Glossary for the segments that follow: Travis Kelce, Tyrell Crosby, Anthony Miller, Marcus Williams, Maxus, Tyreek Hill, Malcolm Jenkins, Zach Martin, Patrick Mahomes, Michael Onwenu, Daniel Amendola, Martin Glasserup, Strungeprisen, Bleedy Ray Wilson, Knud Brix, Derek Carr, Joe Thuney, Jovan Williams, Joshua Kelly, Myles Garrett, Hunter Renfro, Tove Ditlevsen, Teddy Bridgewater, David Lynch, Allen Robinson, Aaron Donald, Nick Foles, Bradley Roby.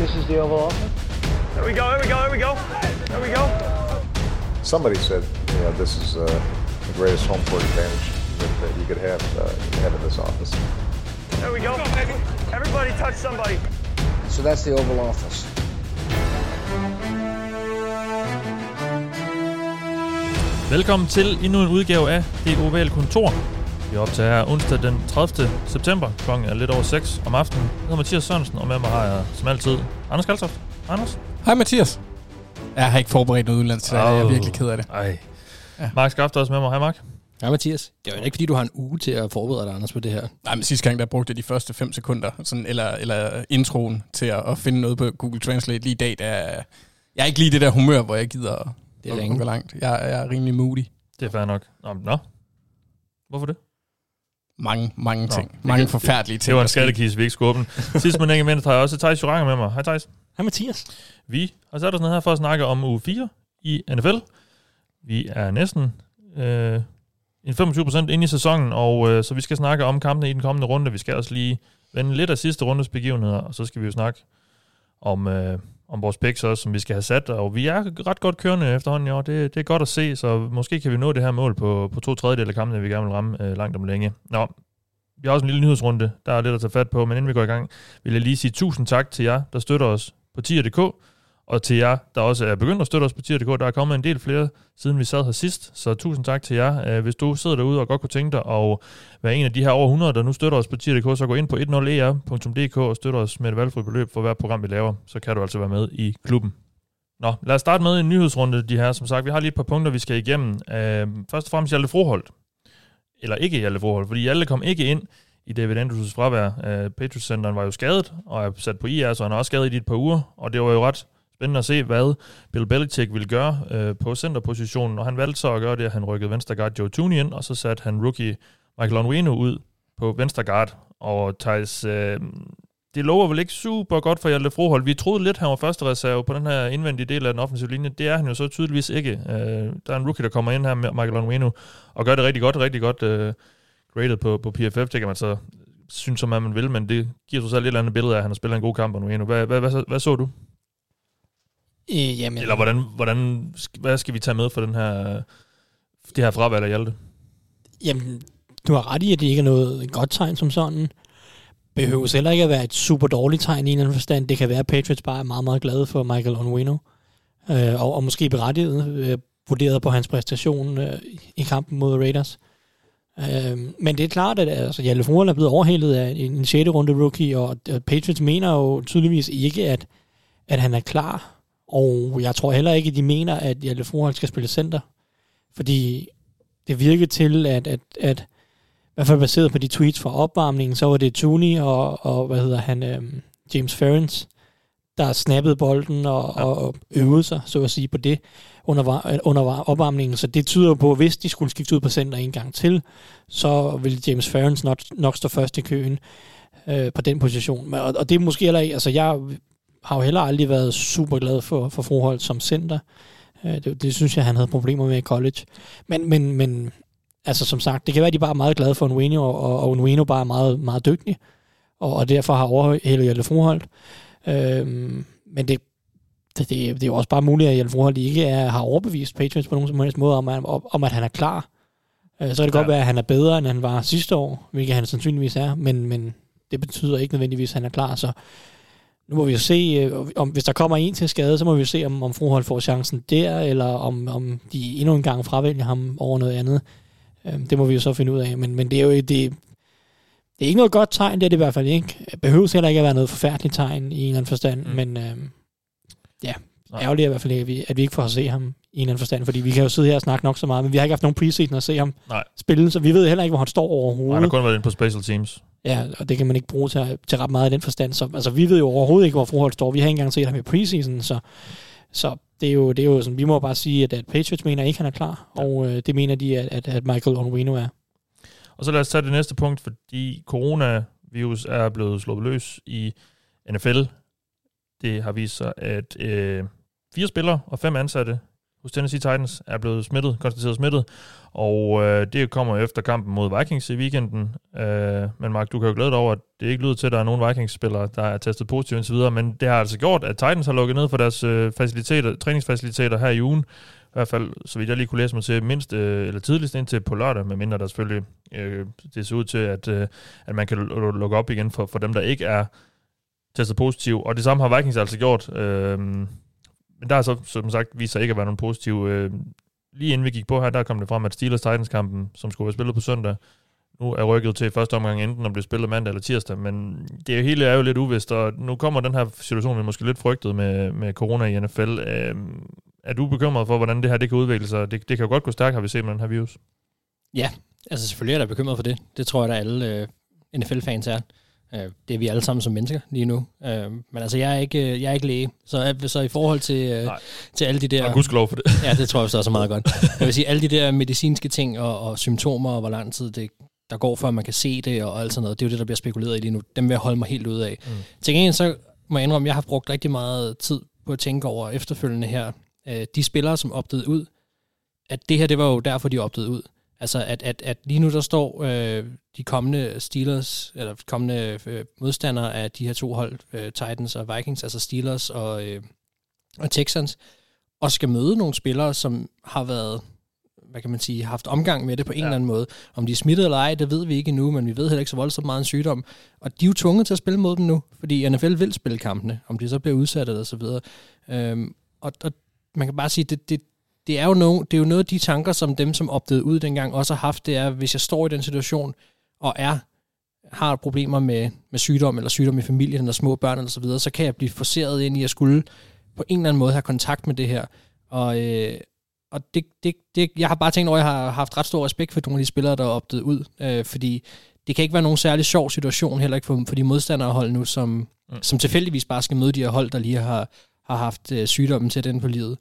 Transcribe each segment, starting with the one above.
This is the Oval Office. There we go. Somebody said, you know, this is the greatest home court advantage that you could have in this office. There we go. Everybody touch somebody. So that's the Oval Office. Velkommen til endnu en udgave af Det Ovale Kontor. Vi optager her onsdag den 30. september. Klokken er lidt over 6 om aftenen. Jeg hedder Mathias Sørensen, og med mig har jeg som altid Anders Kaltoft. Anders? Hej Mathias. Jeg har ikke forberedt noget udlands til dig. Jeg er virkelig ked af det. Ej. Ja. Mark Skafter er også med mig. Hej Mark. Hej Mathias. Det er jo ikke fordi, du har en uge til at forberede dig, Anders, på det her. Nej, men sidste gang, der brugte jeg de første 5 sekunder, sådan, eller introen til at finde noget på Google Translate. Lige i dag, jeg er ikke lige det der humør, hvor jeg gider... Det er længe. Langt. Jeg er rimelig moody. Det er fair nok. Nå. Hvorfor det? Mange ting. Mange forfærdelige ting. Det var en skattekiste, vi ikke skulle åbne. Sidst men ikke mindst har jeg også Theis Jurange med mig. Hej Theis. Hej Mathias. Vi har sat os ned her for at snakke om uge 4 i NFL. Vi er næsten 25% inde i sæsonen, og så vi skal snakke om kampene i den kommende runde. Vi skal også lige vende lidt af sidste rundes begivenheder, og så skal vi jo snakke om vores picks også, som vi skal have sat, og vi er ret godt kørende efterhånden i år. Det er godt at se, så måske kan vi nå det her mål på 2/3 af kampene, vi gerne vil ramme langt om længe. Nå, vi har også en lille nyhedsrunde, der er lidt at tage fat på, men inden vi går i gang, vil jeg lige sige 1000 tak til jer, der støtter os på tier.dk, og til jer, der også er begyndt at støtte os på tier.dk. Der er kommet en del flere, siden vi sad her sidst, så 1000 tak til jer. Hvis du sidder derude og godt kunne tænke dig at være en af de her over 100, der nu støtter os på tier.dk, så gå ind på 10er.dk og støtter os med et valgfrit beløb for hvert program, vi laver. Så kan du altså være med i klubben. Nå, lad os starte med en nyhedsrunde, de her. Som sagt, vi har lige et par punkter, vi skal igennem. Først og fremmest Hjalte Froholt. Eller ikke Hjalte Froholt, fordi Hjalte kom ikke ind i David Andrews' fravær. Patrick Centeren var jo skadet, og er sat på IR, så han er også skadet i et par uger, og det var jo ret spændende at se, hvad Bill Belichick ville gøre på centerpositionen, og han valgte så at gøre det, at han rykkede venstre guard Joe Thuney ind, og så satte han rookie Michael Onwenu ud på venstre guard. Og Theis, det lover vel ikke super godt for Hjalte Froholt. Vi troede lidt, han var første reserve på den her indvendige del af den offensive linje. Det er han jo så tydeligvis ikke. Der er en rookie, der kommer ind her med Michael Onwenu, og gør det rigtig godt graded på PFF. Det kan man så synes, som man vil, men det giver sig selv et eller andet billede af, at han har spillet en god kamp. Hvad så du? Jamen. Eller hvad skal vi tage med for det her fravalg af Hjalte? Jamen, du har ret i, at det ikke er noget godt tegn som sådan. Behøves heller ikke at være et super dårligt tegn i en eller anden forstand. Det kan være, at Patriots bare er meget, meget glade for Michael Onwenu. Og måske berettiget, vurderet på hans præstation i kampen mod Raiders. Men det er klart, at altså, Hjalte Froholt er blevet overhældet af en 6. runde rookie, og Patriots mener jo tydeligvis ikke, at han er klar. Og jeg tror heller ikke, at de mener, at Hjalte Froholt skal spille center. Fordi det virkede til, at i hvert fald baseret på de tweets fra opvarmningen, så var det Thuney og James Ferrens, der snappede bolden og øvede sig, så at sige, på det under opvarmningen. Så det tyder på, at hvis de skulle skifte ud på center en gang til, så ville James Ferrens nok stå først i køen på den position. Og det er måske heller ikke... Altså jeg har jo heller aldrig været super glad for Froholt som center. Det synes jeg, han havde problemer med i college. Men altså som sagt, det kan være, at de bare er meget glade for Onwenu, og Onwenu bare er meget, meget dygtig, og derfor har overhældet Hjalte Froholt. Men det er jo også bare muligt, at Hjalte Froholt ikke har overbevist Patriots på nogen som helst måde om at han er klar. Så kan det godt være, at han er bedre, end han var sidste år, hvilket han sandsynligvis er, men det betyder ikke nødvendigvis, at han er klar, så nu må vi jo se, hvis der kommer en til skade, så må vi jo se, om Froholt får chancen der, eller om de endnu en gang fravælger ham over noget andet. Det må vi jo så finde ud af, men det er jo det er ikke noget godt tegn, det er det i hvert fald ikke. Det behøves heller ikke at være noget forfærdeligt tegn i en eller anden forstand, men ja, ærgerligt er i hvert fald, at vi ikke får at se ham i en eller anden forstand, fordi vi kan jo sidde her og snakke nok så meget, men vi har ikke haft nogen preseason at se ham spille, så vi ved heller ikke, hvor han står overhovedet. Han har kun været inde på special teams. Ja, og det kan man ikke bruge til ret meget i den forstand. Så, altså, vi ved jo overhovedet ikke, hvor Froholt står. Vi har ikke engang set ham i preseason, så det er jo sådan, vi må bare sige, at Patriots mener ikke, han er klar, og det mener de, at Michael Onwenu er. Og så lad os tage det næste punkt, fordi coronavirus er blevet sluppet løs i NFL. Det har vist sig, at 4 spillere og 5 ansatte hos Tennessee Titans, er blevet smittet, konstateret smittet, og det kommer efter kampen mod Vikings i weekenden. Men Mark, du kan jo glæde dig over, at det ikke lyder til, at der er nogen Vikings-spillere, der er testet positivt indtil videre, men det har altså gjort, at Titans har lukket ned for deres faciliteter, træningsfaciliteter her i ugen, i hvert fald, så vidt jeg lige kunne læse mig til, mindst eller tidligst indtil på lørdag, medmindre der selvfølgelig det ser ud til, at man kan lukke op igen for dem, der ikke er testet positiv, og det samme har Vikings altså gjort. Men der er så, som sagt, vist sig ikke at være nogen positiv. Lige inden vi gik på her, der kom det frem, at Steelers-Titans-kampen, som skulle være spillet på søndag, nu er rykket til første omgang enten at blive spillet mandag eller tirsdag, men det er jo hele er jo lidt uvist, og nu kommer den her situation, vi måske lidt frygtede med corona i NFL. Er du bekymret for, hvordan det her det kan udvikle sig? Det kan jo godt gå stærkt, har vi set med den her virus. Ja, altså selvfølgelig er der bekymret for det. Det tror jeg, der alle NFL-fans er. Det er vi alle sammen som mennesker lige nu. Men altså, jeg er ikke læge. Så i forhold til alle de der... Og gudskelov for det. Ja, det tror jeg også er meget godt. Jeg vil sige, alle de der medicinske ting og symptomer, og hvor lang tid det, der går, før man kan se det, og alt sådan noget, det er jo det, der bliver spekuleret i lige nu. Dem vil jeg holde mig helt ude af. Mm. Til gengæld så må jeg indrømme, at jeg har brugt rigtig meget tid på at tænke over efterfølgende her. De spillere, som opdagede ud, at det her, det var jo derfor, de opdagede ud. Altså, at lige nu der står de kommende Steelers, eller kommende modstandere af de her to hold, Titans og Vikings, altså Steelers og Texans, og skal møde nogle spillere, som har været, hvad kan man sige, haft omgang med det på en eller anden måde. Om de er smittet eller ej, det ved vi ikke endnu, men vi ved heller ikke så voldsomt meget en sygdom. Og de er jo tvunget til at spille mod dem nu, fordi NFL vil spille kampene, om de så bliver udsat eller så videre. Og man kan bare sige, det er jo noget, det er jo noget af de tanker, som dem, som opdagede ud dengang, også har haft. Det er, hvis jeg står i den situation og har problemer med sygdom, eller sygdom i familien, eller små børn, eller så videre, så kan jeg blive forceret ind i at skulle på en eller anden måde have kontakt med det her. Og jeg har bare tænkt over, at jeg har haft ret stor respekt for nogle af de spillere, der er opdagede ud, fordi det kan ikke være nogen særlig sjov situation, heller ikke for de modstanderhold nu, som tilfældigvis bare skal møde de her hold, der lige har haft sygdommen til den på livet.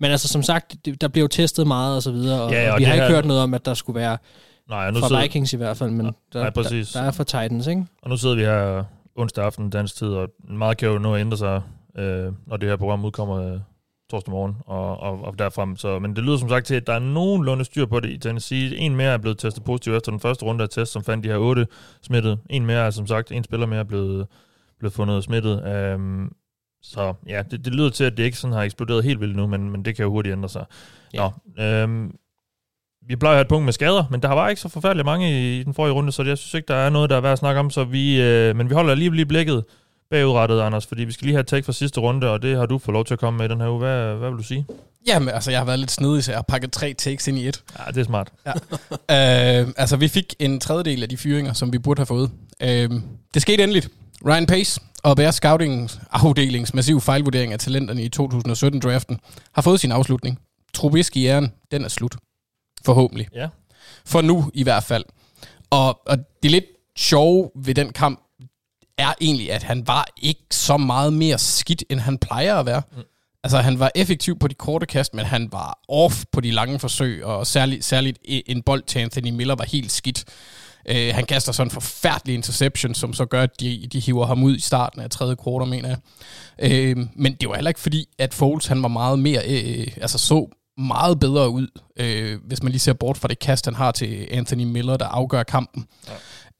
Men altså, som sagt, der blev jo testet meget og så videre, og vi har ikke hørt noget om, at der skulle være fra Vikings i hvert fald, men der er fra Titans, ikke? Og nu sidder vi her onsdag aften dansk tid, og meget kan jo nu ændre sig, når det her program udkommer torsdag morgen og derfrem. Så, men det lyder som sagt til, at der er nogenlunde styr på det i Tennessee. En mere er blevet testet positiv efter den første runde af test, som fandt de her 8 smittede. En mere er, som sagt, en spiller mere er blevet fundet smittet. Så ja, det lyder til, at det ikke sådan har eksploderet helt vildt nu, men det kan jo hurtigt ændre sig. Ja. Nå, vi plejer at have et punkt med skader, men der var ikke så forfærdeligt mange i den forrige runde, så jeg synes ikke, der er noget, der er værd at snakke om, så vi holder lige blikket bagudrettet, Anders, fordi vi skal lige have et take fra sidste runde, og det har du fået lov til at komme med i den her uge. Hvad vil du sige? Jamen, altså, jeg har været lidt snedig, så jeg har pakket 3 takes ind i et. Ja, det er smart. Ja. Altså, vi fik en tredjedel af de fyringer, som vi burde have fået. Det skete endeligt. Ryan Pace og Bears scouting-afdelings massiv fejlvurdering af talenterne i 2017-draften har fået sin afslutning. Trubisky-æren, den er slut. Forhåbentlig. Ja. For nu i hvert fald. Og det lidt sjove ved den kamp er egentlig, at han var ikke så meget mere skidt, end han plejer at være. Mm. Altså, han var effektiv på de korte kast, men han var off på de lange forsøg, og særligt en bold til Anthony Miller var helt skidt. Han kaster sådan en forfærdelig interception, som så gør, at de hiver ham ud i starten af tredje kvartal, mener jeg. Men det var heller ikke fordi, at Foles han var meget mere, så meget bedre ud, hvis man lige ser bort fra det kast, han har til Anthony Miller, der afgør kampen.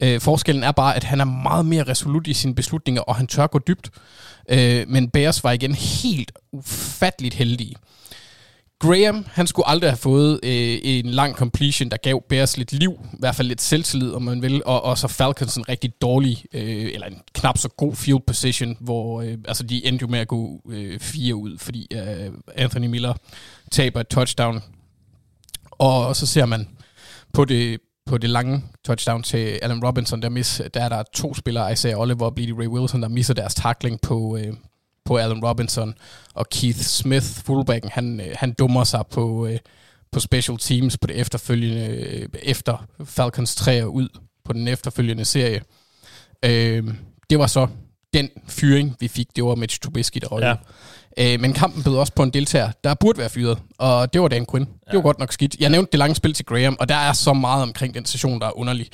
Ja. Forskellen er bare, at han er meget mere resolut i sine beslutninger, og han tør gå dybt. Men Bears var igen helt ufatteligt heldige. Graham, han skulle aldrig have fået en lang completion, der gav Bears lidt liv, i hvert fald lidt selvtillid, om man vil, og så Falcons en rigtig dårlig, eller en knap så god field position, hvor de endte jo med at gå 4 ud, fordi Anthony Miller taber et touchdown. Og så ser man på det lange touchdown til Allen Robinson, der er der 2 spillere, Isaiah Oliver og Bleedy Ray Wilson, der misser deres tackling på Allen Robinson, og Keith Smith, fullbacken, han dummer sig på special teams på det efterfølgende, efter Falcons 3 ud på den efterfølgende serie. Det var så den fyring, vi fik. Det var Mitch Trubisky, der røg. Ja. Men kampen bød også på en deltager, der burde være fyret, og det var Dan Quinn. Ja. Det var godt nok skidt. Jeg nævnte det lange spil til Graham, og der er så meget omkring den session, der er underlig.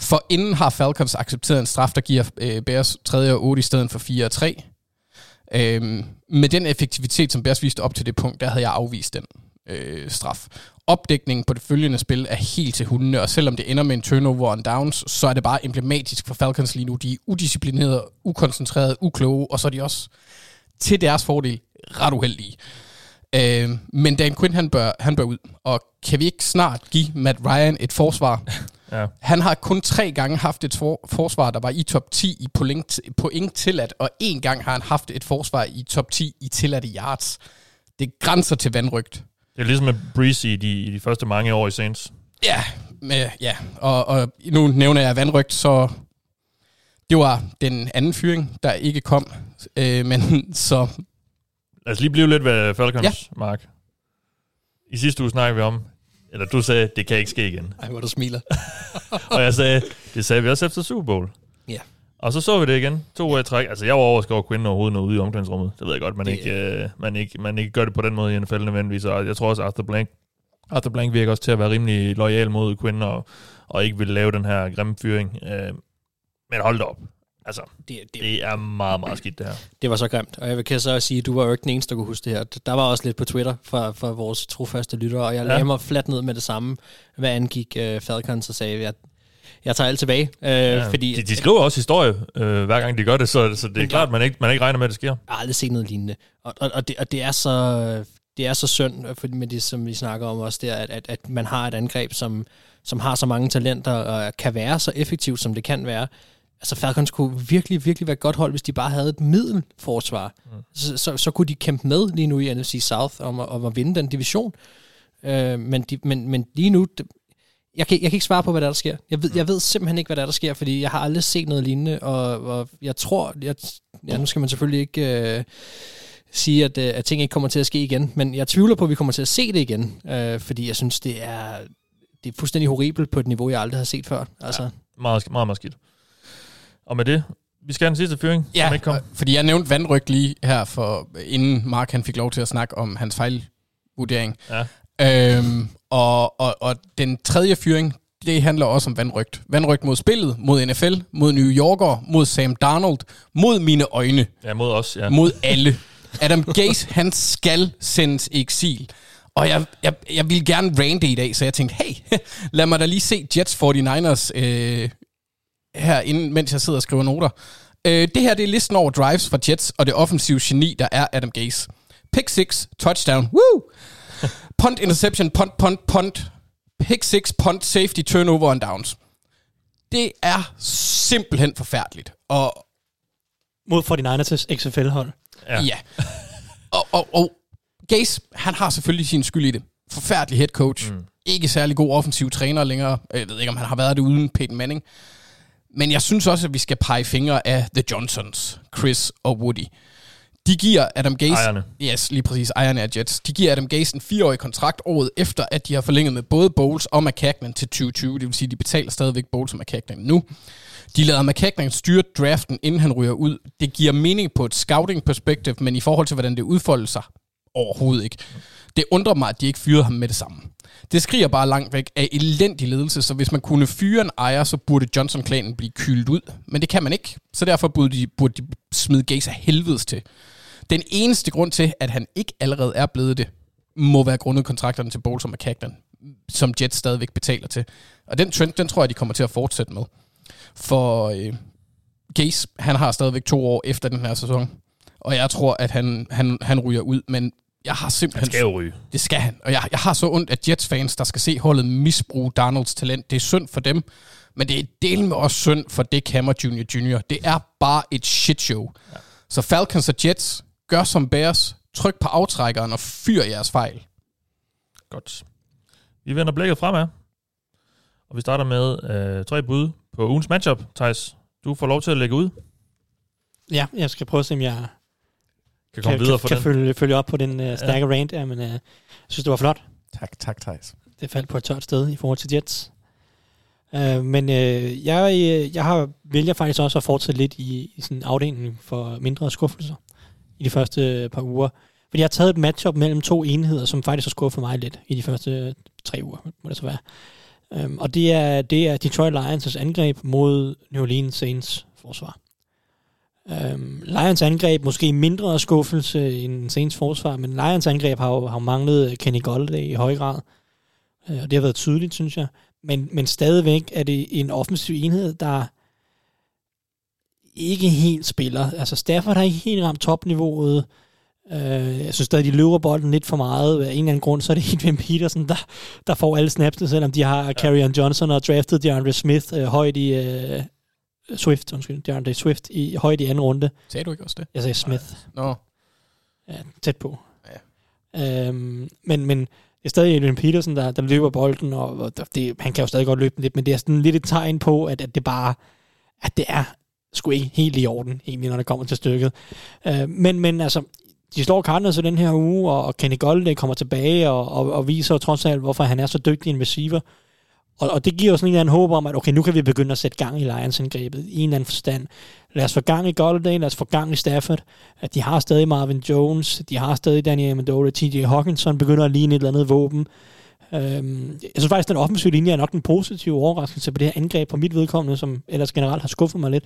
For inden har Falcons accepteret en straf, der giver Bears 3-8 i stedet for 4-3. Med den effektivitet, som Bears viste op til det punkt, der havde jeg afvist den straf. Opdækningen på det følgende spil er helt til hundene, og selvom det ender med en turnover on downs, så er det bare emblematisk for Falcons lige nu. De er udisciplinerede, ukoncentrerede, ukloge, og så er de også til deres fordel ret uheldige. Men Dan Quinn, han bør ud. Og kan vi ikke snart give Matt Ryan et forsvar? Ja. Han har kun 3 gange haft et forsvar, der var i top 10 i point tilladt, og 1 gang har han haft et forsvar i top 10 i tilladte yards. Det grænser til vanrygt. Det er ligesom med Brees i de første mange år i Saints. Ja, og nu nævner jeg vanrygt, så det var den anden fyring, der ikke kom. Men så... Lad os lige blive lidt ved Falcons, ja. Mark. I sidste uge snakkede vi om, eller du sagde, det kan ikke ske igen. Ej, hvor du smiler. Og jeg sagde, det sagde vi også efter Super Bowl. Ja. Og så vi det igen. 2 uger i træk. Altså, jeg var overskåret kvinden overhovedet noget ude i omklædningsrummet. Det ved jeg godt, man ikke gør det på den måde i NFL nødvendigvis. Og jeg tror også, Arthur Blank virker også til at være rimelig lojal mod kvinden, og ikke vil lave den her grimme fyring. Men hold da op. Altså, det er meget, meget skidt, det her. Det var så grimt, og jeg kan så sige, at du var jo ikke den eneste, der kunne huske det her. Der var også lidt på Twitter fra vores trofaste lyttere, og jeg lagde mig fladt ned med det samme, hvad angik Falcons, og sagde, at jeg tager alt tilbage. Fordi de skriver også historie, hver gang de gør det, så det er klart, at man ikke regner med, at det sker. Jeg har aldrig set noget lignende, og det er så... Det er så synd, fordi med det, som vi snakker om også der, at man har et angreb, som har så mange talenter, og kan være så effektivt, som det kan være. Altså Falcons kunne virkelig, virkelig være godt hold, hvis de bare havde et middelforsvar. Mm. Så kunne de kæmpe med lige nu i NFC South om at vinde den division. Men lige nu, jeg kan ikke svare på, hvad der sker. Jeg ved simpelthen ikke, hvad der sker, fordi jeg har aldrig set noget lignende, og jeg tror... nu skal man selvfølgelig ikke... sige, at ting ikke kommer til at ske igen, men jeg tvivler på, at vi kommer til at se det igen, fordi jeg synes, det er fuldstændig horribelt på et niveau, jeg aldrig har set før. Altså. Ja, meget, meget, meget skidt. Og med det, vi skal have den sidste fyring, som ikke kom. Fordi jeg nævnte vandryk lige her, inden Mark han fik lov til at snakke om hans fejlvurdering. Ja. Og den tredje fyring, det handler også om vandrygt. Vandrygt mod spillet, mod NFL, mod New Yorker, mod Sam Darnold, mod mine øjne. Ja, mod os, ja. Mod alle. Adam Gase, han skal sendes eksil. Og jeg ville gerne rante i dag, så jeg tænkte, hey, lad mig da lige se Jets 49ers herinde, mens jeg sidder og skriver noter. Det her, det er listen over drives fra Jets, og det offensive geni, der er Adam Gase. Pick 6, touchdown, woo! Punt, interception, punt. Pick 6, punt, safety, turnover and downs. Det er simpelthen forfærdeligt. Og mod 49ers' XFL-hold. Ja. Og Gase, han har selvfølgelig sin skyld i det. Forfærdelig head coach. Mm. Ikke særlig god offensiv træner længere. Jeg ved ikke, om han har været det uden Peyton Manning. Men jeg synes også, at vi skal pege fingre af The Johnsons, Chris og Woody. De giver Adam Gase... Ejerne. Yes, lige præcis. Ejerne af Jets. De giver Adam Gase en 4-årig kontrakt året efter, at de har forlænget med både Bowles og McCagnan til 2020. Det vil sige, at de betaler stadigvæk Bowles og McCagnan nu. De lader McCagnan styre draften, inden han ryger ud. Det giver mening på et scouting-perspektiv, men i forhold til, hvordan det udfolder sig, overhovedet ikke. Det undrer mig, at de ikke fyrede ham med det samme. Det skriger bare langt væk af elendig ledelse, så hvis man kunne fyre en ejer, så burde Johnson-klanen blive kylet ud. Men det kan man ikke, så derfor burde de smide Gase af helvedes til. Den eneste grund til, at han ikke allerede er blevet det, må være grundet kontrakterne til Bowles og McCagnan, som Jets stadigvæk betaler til. Og den trend, den tror jeg, de kommer til at fortsætte med. For Gase, han har stadigvæk 2 år efter den her sæson, og jeg tror, at han ryger ud, men jeg har simpelthen... Han skal jo ryge. Det skal han, og jeg har så ondt af Jets-fans, der skal se holdet misbruge Darnolds talent. Det er synd for dem, men det er del med også synd for Dick Hammer Jr. Det er bare et shitshow. Ja. Så Falcons og Jets, gør som Bears, tryk på aftrækkeren og fyr jeres fejl. Godt. Vi vender blikket fremad, og vi starter med 3 bud på ugens matchup. Theis, du får lov til at lægge ud. Ja, jeg skal prøve at se, om jeg kan følge op på den stærke rant. Ja, men jeg synes, det var flot. Tak, Theis. Det faldt på et tørt sted i forhold til Jets. Men jeg vælger faktisk også at fortsætte lidt i sådan en afdeling for mindre skuffelser i de første par uger. Fordi jeg har taget et matchup mellem 2 enheder, som faktisk har skuffet mig lidt i de første 3 uger, må det så være. Og det er Detroit Lions' angreb mod New Orleans Saints forsvar. Lions angreb måske mindre skuffelse end Saints forsvar, men Lions angreb har jo manglet Kenny Golladay i høj grad, og det har været tydeligt, synes jeg. Men stadigvæk er det en offensiv enhed, der ikke helt spiller. Altså Stafford har ikke helt ramt topniveauet. Jeg synes stadig, de løber bolden lidt for meget. Af en eller anden grund, så er det Edwin Peterson, der får alle snapsene, selvom de har Kerryon Johnson og draftet DeAndre Smith højt i... DeAndre Swift i højt i anden runde. Sagde du ikke også det? Jeg sagde Smith. Nå. Ja, tæt på. Ja. Men det er stadig Adrian Peterson, der løber bolden, og det, han kan jo stadig godt løbe den lidt, men det er sådan lidt et tegn på, at det bare, at det er sgu ikke helt i orden, egentlig, når det kommer til stykket. Men altså, de slår Cardinals så den her uge, og Kenny Golladay kommer tilbage, og viser trods alt, hvorfor han er så dygtig en receiver. Og det giver os en eller anden håb om, at okay, nu kan vi begynde at sætte gang i Lions-angrebet i en eller anden forstand. Lad os få gang i Golladay, lad os få gang i Stafford. At de har stadig Marvin Jones, de har stadig Daniel Amendola, TJ Hockenson begynder at ligne et eller andet våben. Jeg synes faktisk, den offensive linje er nok den positive overraskelse på det her angreb på mit vedkommende, som ellers generelt har skuffet mig lidt.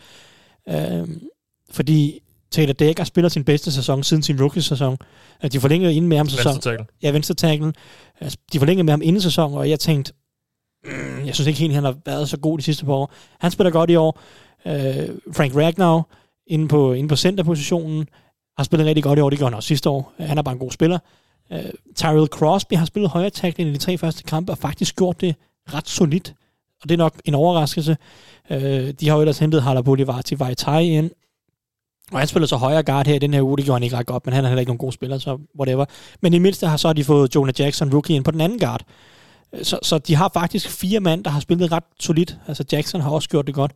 Fordi Taylor Decker spiller sin bedste sæson siden sin rookie-sæson. De forlængede inden med ham sæson. Venstre tacklen. De forlængede med ham inden sæson, og jeg tænkte, jeg synes ikke helt, han har været så god de sidste par år. Han spiller godt i år. Frank Ragnow inde på centerpositionen har spillet rigtig godt i år. Det gjorde han også sidste år. Han er bare en god spiller. Tyrell Crosby har spillet højre tackle i de 3 første kampe og faktisk gjort det ret solidt. Og det er nok en overraskelse. De har jo ellers hentet Haller Bolivar til Vaitai ind. Og han spiller så højre guard her i den her uge. Det gjorde han ikke ret godt, men han er heller ikke nogen god spiller, så whatever. Men i mindste har så de fået Jonah Jackson, rookie, ind på den anden guard. Så de har faktisk 4 mand, der har spillet ret solidt. Altså Jackson har også gjort det godt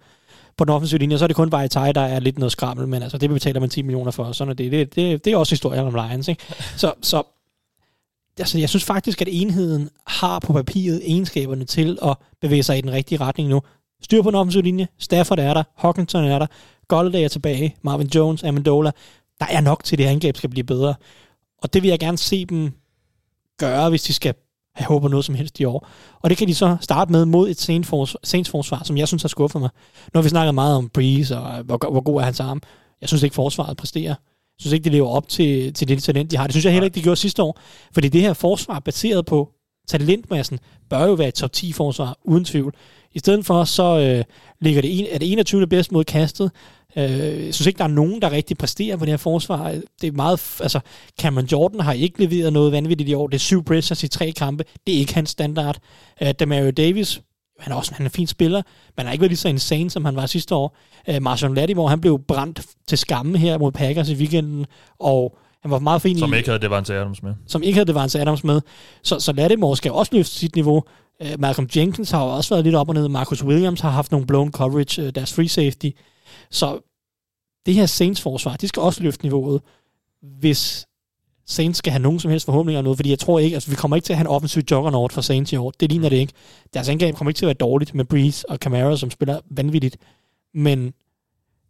på den offensive linje. Så er det kun Vaitai, der er lidt noget skrammel, men altså det betaler man 10 millioner for. Sådan er det. Det er også historien om Lions, ikke? Så altså, jeg synes faktisk, at enheden har på papiret egenskaberne til at bevæge sig i den rigtige retning nu. Styr på den offensive linje. Stafford er der. Hockenson er der. Golladay er tilbage. Marvin Jones, Amendola. Der er nok til, det angreb skal blive bedre. Og det vil jeg gerne se dem gøre, hvis de skal, jeg håber, noget som helst i år. Og det kan de så starte med mod et Saints forsvar, som jeg synes har skuffet mig. Nu har vi snakket meget om Brees, og hvor god er hans arm. Jeg synes ikke, forsvaret præsterer. Jeg synes ikke, det lever op til det talent, de har. Det synes jeg heller ikke, de gjorde sidste år. Fordi det her forsvar, baseret på talentmassen, bør jo være et top 10 forsvar, uden tvivl. I stedet for, så ligger det 21. bedst mod kastet. Jeg synes ikke, der er nogen, der rigtig præsterer på det her forsvar. Det er meget, altså Cameron Jordan har ikke leveret noget vanvittigt i år. Det er 7 pressures i 3 kampe. Det er ikke hans standard. Demario Davis, han er en fin spiller, men har ikke været lige så insane, som han var sidste år. Marshon Lattimore, han blev brændt til skamme her mod Packers i weekenden, og han var meget fin. Som ikke havde Devan Adams med. Så Lattimore skal også løfte sit niveau. Malcolm Jenkins har også været lidt op og ned. Marcus Williams har haft nogle blown coverage, deres free safety. Så det her Saints-forsvar, de skal også løfte niveauet, hvis Saints skal have nogen som helst forhåbninger eller noget, fordi jeg tror ikke, altså vi kommer ikke til at have en offensiv juggernaut for Saints i år, det ligner det ikke. Deres angreb kommer ikke til at være dårligt med Brees og Camara, som spiller vanvittigt, men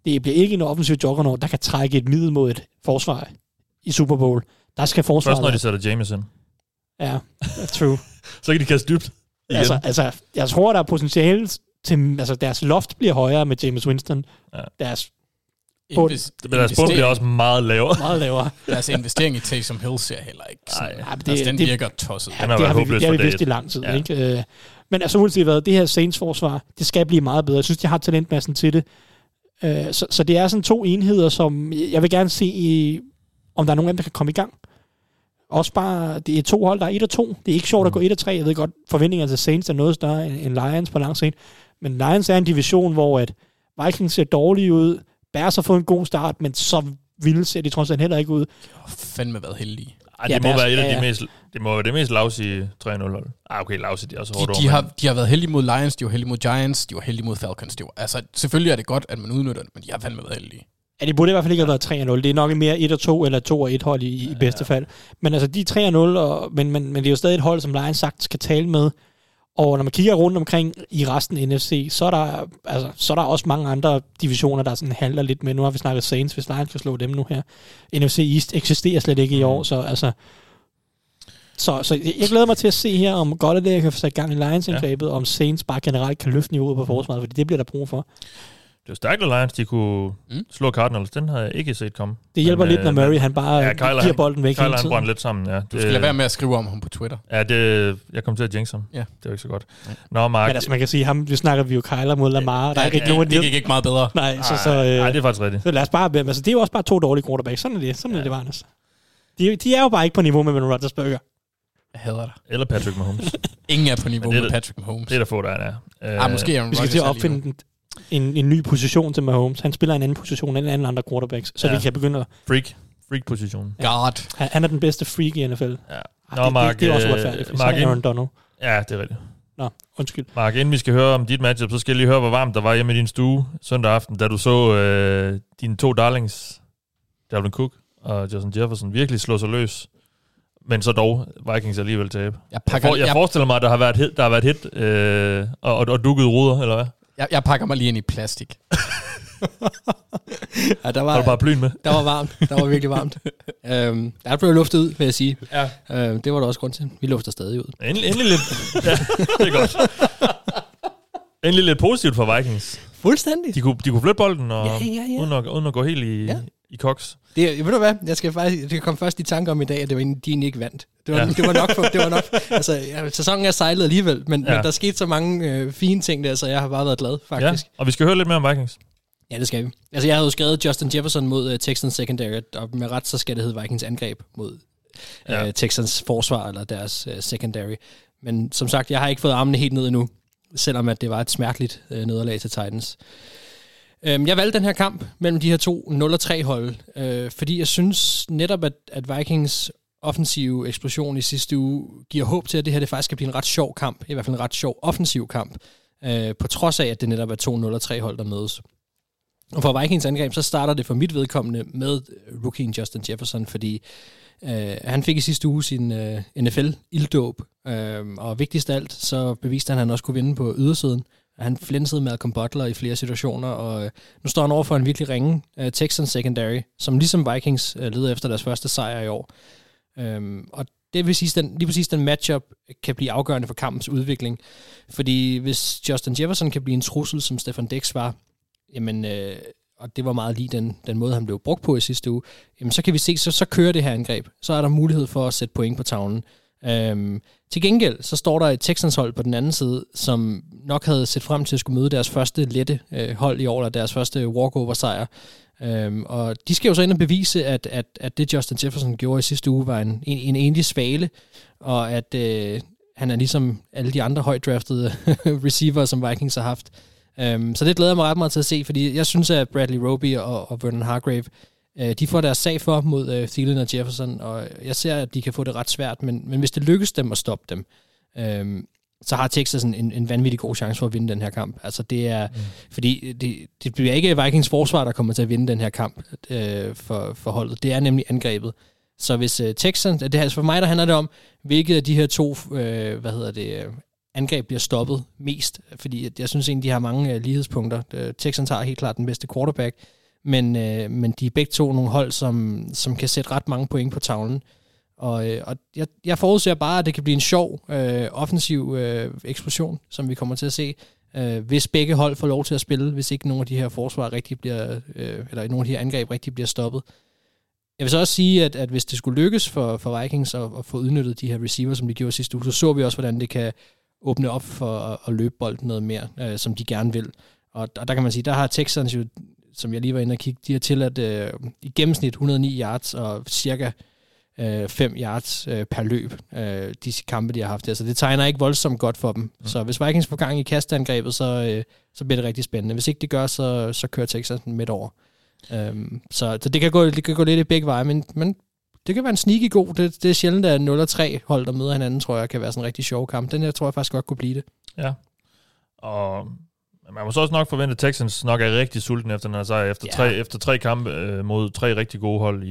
det bliver ikke en offensiv juggernaut, der kan trække et middel mod et forsvar i Super Bowl. Der skal forsvaret... Først når de sætter Jameson. Ja, true. Så kan de kaste dybt igen. Altså, jeg tror, der er potentiale... Altså deres loft bliver højere med James Winston. Ja. Deres bund bliver også meget lavere. Deres investering i Taysom Hill ser heller ikke sådan. Nej, altså, den virker tosset. Ja, det har vi vidst i lang tid. Ja. Ikke? Men altså uanset hvad, det her Saints-forsvar, det skal blive meget bedre. Jeg synes, de har talentmassen til det. Så det er sådan 2 enheder, som jeg vil gerne se, om der er nogen af dem, der kan komme i gang. Også bare, det er 2 hold, der er 1-2. Det er ikke sjovt at gå 1-3. Jeg ved godt, forventningerne til Saints er noget større end Lions på lang sigt. Men Lions er en division, hvor at Vikings ser dårlige ud, Bears har fået en god start, men så vilde ser de trods alt heller ikke ud. Fandme været heldige. Ej, det må være et af de mest, det må være det mest lousige 3-0-hold. Ah, okay, lousige, de er også hårdt over. De har været heldige mod Lions, de var heldige mod Giants, de var heldige mod Falcons. Altså, selvfølgelig er det godt, at man udnytter det, men de har fandme været heldige. Ja, det burde i hvert fald ikke have været 3-0. Det er nok mere 1-2 eller 2-1 hold i bedste fald. Men altså, de er 3-0, men det er jo stadig et hold, som Lions sagt skal tale med. Og når man kigger rundt omkring i resten af NFC, så er der også mange andre divisioner, der sådan handler lidt med. Nu har vi snakket Saints, hvis Lions kan slå dem nu her. NFC East eksisterer slet ikke i år, så altså... Så jeg glæder mig til at se her, om Golladay kan få sat gang i Lions-angrebet, og om Saints bare generelt kan løfte niveauet på forsvaret, fordi det bliver der brug for. Det var stærkt, at Lions de kunne slå Cardinals. Den havde jeg ikke set komme. Det hjælper lidt, når Murray han bare giver bolden væk hele tiden. Kyler han lidt sammen, ja. Du skal lade være med at skrive om ham på Twitter. Ja, det, jeg kom til at jinx ham. Ja. Det var ikke så godt. Ja. Nå, Mark... Men altså, man kan sige, ham, vi snakker vi jo Kyler mod Lamar. Der er ikke nogen... Det gik ikke meget bedre. Nej, nej, det er faktisk rigtigt. Så lad os bare... Altså, det er jo også bare to dårlige quarterbacks. Sådan er det. Sådan er det bare, altså. De er jo bare ikke på niveau med Aaron Rodgers Burger. Jeg hader dig. Eller Patrick Mahomes. Ingen er på niveau med Patrick Mahomes. Det er der få, der er. Måske Aaron Rodgers er en ny position til Mahomes. Han spiller en anden position end andre quarterbacks, så vi kan begynde at... Freak-positionen. Ja. God. Han er den bedste freak i NFL. Ja. Nå, Mark, det er også uretfærdigt, hvis han er Aaron Donald. Ja, det er rigtigt. Nå, undskyld. Mark, inden vi skal høre om dit matchup, så skal jeg lige høre, hvor varmt der var hjemme i din stue søndag aften, da du så dine to darlings, Dalvin Cook og Justin Jefferson, virkelig slå sig løs. Men så dog Vikings alligevel tabe. Jeg forestiller mig, at der har været hit og dukket ruder, eller hvad? Jeg pakker mig lige ind i plastik. Ja, der var, har du bare plyn med? Der var varmt. Der var virkelig varmt. Der blev luftet ud, vil jeg sige. Ja. Det var der også grund til. Vi lufter stadig ud. Endelig lidt. Ja, det er godt. Endelig lidt positivt for Vikings. Fuldstændig. De kunne flytte bolden, og ja. Uden at gå helt i koks. Det, ved du hvad? Jeg kom først i tanke om i dag, at det var de egentlig ikke vandt. Det var nok for, det var nok. Altså, sæsonen er sejlet alligevel, men der skete så mange fine ting der, så jeg har bare været glad, faktisk. Ja, og vi skal høre lidt mere om Vikings. Ja, det skal vi. Altså, jeg havde jo skrevet Justin Jefferson mod Texans secondary, og med ret, så skal det hedde Vikings angreb mod Texans forsvar, eller deres secondary. Men som sagt, jeg har ikke fået armene helt ned endnu, selvom at det var et smerteligt nederlag til Titans. Jeg valgte den her kamp mellem de her to 0-3 hold, fordi jeg synes netop, at Vikings offensive eksplosion i sidste uge giver håb til, at det her det faktisk skal blive en ret sjov kamp, i hvert fald en ret sjov offensiv kamp, på trods af, at det netop er to 0-3 hold, der mødes. Og for Vikings angreb, så starter det for mit vedkommende med rookien Justin Jefferson, fordi han fik i sidste uge sin NFL-ilddåb, og vigtigst af alt, så beviste han også kunne vinde på ydersiden. Han flinsede Malcolm Butler i flere situationer, og nu står han over for en virkelig ringe Texans secondary, som ligesom Vikings leder efter deres første sejr i år. Og det vil sige, lige præcis den matchup kan blive afgørende for kampens udvikling, fordi hvis Justin Jefferson kan blive en trussel, som Stefan Dix var, jamen, og det var meget lige den måde, han blev brugt på i sidste uge, jamen, så kan vi se, så kører det her angreb. Så er der mulighed for at sætte point på tavlen. Til gengæld så står der et Texans-hold på den anden side, som nok havde set frem til at skulle møde deres første lette hold i år, eller deres første walkover-sejr. Og de skal jo så ind og bevise, at det Justin Jefferson gjorde i sidste uge var en enlig svale, og at han er ligesom alle de andre højdraftede receiver, som Vikings har haft. Så det glæder jeg mig ret meget til at se, fordi jeg synes, at Bradley Roby og Vernon Hargrave, de får deres sag for mod Thielen og Jefferson, og jeg ser, at de kan få det ret svært, men hvis det lykkes dem at stoppe dem, så har Texas en vanvittig god chance for at vinde den her kamp. Altså det er, fordi det bliver ikke Vikings forsvar, der kommer til at vinde den her kamp for holdet. Det er nemlig angrebet. Så hvis Texans, det her, for mig der handler det om, hvilket af de her to, angreb bliver stoppet mest, fordi jeg synes egentlig, de har mange lighedspunkter. Texans har helt klart den bedste quarterback, men de er begge to nogle hold, som kan sætte ret mange point på tavlen. Og jeg forudser bare, at det kan blive en sjov offensiv eksplosion, som vi kommer til at se, hvis begge hold får lov til at spille, hvis ikke nogen af de her forsvar rigtig bliver, eller nogen af de her angreb rigtig bliver stoppet. Jeg vil så også sige, at hvis det skulle lykkes for Vikings at få udnyttet de her receiver, som de gjorde sidste uge, så vi også, hvordan det kan åbne op for at løbe bolden noget mere, som de gerne vil. Og der kan man sige, der har Texans jo, som jeg lige var inde og kigge, de har tilladt i gennemsnit 109 yards og cirka 5 yards per løb, de kampe, de har haft der. Så det tegner ikke voldsomt godt for dem. Så hvis Vikings får gang i kastangrebet, så bliver det rigtig spændende. Hvis ikke det gør, så kører Texas midt over. Så det kan gå lidt i begge veje, men det kan være en sneaky god. Det er sjældent, at 0-3 hold, der møder hinanden, tror jeg, kan være sådan en rigtig sjov kamp. Den her tror jeg faktisk godt kunne blive det. Ja, og man må så også nok forvente, at Texans nok er rigtig sulten efter den her sejr, efter tre kampe mod tre rigtig gode hold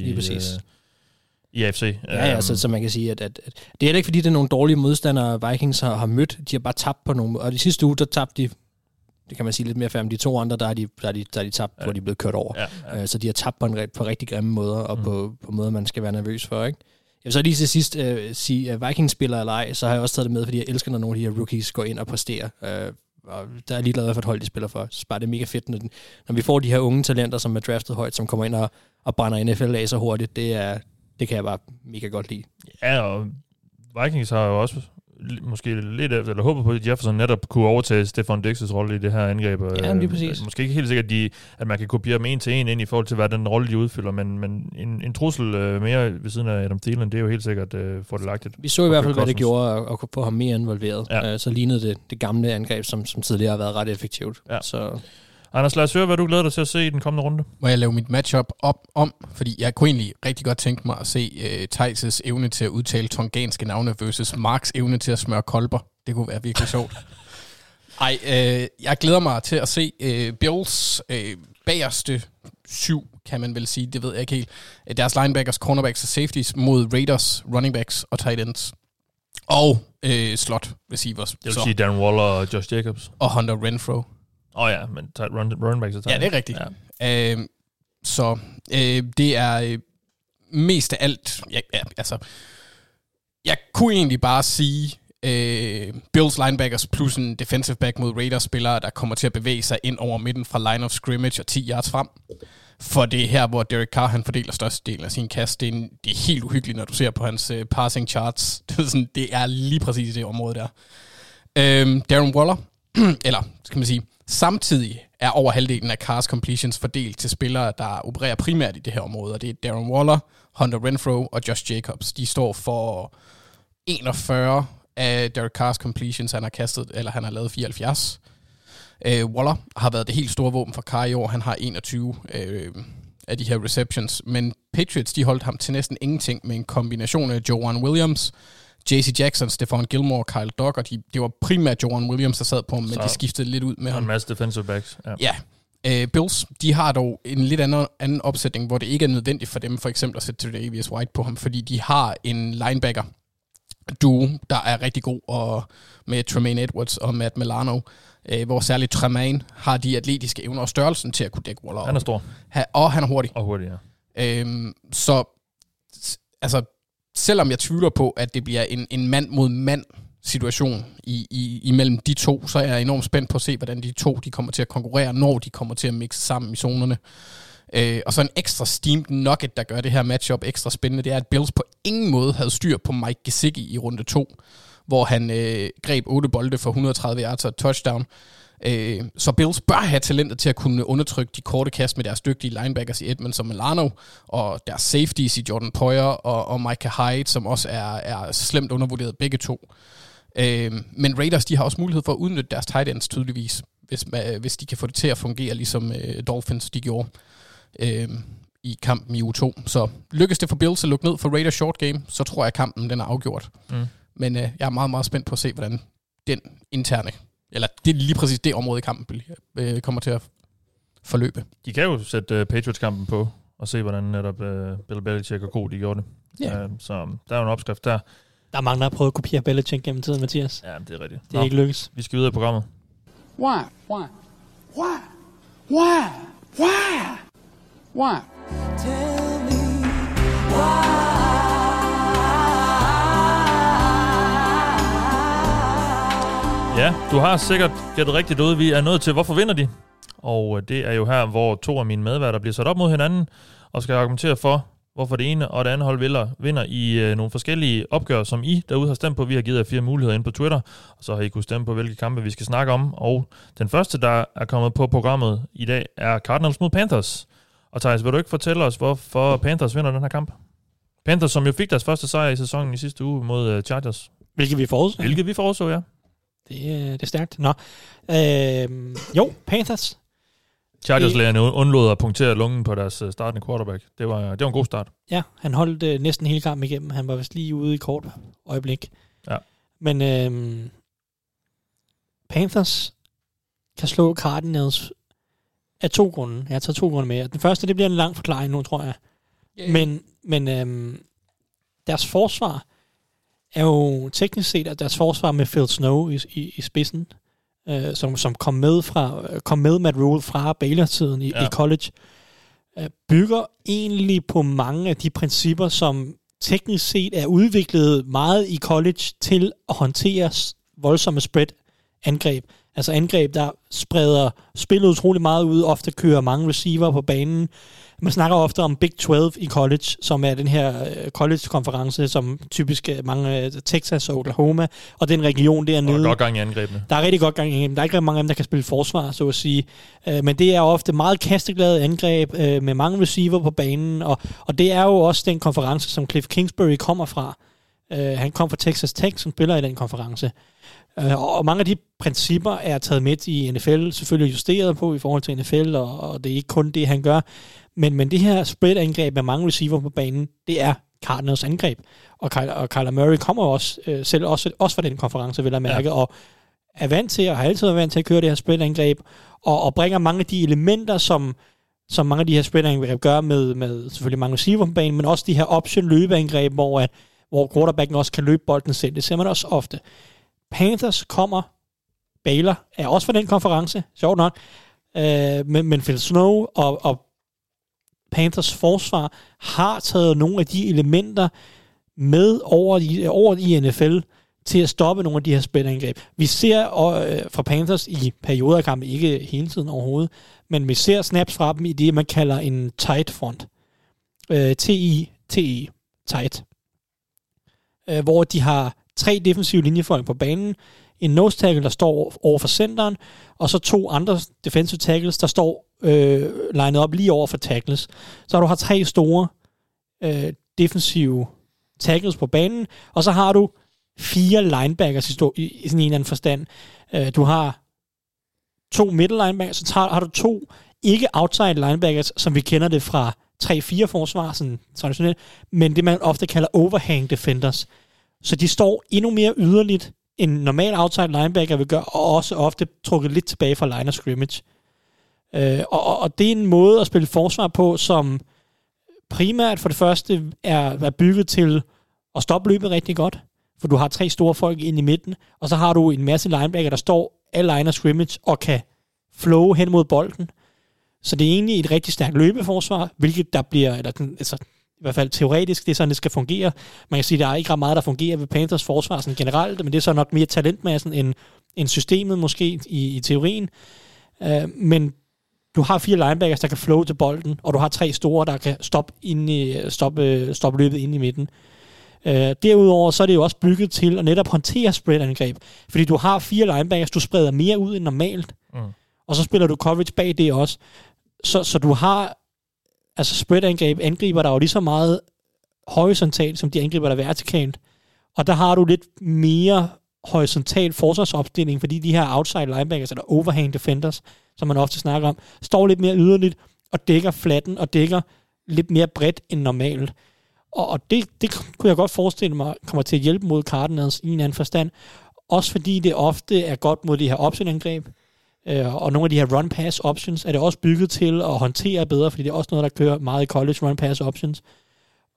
i AFC. Ja, så man kan sige, at det er heller ikke, fordi det er nogle dårlige modstandere, Vikings har mødt. De har bare tabt på nogle... Og de sidste uge, der tabte de... Det kan man sige lidt mere fair, men de to andre, der er de tabt, hvor de er blevet kørt over. Ja. Så de har tabt på rigtig grimme måder, og på måder, man skal være nervøs for, ikke? Jeg vil så lige til sidst sige, at Vikings spiller eller ej, så har jeg også taget det med, fordi jeg elsker, når nogle af de her rookies går ind og præsterer. og der er lige glad for et hold, de spiller for. Så bare det er mega fedt, når vi får de her unge talenter, som er draftet højt, som kommer ind og brænder NFL af så hurtigt. Det kan jeg bare mega godt lide. Ja, og Vikings har jo også måske lidt efter, eller håber på, at Jefferson netop kunne overtage Stefan Dix' rolle i det her angreb. Ja, lige præcis. Måske ikke helt sikkert, at man kan kopiere dem en til en ind i forhold til, hvad den rolle de udfylder, men en trussel mere ved siden af Adam Thielen, det er jo helt sikkert fordelagtigt. Vi så i hvert fald, hvad det gjorde at få ham mere involveret. Ja. Så lignede det gamle angreb, som tidligere har været ret effektivt. Ja. Så Anders, lad os høre, hvad du glæder dig til at se i den kommende runde. Må jeg lave mit matchup om? Fordi jeg kunne egentlig rigtig godt tænke mig at se Theis' evne til at udtale tonganske navne versus Marks evne til at smøre kolber. Det kunne være virkelig sjovt. Ej, jeg glæder mig til at se Bills bagerste 7, kan man vel sige. Det ved jeg ikke helt. Deres linebackers, cornerbacks og safeties mod Raiders, running backs og tight ends. Og slot receivers. Det vil sige Darren Waller og Josh Jacobs. Og Hunter Renfro. Ja, men running backs er tight. Ja, det er rigtigt. Ja. Det er mest af alt... jeg kunne egentlig bare sige Bills linebackers plus en defensive back mod Raiders-spillere, der kommer til at bevæge sig ind over midten fra line of scrimmage og 10 yards frem. For det er her, hvor Derek Carr han fordeler størstedelen af sin kast. Det er helt uhyggeligt, når du ser på hans passing charts. Det er lige præcis det område der. Darren Waller... eller skal man sige, samtidig er over halvdelen af Cars completions fordelt til spillere, der opererer primært i det her område, og det er Darren Waller, Hunter Renfro og Josh Jacobs. De står for 41 af Derek Cars completions, han har kastet, eller han har lavet 74. Waller har været det helt store våben for Carr i år, han har 21 af de her receptions, men Patriots, de holdt ham til næsten ingenting med en kombination af Jovan Williams, J.C. Jackson, Stephon Gilmore, Kyle Duggar, det var primært Jovan Williams, der sad på ham, men de skiftede lidt ud med ham. En masse defensive backs. Ja. Bills, de har dog en lidt anden opsætning, hvor det ikke er nødvendigt for dem for eksempel at sætte Tre'Davious White på ham, fordi de har en linebacker duo, der er rigtig god, og med Tremaine Edwards og Matt Milano, hvor særligt Tremaine har de atletiske evner og størrelsen til at kunne dække Waller. Han er stor. Og han er hurtig. Og hurtig, ja. Selvom jeg tvivler på, at det bliver en mand-mod-mand-situation imellem de to, så er jeg enormt spændt på at se, hvordan de to de kommer til at konkurrere, når de kommer til at mixe sammen i zonerne. Og så en ekstra steamed nugget, der gør det her matchup ekstra spændende, det er, at Bills på ingen måde havde styr på Mike Gesicki i runde 2, hvor han greb 8 bolde for 130 yards og touchdown. Så Bills bør have talentet til at kunne undertrykke de korte kast med deres dygtige linebackers i Edmonds og Milano, og deres safeties i Jordan Poyer og Micah Hyde, som også er slemt undervurderet begge to. Men Raiders, de har også mulighed for at udnytte deres tight ends tydeligvis, hvis de kan få det til at fungere, ligesom Dolphins de gjorde i kampen i U2. Så lykkes det for Bills at lukke ned for Raiders short game, så tror jeg, at kampen den er afgjort. Men jeg er meget, meget spændt på at se, hvordan den interne... Eller det er lige præcis det område i kampen kommer til at forløbe. De kan jo sætte Patriots-kampen på og se, hvordan netop Bill Belichick og Co. de gjorde det. Yeah. Så der er jo en opskrift der. Der er mange, der har prøvet at kopiere Belichick gennem tiden, Mathias. Ja, det er rigtigt. Det er ikke lykkes. Vi skal videre i programmet. Why? Tell me why. Ja, du har sikkert gættet rigtigt ud. Vi er nødt til, hvorfor vinder de? Og det er jo her, hvor to af mine medværter bliver sat op mod hinanden, og skal argumentere for, hvorfor det ene og det andet hold vinder i nogle forskellige opgør, som I derude har stemt på. Vi har givet jer 4 muligheder ind på Twitter, og så har I kunnet stemme på, hvilke kampe vi skal snakke om. Og den første, der er kommet på programmet i dag, er Cardinals mod Panthers. Og Theis, vil du ikke fortælle os, hvorfor Panthers vinder den her kamp? Panthers, som jo fik deres første sejr i sæsonen i sidste uge mod Chargers. Hvilket vi forudså, ja. Det er stærkt. Nå. Panthers. Chargers-lærerne undlod at punktere lungen på deres startende quarterback. Det var en god start. Ja, han holdt næsten hele kampen igennem. Han var vist lige ude i kort øjeblik. Ja. Men Panthers kan slå Cardinals af 2 grunde. Jeg tager 2 grunde med. Den første, det bliver en lang forklaring nu, tror jeg. Yeah. Men deres forsvar... er jo teknisk set, at deres forsvar med Phil Snow i spidsen, som kom med Matt Rule fra Baylor-tiden i college, bygger egentlig på mange af de principper, som teknisk set er udviklet meget i college til at håndtere voldsomme spread-angreb. Altså angreb, der spreder spillet utrolig meget ud, ofte kører mange receiver på banen. Man snakker ofte om Big 12 i college, som er den her college-konference, som typisk mange Texas og Oklahoma, og den region dernede. Der er godt gang i angrebene. Der er rigtig godt gang i angrebene. Der er ikke mange af dem, der kan spille forsvar, så at sige. Men det er ofte meget kasteglade angreb med mange receiver på banen, og det er jo også den konference, som Cliff Kingsbury kommer fra. Han kom fra Texas Tech, som spiller i den konference. Og mange af de principper er taget med i NFL, selvfølgelig justeret på i forhold til NFL, og det er ikke kun det, han gør. Men det her spread-angreb med mange receiver på banen, det er Cardinals angreb. Og Kyler Murray kommer også selv også fra den konference, vil jeg mærke, og er vant til, og har altid været vant til at køre det her spread-angreb, og bringer mange af de elementer, som mange af de her spread-angreb gør med selvfølgelig mange receiver på banen, men også de her option-løbeangreb, hvor quarterbacken også kan løbe bolden selv. Det ser man også ofte. Panthers kommer, Baylor er også fra den konference, sjovt nok, men Phil Snow og Panthers forsvar har taget nogle af de elementer med over i NFL til at stoppe nogle af de her spillangreb. Vi ser fra Panthers i perioder af kampen, ikke hele tiden overhovedet, men vi ser snaps fra dem i det, man kalder en tight front. T-I-T-E, tight. Hvor de har 3 defensive linjefolk på banen, en nose tackle, der står over for centeren, og så 2 andre defensive tackles, der står linet op lige over for tackles. Så du har 3 store defensive tackles på banen, og så har du 4 linebackers i sådan en eller anden forstand. Du har 2 middle linebackers, så har du 2 ikke outside linebackers, som vi kender det fra 3-4 forsvar, sådan traditionelt, men det man ofte kalder overhang defenders. Så de står endnu mere yderligt, end normal outside linebacker vil gøre, og også ofte trukket lidt tilbage fra line of scrimmage. Og det er en måde at spille forsvar på, som primært for det første er bygget til at stoppe løbet rigtig godt, for du har 3 store folk ind i midten, og så har du en masse linebacker, der står af line of scrimmage og kan flow hen mod bolden. Så det er egentlig et rigtig stærkt løbeforsvar, hvilket der bliver, altså i hvert fald teoretisk, det er sådan, det skal fungere. Man kan sige, der er ikke ret meget, der fungerer ved Panthers forsvar sådan generelt, men det er så nok mere talentmassen end systemet måske i teorien. Men du har 4 linebackers, der kan flow til bolden, og du har 3 store, der kan stoppe løbet inde i midten. Derudover så er det jo også bygget til at netop håndtere spreadangreb, fordi du har 4 linebackers, du spreder mere ud end normalt, og så spiller du coverage bag det også. Så du har, altså spreadangreb angriber der jo lige så meget horisontalt, som de angriber der vertikalt. Og der har du lidt mere horisontal forsvarsopstilling, fordi de her outside linebackers, eller overhang defenders, som man ofte snakker om, står lidt mere yderligt og dækker flatten og dækker lidt mere bredt end normalt. Og det kunne jeg godt forestille mig kommer til at hjælpe mod Cardinals i en anden forstand. Også fordi det ofte er godt mod de her optionangreb. Og nogle af de her run-pass options er det også bygget til at håndtere bedre, fordi det er også noget, der kører meget i college, run-pass options.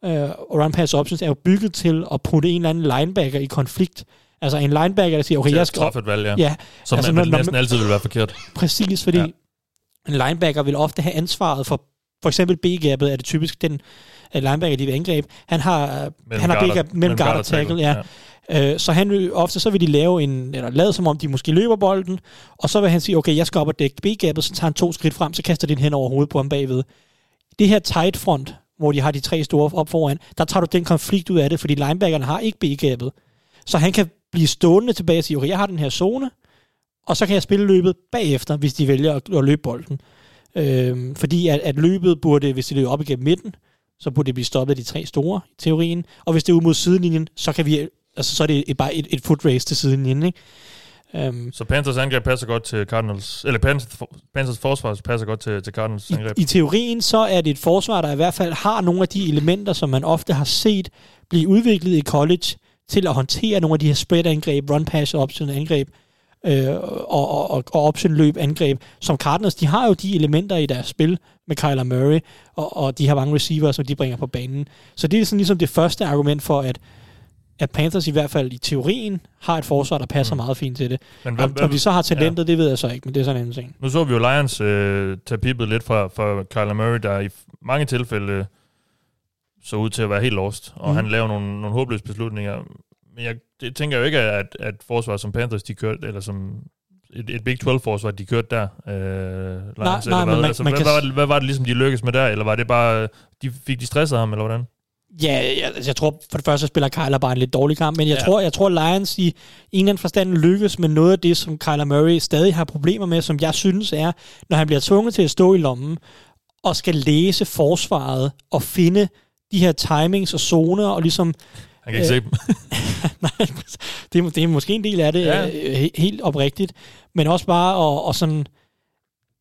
Og run-pass options er jo bygget til at putte en eller anden linebacker i konflikt. Altså en linebacker, der siger, okay, jeg skal... Træffe et valg, ja. Som altså, når næsten altid vil være forkert. Præcis, fordi en linebacker vil ofte have ansvaret for eksempel B-gappet, er det typisk den linebacker, de vil angribe. Han har B-gap mellem guard og tackle, ja. Så han ofte, så vil de lave en, eller lade som om de måske løber bolden, og så vil han sige, okay, jeg skal op og dække B-gappet, så tager han 2 skridt frem, så kaster de den hen over hovedet på ham bagved. Det her tight front, hvor de har de 3 store op foran, der tager du den konflikt ud af det, fordi linebackerne har ikke B-gappet. Så han kan blive stående tilbage og sige, okay, jeg har den her zone, og så kan jeg spille løbet bagefter, hvis de vælger at løbe bolden. Fordi at løbet burde, hvis de løber op igennem midten, så burde det blive stoppet af de 3 store, i teorien. Og hvis det er ud mod sidelinjen, så kan vi... Altså, så er det bare et foot race til siden inden, ikke? Så Panthers angreb passer godt til Cardinals... Eller Panthers forsvar passer godt til Cardinals angreb. I teorien så er det et forsvar, der i hvert fald har nogle af de elementer, som man ofte har set blive udviklet i college, til at håndtere nogle af de her spread-angreb, run-pass-option-angreb og option-løb-angreb. Som Cardinals, de har jo de elementer i deres spil med Kyler Murray, og de har mange receivers, som de bringer på banen. Så det er sådan ligesom det første argument for, at Panthers i hvert fald i teorien har et forsvar, der passer meget fint til det. Men om de så har talentet, det ved jeg så ikke, men det er sådan en ting. Nu så vi jo Lions tage pippet lidt fra Kyler Murray, der i mange tilfælde så ud til at være helt lost, og han laver nogle håbløse beslutninger. Men jeg tænker jo ikke, at forsvar som Panthers, de kørte, eller som et Big 12-forsvar, de kørte der? Hvad var det ligesom, de lykkedes med der? Eller var det bare, fik de stresset ham, eller hvordan? Ja, jeg tror for det første, spiller Kyler bare en lidt dårlig kamp, men jeg tror Lions i en eller anden forstand lykkes med noget af det, som Kyler Murray stadig har problemer med, som jeg synes er, når han bliver tvunget til at stå i lommen, og skal læse forsvaret, og finde de her timings og zoner, og ligesom... Han kan ikke se dem. Nej, det er måske en del af det, helt oprigtigt, men også bare og sådan...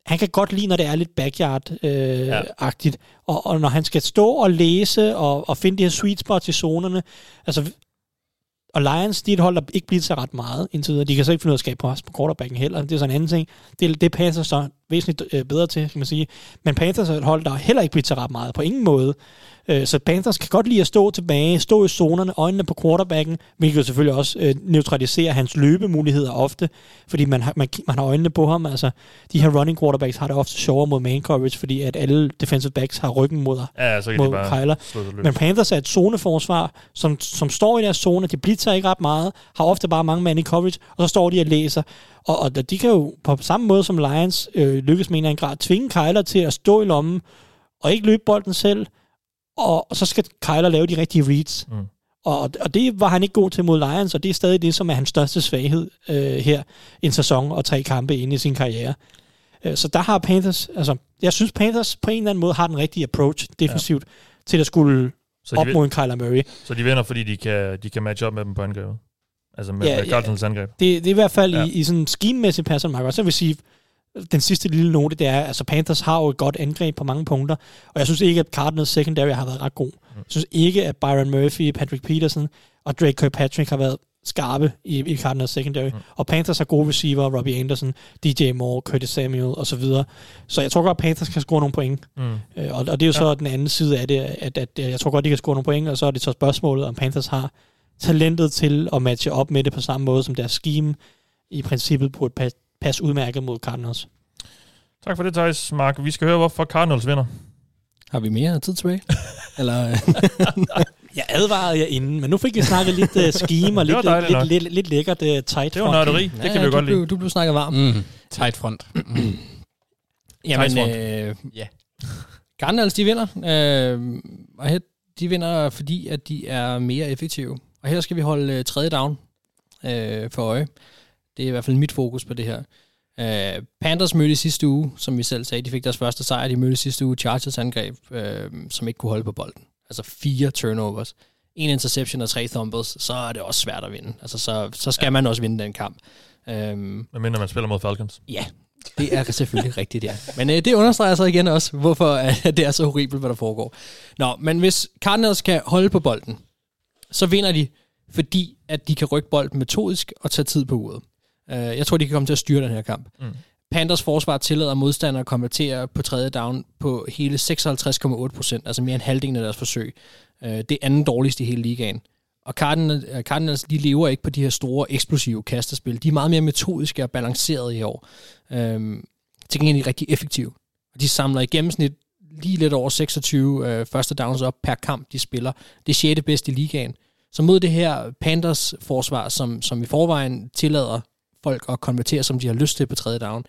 Han kan godt lide, når det er lidt backyard-agtigt. Og når han skal stå og læse og finde de her sweet spots i zonerne. Altså, og Lions, de er et hold, der ikke blitzser ret meget indtil videre. De kan så ikke finde ud af at skabe på quarterbacken heller. Det er sådan en anden ting. Det passer så væsentligt bedre til, kan man sige. Men Panthers er et hold, der heller ikke blitzser ret meget på ingen måde. Så Panthers kan godt lide at stå tilbage, stå i zonerne, øjnene på quarterbacken, hvilket selvfølgelig også neutraliserer hans løbemuligheder ofte, fordi man har øjnene på ham. Altså, de her running quarterbacks har det ofte sjovere mod man coverage, fordi at alle defensive backs har ryggen mod Kyler. Men Panthers er et zoneforsvar, som står i deres zone, de blitzer ikke ret meget, har ofte bare mange mand i coverage, og så står de og læser. Og de kan jo på samme måde som Lions lykkes med en eller anden grad tvinge Kyler til at stå i lommen og ikke løbe bolden selv, og så skal Kyler lave de rigtige reads. Mm. Og det var han ikke god til mod Lions, og det er stadig det, som er hans største svaghed her en sæson og 3 kampe inde i sin karriere. Så der har Panthers, altså jeg synes Panthers på en eller anden måde har den rigtige approach defensivt til at skulle op mod en Kyler Murray. Så de vinder, fordi de kan matche op med dem på angrebet? Altså med Cardinals angreb? Det er i hvert fald i sådan scheme-mæssigt passer meget godt. Så vil sige, den sidste lille note, det er, altså Panthers har jo et godt angreb på mange punkter, og jeg synes ikke, at Cardinals secondary har været ret god. Jeg synes ikke, at Byron Murphy, Patrick Peterson og Drake Kirkpatrick har været skarpe i Cardinals secondary, og Panthers har gode receiver, Robbie Anderson, DJ Moore, Curtis Samuel osv. Så jeg tror godt, at Panthers kan score nogle point. Og det er jo så den anden side af det, at jeg tror godt, de kan score nogle point, og så er det så spørgsmålet, om Panthers har talentet til at matche op med det på samme måde, som deres scheme i princippet på et pas udmærket mod Cardinals. Tak for det, Theis. Mark, vi skal høre, hvorfor Cardinals vinder. Har vi mere tid tilbage? Eller... Jeg advarede jer inden, men nu fik vi snakket lidt scheme og lidt lækkert tight front. Det var nørderi, det kan vi godt lide. Du blev snakket varm. Tight front. Jamen, tight front. Cardinals, de vinder. Og de vinder, fordi at de er mere effektive. Og her skal vi holde tredje down for øje. Det er i hvert fald mit fokus på det her. Panthers mødte sidste uge, som vi selv sagde, de fik deres første sejr. De mødte sidste uge Chargers angreb, som ikke kunne holde på bolden. Altså 4 turnovers, 1 interception og 3 fumbles, så er det også svært at vinde. Altså så skal man også vinde den kamp. Hvad mener man spiller mod Falcons? Ja, det er selvfølgelig rigtigt, ja. Men det understreger så igen også, hvorfor det er så horribelt, hvad der foregår. Nå, men hvis Cardinals kan holde på bolden, så vinder de, fordi at de kan rykke bolden metodisk og tage tid på uret. Jeg tror, de kan komme til at styre den her kamp. Panthers forsvar tillader modstandere at konvertere på tredje down på hele 56,8%, altså mere end halvdelen af deres forsøg. Det anden dårligste i hele ligaen. Og Cardinals, de lever ikke på de her store, eksplosive kastespil. De er meget mere metodiske og balancerede i år. Til gengæld er de rigtig effektive. De samler i gennemsnit lige lidt over 26 første downs op per kamp, de spiller. Det er 6. bedste i ligaen. Så mod det her Panthers forsvar, som i forvejen tillader folk at konvertere, som de har lyst til på tredje down,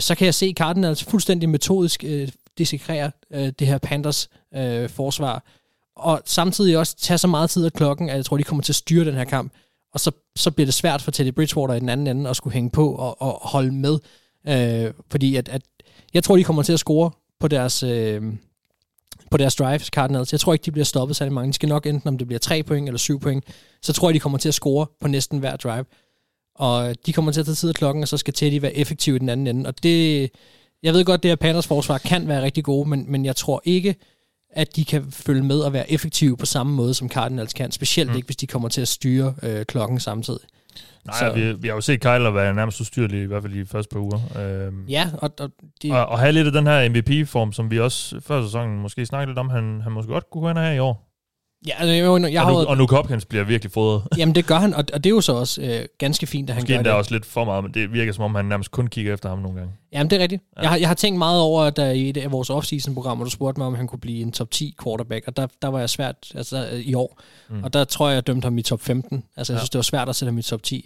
så kan jeg se Cardinals fuldstændig metodisk desekrere det her Panthers forsvar, og samtidig også tage så meget tid af klokken, at jeg tror, de kommer til at styre den her kamp, og så bliver det svært for Teddy Bridgewater i den anden ende at skulle hænge på og holde med, fordi at jeg tror, de kommer til at score på deres drives, Cardinals. Jeg tror ikke, de bliver stoppet særlig mange. De skal nok enten, om det bliver 3 point eller 7 point, så tror jeg, de kommer til at score på næsten hver drive. Og de kommer til at tage tid af klokken, og så skal Teddy være effektiv i den anden ende. Og det, jeg ved godt, det her Panthers forsvar kan være rigtig gode, men jeg tror ikke, at de kan følge med og være effektive på samme måde, som Cardinals kan. Specielt ikke, hvis de kommer til at styre klokken samtidig. Nej, vi har jo set Kyler være nærmest ustyrlig, i hvert fald i første par uger. Og have lidt af den her MVP-form, som vi også før sæsonen måske snakkede lidt om, han måske godt kunne gå ind og have i år. Ja, altså, nu Hopkins bliver virkelig fodret. Jamen det gør han, og det er jo så også ganske fint, at han måske gør det. Måske også lidt for meget, men det virker som om, han nærmest kun kigger efter ham nogle gange. Jamen det er rigtigt. Ja. Jeg har tænkt meget over, at i et af vores off-season-program, hvor du spurgte mig, om han kunne blive en top 10 quarterback, og der var jeg svært i år. Og der tror jeg, jeg dømte ham i top 15. Altså jeg synes, det var svært at sætte ham i top 10.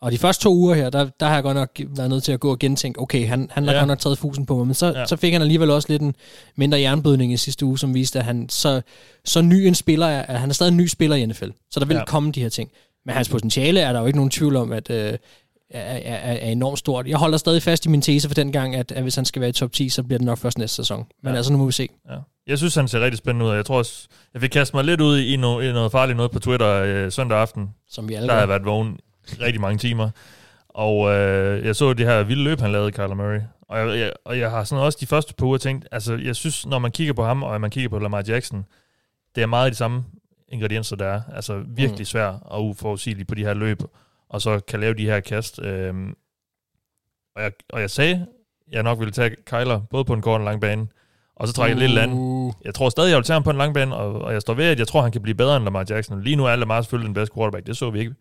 Og de første 2 uger her, der har jeg godt nok været nødt til at gå og gentænke, okay, han har godt nok taget fusen på mig, men så fik han alligevel også lidt en mindre jernblødning i sidste uge, som viste, at han så ny en spiller, at han er stadig en ny spiller i NFL. Så der vil komme de her ting. Men hans potentiale er der jo ikke nogen tvivl om, at er enormt stort. Jeg holder stadig fast i min tese for den gang, at hvis han skal være i top 10, så bliver det nok først næste sæson. Men altså, nu må vi se. Ja. Jeg synes, han ser rigtig spændende ud, og jeg tror også, jeg vil kaste mig lidt ud i noget farligt noget på Twitter søndag aften. Som vi alle. Der har jeg været vågen rigtig mange timer. Og jeg så det her vilde løb, han lavede, Kyler Murray. Og jeg har sådan også de første par uger tænkt, altså jeg synes, når man kigger på ham, og man kigger på Lamar Jackson, det er meget de samme ingredienser, der er. Altså virkelig svært og uforudsigelig på de her løb, og så kan lave de her kast. Og jeg sagde, jeg nok ville tage Kyler, både på en kort og en lang bane, og så trækker jeg lidt land. Jeg tror stadig, jeg vil tage ham på en lang bane, og jeg står ved, at jeg tror, han kan blive bedre end Lamar Jackson. Lige nu er Lamar selvfølgelig den bedste quarterback, det så vi ikke.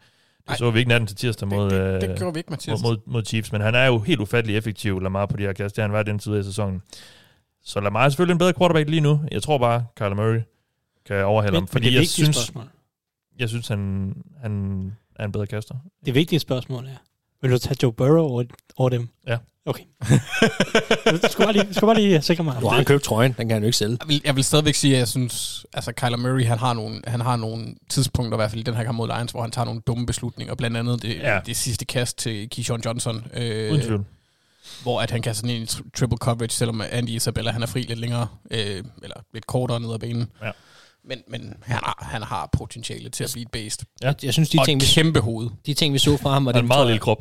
Det så vi ikke natten til tirsdag mod Chiefs, men han er jo helt ufattelig effektiv, Lamar, på de her kast. Det har han været den tid af sæsonen. Så Lamar er selvfølgelig en bedre quarterback lige nu. Jeg tror bare, Kyler Murray kan overhælde ham, fordi jeg synes, han er en bedre kaster. Det vigtige spørgsmål er, vil du tage Joe Burrow over dem? Ja. Okay. Du skal bare lige sikre mig. Du har købt trøjen, den kan han jo ikke sælge. Jeg vil stadigvæk sige, at jeg synes, altså Kyler Murray, han har nogle tidspunkter, i hvert fald i den her kamp mod Lions, hvor han tager nogle dumme beslutninger, blandt andet det sidste kast til Keyshawn Johnson. Uden tvivl. Hvor at han kaster sådan en triple coverage, selvom Andy Isabella, han er fri lidt længere, eller lidt kortere ned ad benen. Ja. Men han har potentiale til at blive et beast. Ja. Jeg synes, de ting, kæmpe hoved. De ting, vi så fra ham, var det en meget lille krop.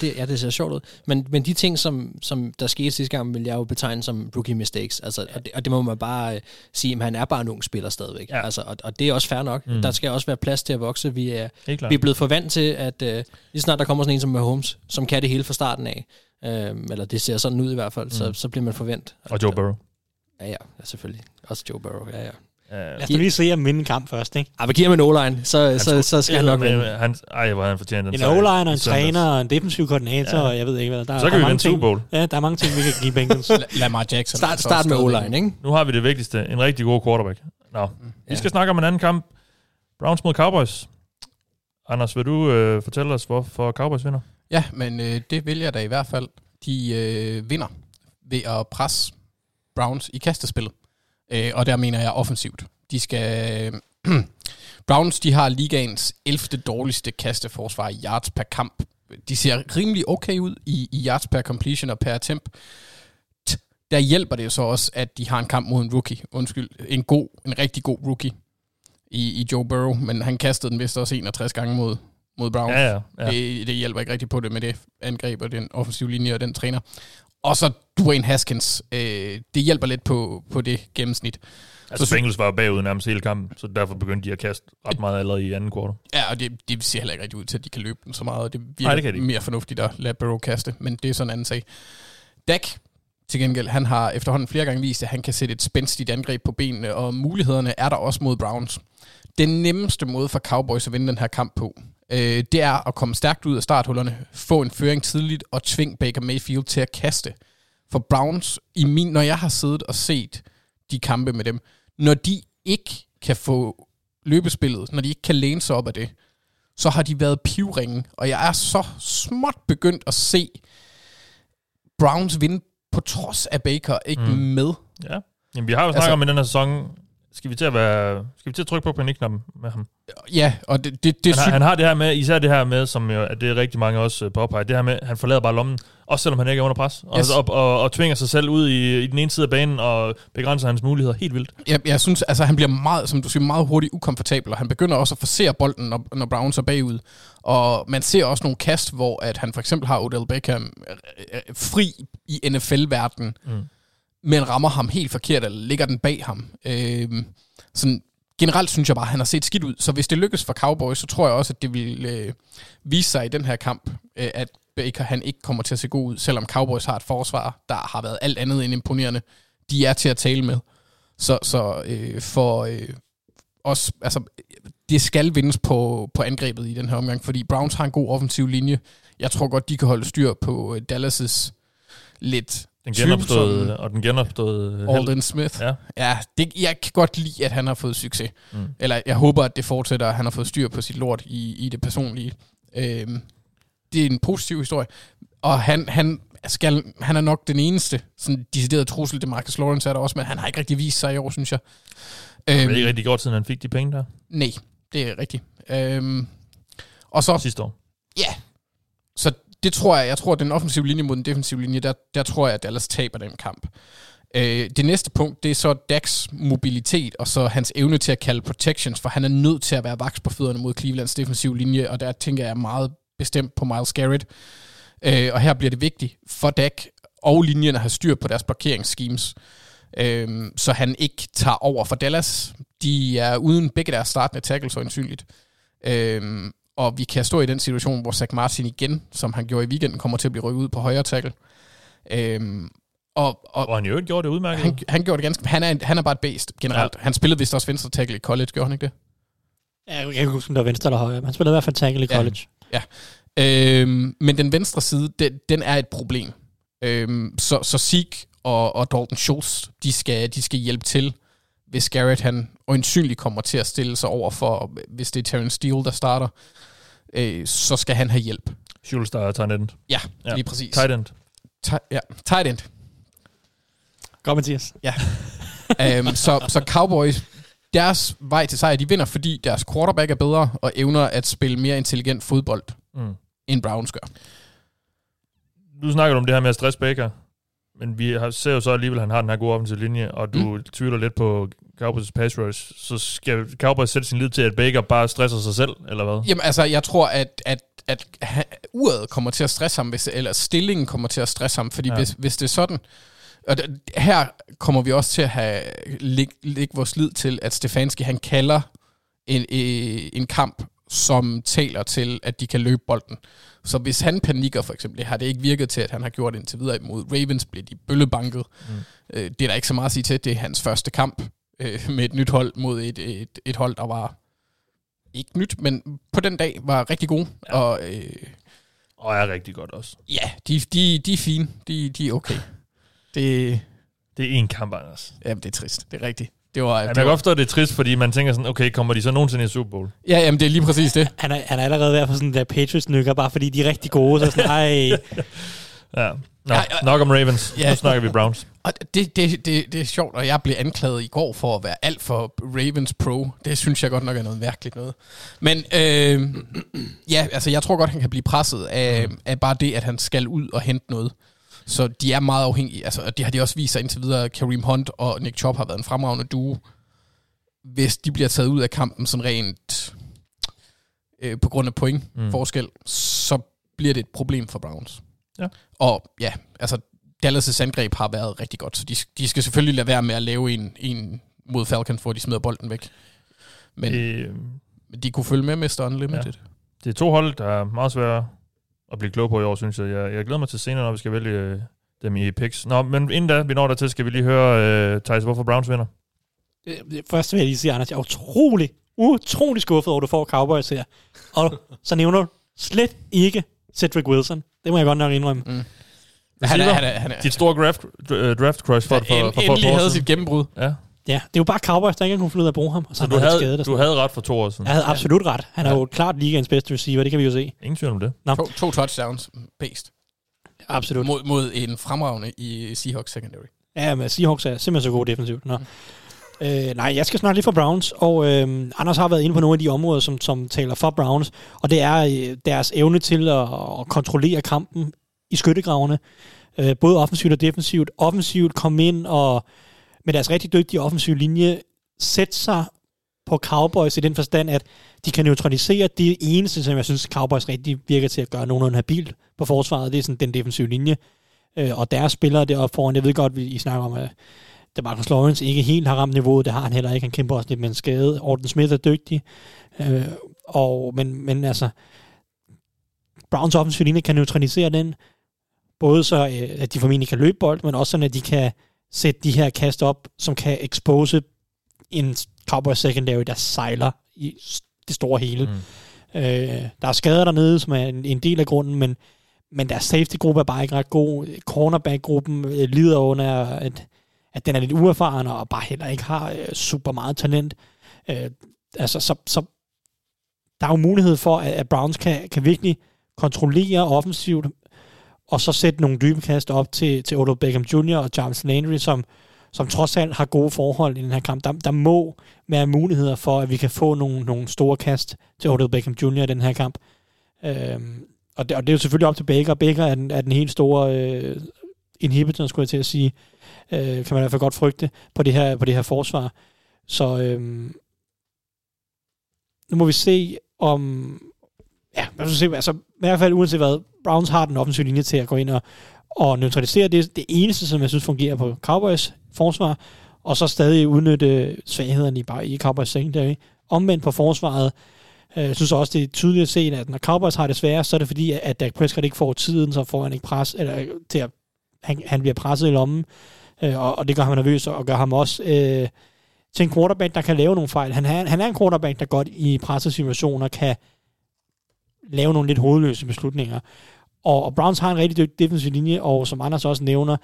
Det ser sjovt ud. Men de ting, som der skete sidste gang, vil jeg jo betegne som rookie mistakes. Altså, og det må man bare sige, at han er bare en ung spiller stadigvæk. Ja. Altså, og det er også fair nok. Mm. Der skal også være plads til at vokse. Vi er blevet forvant til, at lige snart der kommer sådan en som Mahomes, som kan det hele fra starten af. Eller det ser sådan ud i hvert fald. Mm. Så bliver man forvent. Og Joe Burrow. Ja, selvfølgelig. Også Joe Burrow, ja. Lad os lige se om vinde kamp først, ikke? Men giver man en O-line, så skal han nok vinde. Hvor han fortjent den. En O-line og en træner og en defensiv koordinator, og jeg ved ikke hvad. Så kan vi vinde Super Bowl. Ja, der er mange ting, vi kan give Bengals. Lamar Jackson. Start med O-line, ikke? Nu har vi det vigtigste. En rigtig god quarterback. Vi skal snakke om en anden kamp. Browns mod Cowboys. Anders, vil du fortælle os, hvorfor Cowboys vinder? Ja, men det vil jeg da i hvert fald. De vinder ved at presse Browns i kastespillet. Og der mener jeg offensivt. De skal Browns, de har ligaens 11. dårligste kasteforsvar i yards per kamp. De ser rimelig okay ud i yards per completion og per attempt. Der hjælper det så også, at de har en kamp mod en rookie. Undskyld, en rigtig god rookie i Joe Burrow, men han kastede den vist også 61 gange mod Browns. Ja. Det hjælper ikke rigtig på det med det angreb og den offensive linje og den træner. Og så Dwayne Haskins. Det hjælper lidt på det gennemsnit. Altså Bengals var bagud nærmest hele kampen, så derfor begyndte de at kaste ret meget allerede i anden kvartal. Ja, og det ser heller ikke rigtig ud til, at de kan løbe den så meget, og det virker mere fornuftigt at lade Burrow kaste, men det er sådan en anden sag. Dak, til gengæld, han har efterhånden flere gange vist, at han kan sætte et spændstigt angreb på benene, og mulighederne er der også mod Browns. Den nemmeste måde for Cowboys at vinde den her kamp på, det er at komme stærkt ud af starthullerne, få en føring tidligt og tvinge Baker Mayfield til at kaste. For Browns, når jeg har siddet og set de kampe med dem, når de ikke kan få løbespillet, når de ikke kan læne sig op af det, så har de været pivringen, og jeg er så småt begyndt at se Browns vinde på trods af Baker ikke med. Ja, jamen, vi har jo snakket om i den her sæson, skal vi til at trykke på panikknappen med ham? Ja, og det han har det her med, især det her med, som jo, at det er rigtig mange også påpeger, det her med, han forlader bare lommen, også selvom han ikke er under pres, og tvinger sig selv ud i den ene side af banen, og begrænser hans muligheder helt vildt. Jeg synes, altså han bliver meget, som du siger, meget hurtigt ukomfortabel, og han begynder også at forsere bolden, når Browns er bagud. Og man ser også nogle kast, hvor at han for eksempel har Odell Beckham fri i NFL-verdenen, men rammer ham helt forkert, eller ligger den bag ham. Sådan, generelt synes jeg bare, at han har set skidt ud. Så hvis det lykkes for Cowboys, så tror jeg også, at det vil vise sig i den her kamp, at Baker han ikke kommer til at se god ud, selvom Cowboys har et forsvar, der har været alt andet end imponerende. De er til at tale med. Så for os, altså, det skal vindes på angrebet i den her omgang, fordi Browns har en god offensiv linje. Jeg tror godt, de kan holde styr på Dallas' lidt... Den genopståede Alden Smith. Ja, jeg kan godt lide, at han har fået succes. Eller jeg håber, at det fortsætter, at han har fået styr på sit lort i det personlige. det er en positiv historie. Og han er nok den eneste sådan deciderede trussel. Det Marcus Lawrence er der også, men han har ikke rigtig vist sig i år, synes jeg. Det er ikke rigtig godt, siden han fik de penge der. Nej, det er rigtigt. Og så sidste år. Ja. Yeah. Så det tror jeg. Jeg tror, at den offensive linje mod den defensive linje, der tror jeg, at Dallas taber den kamp. Det næste punkt, det er så Dax mobilitet, og så hans evne til at kalde protections, for han er nødt til at være vaks på fødderne mod Clevelands defensive linje, og der tænker jeg meget bestemt på Myles Garrett. Og her bliver det vigtigt for Dak og linjen at have styr på deres blokeringsschemes, så han ikke tager over for Dallas. De er uden begge deres startende tackles, så ansynligt. Og vi kan stå i den situation, hvor Zach Martin igen, som han gjorde i weekenden, kommer til at blive rykket ud på højre tackle. Og han jo ikke gjorde det udmærket. Han gjorde det ganske... Han er bare et bæst generelt. Ja. Han spillede vist også venstre tackle i college, gjorde han ikke det? Ja, jeg kan ikke huske, om det var venstre eller højre. Han spillede i hvert fald tackle i college. Ja. Men den venstre side, den er et problem. Så Zeke og Dalton Schultz, de skal hjælpe til, hvis Garrett han øjensynligt kommer til at stille sig over for, hvis det er Terrence Steele, der starter, så skal han have hjælp. Schultz, der er tight end. Ja, lige præcis. Tight end. Tight end. Godt, Mathias. Ja. Så Cowboys, deres vej til sejr, de vinder, fordi deres quarterback er bedre og evner at spille mere intelligent fodbold, end Browns gør. Du snakker om det her med at stresse Baker, men vi ser jo så alligevel, at han har den her gode offensiv linje, og du tvivler lidt på Cowboys pass rush, så skal Cowboys sætte sin lid til, at Baker bare stresser sig selv, eller hvad? Jamen altså, jeg tror, at uret kommer til at stresse ham, eller stillingen kommer til at stresse ham, fordi hvis det er sådan... Og her kommer vi også til at have lægge vores lid til, at Stefanski han kalder en kamp, som taler til, at de kan løbe bolden. Så hvis han panikker for eksempel, har det ikke virket til, at han har gjort det indtil videre imod Ravens, bliver de bøllebanket. Det er der ikke så meget at sige til, det er hans første kamp med et nyt hold mod et hold, der var ikke nyt, men på den dag var rigtig god. Ja. Og er rigtig godt også. Ja, de er fine. De er okay. Det er én kamp, Anders. Jamen, det er trist. Det er rigtigt. Jeg kan godt forstå, at det er trist, fordi man tænker sådan, okay, kommer de så nogensinde i Super Bowl? Ja, jamen, det er lige præcis det. Han er allerede ved at få sådan der Patriots-nykker, bare fordi de er rigtig gode. Så sådan, ja. Nå, nok om Ravens. Ja. Nu snakker vi Browns. Og det er sjovt, og jeg blev anklaget i går for at være alt for Ravens pro. Det synes jeg godt nok er noget mærkeligt noget. Men jeg tror godt, han kan blive presset af bare det, at han skal ud og hente noget. Så de er meget afhængige, altså, og det har de også vist sig indtil videre. Kareem Hunt og Nick Chubb har været en fremragende duo. Hvis de bliver taget ud af kampen sådan rent på grund af pointforskel, så bliver det et problem for Browns. Ja. Og ja, altså Dallas' angreb har været rigtig godt, så de skal selvfølgelig lade være med at lave en mod Falcons, hvor de smider bolden væk. Men de kunne følge med Mr. Unlimited. Ja. Det er to hold, der er meget svære at blive klog på i år, synes jeg. Jeg glæder mig til senere, når vi skal vælge dem i picks. Nå, men inden da vi når dertil, skal vi lige høre, Theis, hvorfor Browns vinder? Først vil jeg lige sige, Anders, jeg er utrolig skuffet over, at du får Cowboys her. Og så nævner du slet ikke Cedric Wilson. Det må jeg godt nok indrømme. Han er dit store draft crush for endelig havde sit gennembrud. Ja. Ja, det er jo bare Cowboys, der ikke engang kunne finde ud af at bruge ham. Og så du havde ret for 2 år siden. Jeg havde absolut ret. Han er jo klart ligaens bedste receiver, det kan vi jo se. Ingen tvivl om det. No. To touchdowns, best. Absolut. Mod en fremragende i Seahawks secondary. Ja, men Seahawks er simpelthen så god defensivt. Nå. Nej, jeg skal snakke lige for Browns, og Anders har været inde på nogle af de områder, som taler for Browns, og det er deres evne til at kontrollere kampen i skyttegravene, både offensivt og defensivt. Offensivt kom ind og med deres rigtig dygtige offensiv linje, sætter sig på Cowboys i den forstand, at de kan neutralisere det eneste, som jeg synes, Cowboys rigtig virker til at gøre nogenlunde habilt på forsvaret. Det er sådan den defensive linje. Og deres spillere deroppe foran, jeg ved godt, I snakker om, at Marcus Lawrence ikke helt har ramt niveauet. Det har han heller ikke. Han kæmper også lidt med en skade. Orton Smith er dygtig. Men altså, Browns offensiv linje kan neutralisere den. Både så, at de formentlig kan løbe bold, men også sådan, at de kan sætte de her kast op, som kan expose en Cowboys secondary, der sejler i det store hele. Der er skader dernede, som er en del af grunden, men deres safety-gruppe er bare ikke ret god. Cornerback-gruppen lider under, at den er lidt uerfaren, og bare heller ikke har super meget talent. Der er jo mulighed for, at Browns kan virkelig kontrollere offensivt, og så sætte nogle dybekast op til Odell Beckham Jr. og Jarvis Landry, som trods alt har gode forhold i den her kamp. Der må være muligheder for, at vi kan få nogle store kast til Odell Beckham Jr. i den her kamp. Og det er jo selvfølgelig op til Baker. Baker er den helt store inhibitor, skulle jeg til at sige. Kan man i hvert fald godt frygte på det her forsvar. Så nu må vi se om... Ja, man skal se, altså, i hvert fald uanset hvad, Browns har den offensiv linje til at gå ind og neutralisere det eneste, som jeg synes fungerer på Cowboys forsvar, og så stadig udnytte svaghederne i Cowboys secondary. Omvendt på forsvaret, jeg synes også, det er tydeligt at se, at når Cowboys har det svære, så er det fordi, at Dak Prescott ikke får tiden, så får han ikke pres, eller til at han bliver presset i lommen, og det gør ham nervøs, og gør ham også til en quarterback, der kan lave nogle fejl. Han er en quarterback, der godt i pressede situationer kan lave nogle lidt hovedløse beslutninger. Og Browns har en rigtig dygtig defensiv linje, og som Anders også nævner,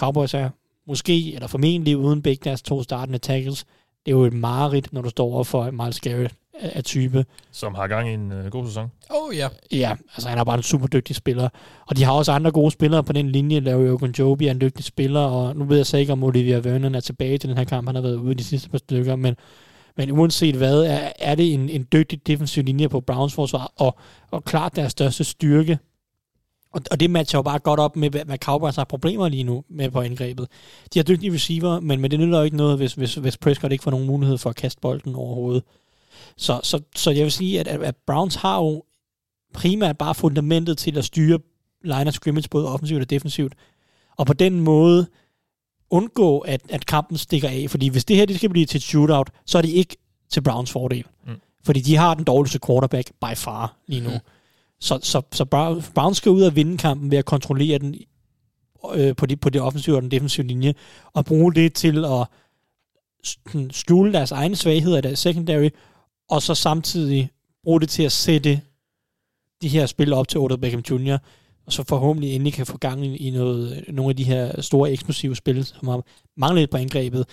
Cowboys er måske, eller formentlig, uden begge deres to startende tackles. Det er jo et mareridt, når du står over for Miles Garrett af type. Som har gang i en god sæson. Oh ja. Yeah. Ja, altså han er bare en super dygtig spiller. Og de har også andre gode spillere på den linje. Larry Ogunjobi er en dygtig spiller, og nu ved jeg så ikke, om Olivia Vernon er tilbage til den her kamp. Han har været ude de sidste par stykker, men uanset hvad, er det en dygtig defensiv linje på Browns forsvar, og klart deres største styrke. Og det matcher jo bare godt op med, hvad Cowboys har problemer lige nu med på angrebet. De har dygtige receiver, men det nytter jo ikke noget, hvis Prescott ikke får nogen mulighed for at kaste bolden overhovedet. Så jeg vil sige, at Browns har jo primært bare fundamentet til at styre line of scrimmage, både offensivt og defensivt. Og på den måde undgå, at kampen stikker af. Fordi hvis det her skal blive til et shootout, så er det ikke til Browns fordel. Mm. Fordi de har den dårligste quarterback by far lige nu. Mm. Så Browns skal ud og vinde kampen ved at kontrollere den på det offensive og den defensive linje, og bruge det til at skjule deres egne svagheder i deres secondary, og så samtidig bruge det til at sætte de her spil op til Odell Beckham Jr., og så forhåbentlig endelig kan få gang i nogle af de her store eksplosive spil, som har manglet på angrebet,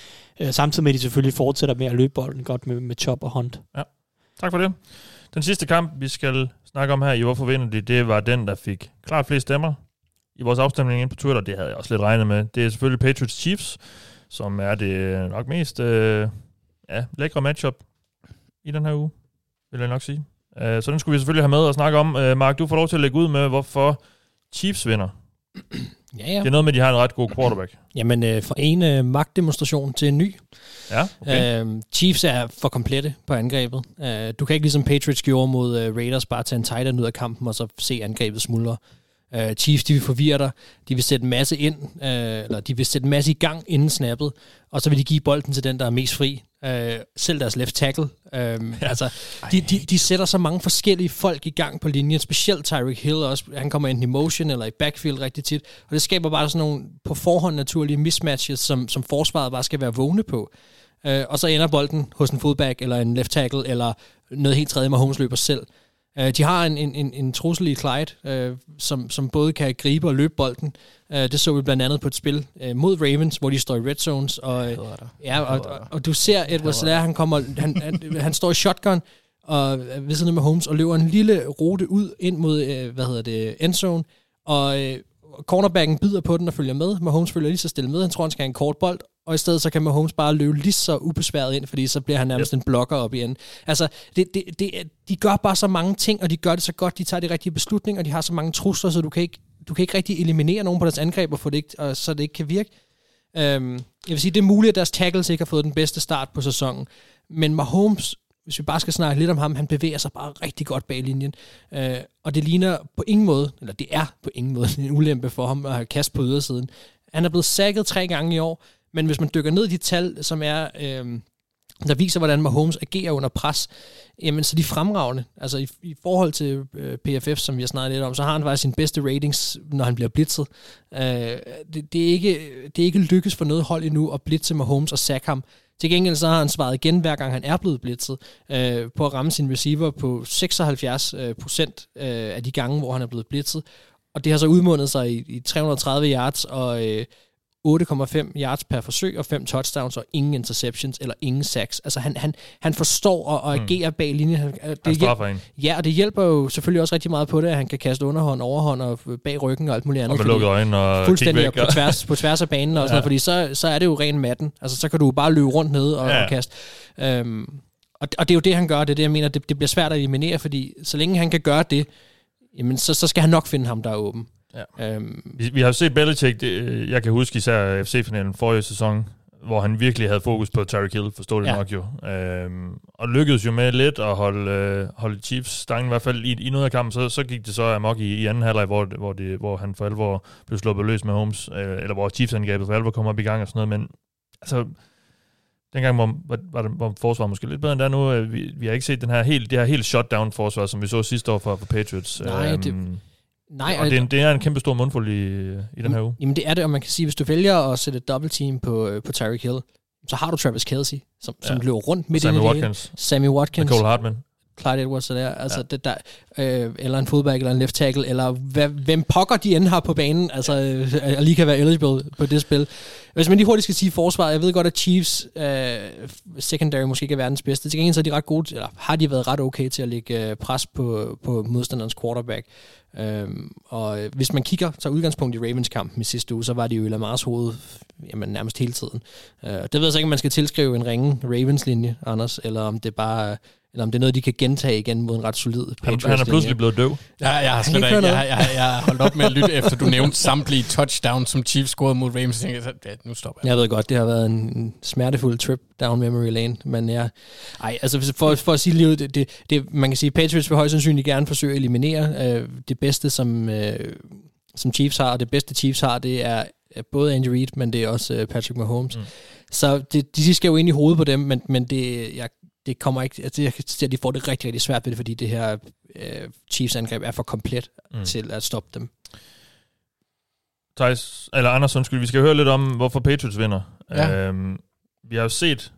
samtidig med, at de selvfølgelig fortsætter med at løbe bolden godt med Chop og Hunt. Ja, tak for det. Den sidste kamp, vi skal snakke om her i Hvorfor Vinder De, det var den, der fik klart flest stemmer i vores afstemning ind på Twitter. Det havde jeg også lidt regnet med. Det er selvfølgelig Patriots Chiefs, som er det nok mest lækre matchup i den her uge, vil jeg nok sige. Så den skulle vi selvfølgelig have med og snakke om. Mark, du får lov til at lægge ud med, hvorfor Chiefs vinder. Ja, ja. Det er noget med, at de har en ret god quarterback. Jamen, fra en magtdemonstration til en ny. Ja, okay. Chiefs er for komplette på angrebet. Du kan ikke ligesom Patriots gjorde mod Raiders bare tage en tight end ud af kampen og så se angrebet smuldre. Chiefs, de vil forvirre dig. De vil sætte en masse ind, eller de vil sætte en masse i gang inden snappet, og så vil de give bolden til den, der er mest fri. Selv deres left tackle. Altså, de sætter så mange forskellige folk i gang på linjen, specielt Tyreek Hill også. Han kommer enten i motion eller i backfield rigtig tit, og det skaber bare sådan nogle på forhånd naturlige mismatches, som forsvaret bare skal være vågne på. Og så ender bolden hos en fullback eller en left tackle eller noget helt tredje, Mahomes løber selv. De har en trussel i Clyde, som både kan gribe og løbe bolden. Det så vi blandt andet på et spil mod Ravens, hvor de står i red zones. Og du ser Edward Slayer, han står i shotgun og ved siden af Mahomes og løber en lille rute ud ind mod endzone. Og cornerbacken bider på den og følger med. Mahomes følger lige så stille med. Han tror, han skal have en kort bold. Og i stedet så kan Mahomes bare løbe lige så ubesværet ind, fordi så bliver han nærmest en blokker op i enden. Altså, de gør bare så mange ting, og de gør det så godt, de tager de rigtige beslutninger, og de har så mange trusler, så du kan ikke rigtig eliminere nogen på deres angreb, og få det ikke, og så det ikke kan virke. Jeg vil sige, det er muligt, at deres tackles ikke har fået den bedste start på sæsonen, men Mahomes, hvis vi bare skal snakke lidt om ham, han bevæger sig bare rigtig godt bag linjen. Og det ligner på ingen måde, eller det er på ingen måde en ulempe for ham at have kast på ydersiden. Han er blevet sacket 3 gange i år, men hvis man dykker ned i de tal, som er, der viser, hvordan Mahomes agerer under pres, jamen så de fremragende. Altså i forhold til PFF, som vi har snakket lidt om, så har han faktisk sine bedste ratings, når han bliver blitzet. Det er ikke lykkes for noget hold endnu at blitze Mahomes og sack ham. Til gengæld så har han svaret igen, hver gang han er blevet blitzet, på at ramme sin receiver på 76% af de gange, hvor han er blevet blitzet. Og det har så udmundet sig i 330 yards og 8,5 yards per forsøg og 5 touchdowns og ingen interceptions eller ingen sacks. Altså han forstår at agere bag linjen. Ja, og det hjælper jo selvfølgelig også rigtig meget på det, at han kan kaste underhånd, overhånd og bag ryggen og alt muligt andet. Og med lukkede øjne og fuldstændig på tværs af banen og sådan noget, fordi så er det jo ren matten. Altså så kan du bare løbe rundt nede og kaste. Og det er jo det, han gør. Det er det, jeg mener. Det bliver svært at eliminere, fordi så længe han kan gøre det, jamen så skal han nok finde ham, der er åben. Ja. Vi har set Belichick, jeg kan huske især FC-finalen forrige sæson, hvor han virkelig havde fokus på Tyreek Hill, forståeligt nok jo. Og lykkedes jo med lidt at holde Chiefs-stangen, i hvert fald i noget af kampen, så gik det så amok i anden halvleg, hvor han for alvor blev sluppet løs med Holmes, eller hvor Chiefs-angrebet for alvor kom op i gang og sådan noget, men altså... Dengang var forsvaret måske lidt bedre end der nu. Vi har ikke set det her helt shutdown-forsvar, som vi så sidste år for Patriots. Det er en kæmpe stor mundfuld i den her uge. Jamen det er det, og man kan sige, hvis du vælger at sætte et double-team på Tyreek Hill, så har du Travis Kelce, som løber rundt midt i det hele. Sammy Watkins. Nicole Hartman. Clyde Edwards der, altså det der, eller en fullback, eller en left tackle, eller hvem pokker de end har på banen, altså lige kan være eligible på det spil. Hvis man lige hurtigt skal sige forsvaret, jeg ved godt, at Chiefs secondary måske ikke er verdens bedste, til gengæld så er de ret gode, eller har de været ret okay til at lægge pres på modstanderens quarterback. Og hvis man kigger, så udgangspunkt i Ravens-kampen i sidste uge, så var det jo i Lamars hoved nærmest hele tiden. Det ved jeg så ikke, om man skal tilskrive en ringe Ravens-linje, Anders, eller om det bare... Eller om det er noget, de kan gentage igen mod en ret solid Patriots. Han er pludselig blevet døv. Ja, jeg har holdt op med at lytte, efter du nævnte samtlige touchdowns, som Chiefs scorede mod Rams. Nu stopper jeg. Jeg ved godt, det har været en smertefuld trip down memory lane. Men for at sige livet, det, man kan sige, Patriots vil højst sandsynligt gerne forsøge at eliminere det bedste, som Chiefs har. Og det bedste Chiefs har, det er både Andy Reid, men det er også Patrick Mahomes. Mm. Så de skal jo ind i hovedet på dem, men det kommer ikke, altså jeg kan se, at de får det rigtig, rigtig svært ved det, fordi det her Chiefs-angreb er for komplet til at stoppe dem. Theis, eller Anders, undskyld, vi skal høre lidt om, hvorfor Patriots vinder. Ja. Vi har jo set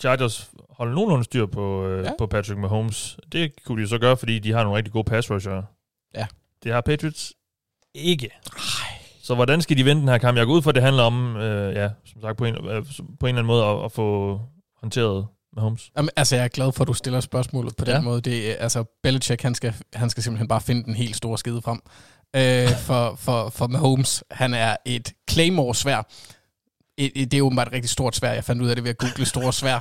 Chargers holde nogenlunde styr på Patrick Mahomes. Det kunne de så gøre, fordi de har nogle rigtig gode pass rusher. Ja. Det har Patriots ikke. Ej. Så hvordan skal de vinde den her kamp? Jeg går ud for, at det handler om, som sagt, på en eller anden måde at få håndteret Mahomes. Jamen, altså, jeg er glad for, at du stiller spørgsmålet på den måde. Det, altså, Belichick, han skal simpelthen bare finde den helt store skide frem. For Mahomes, han er et Claymore-svær. Det er åbenbart et rigtig stort svær. Jeg fandt ud af det ved at google store svær.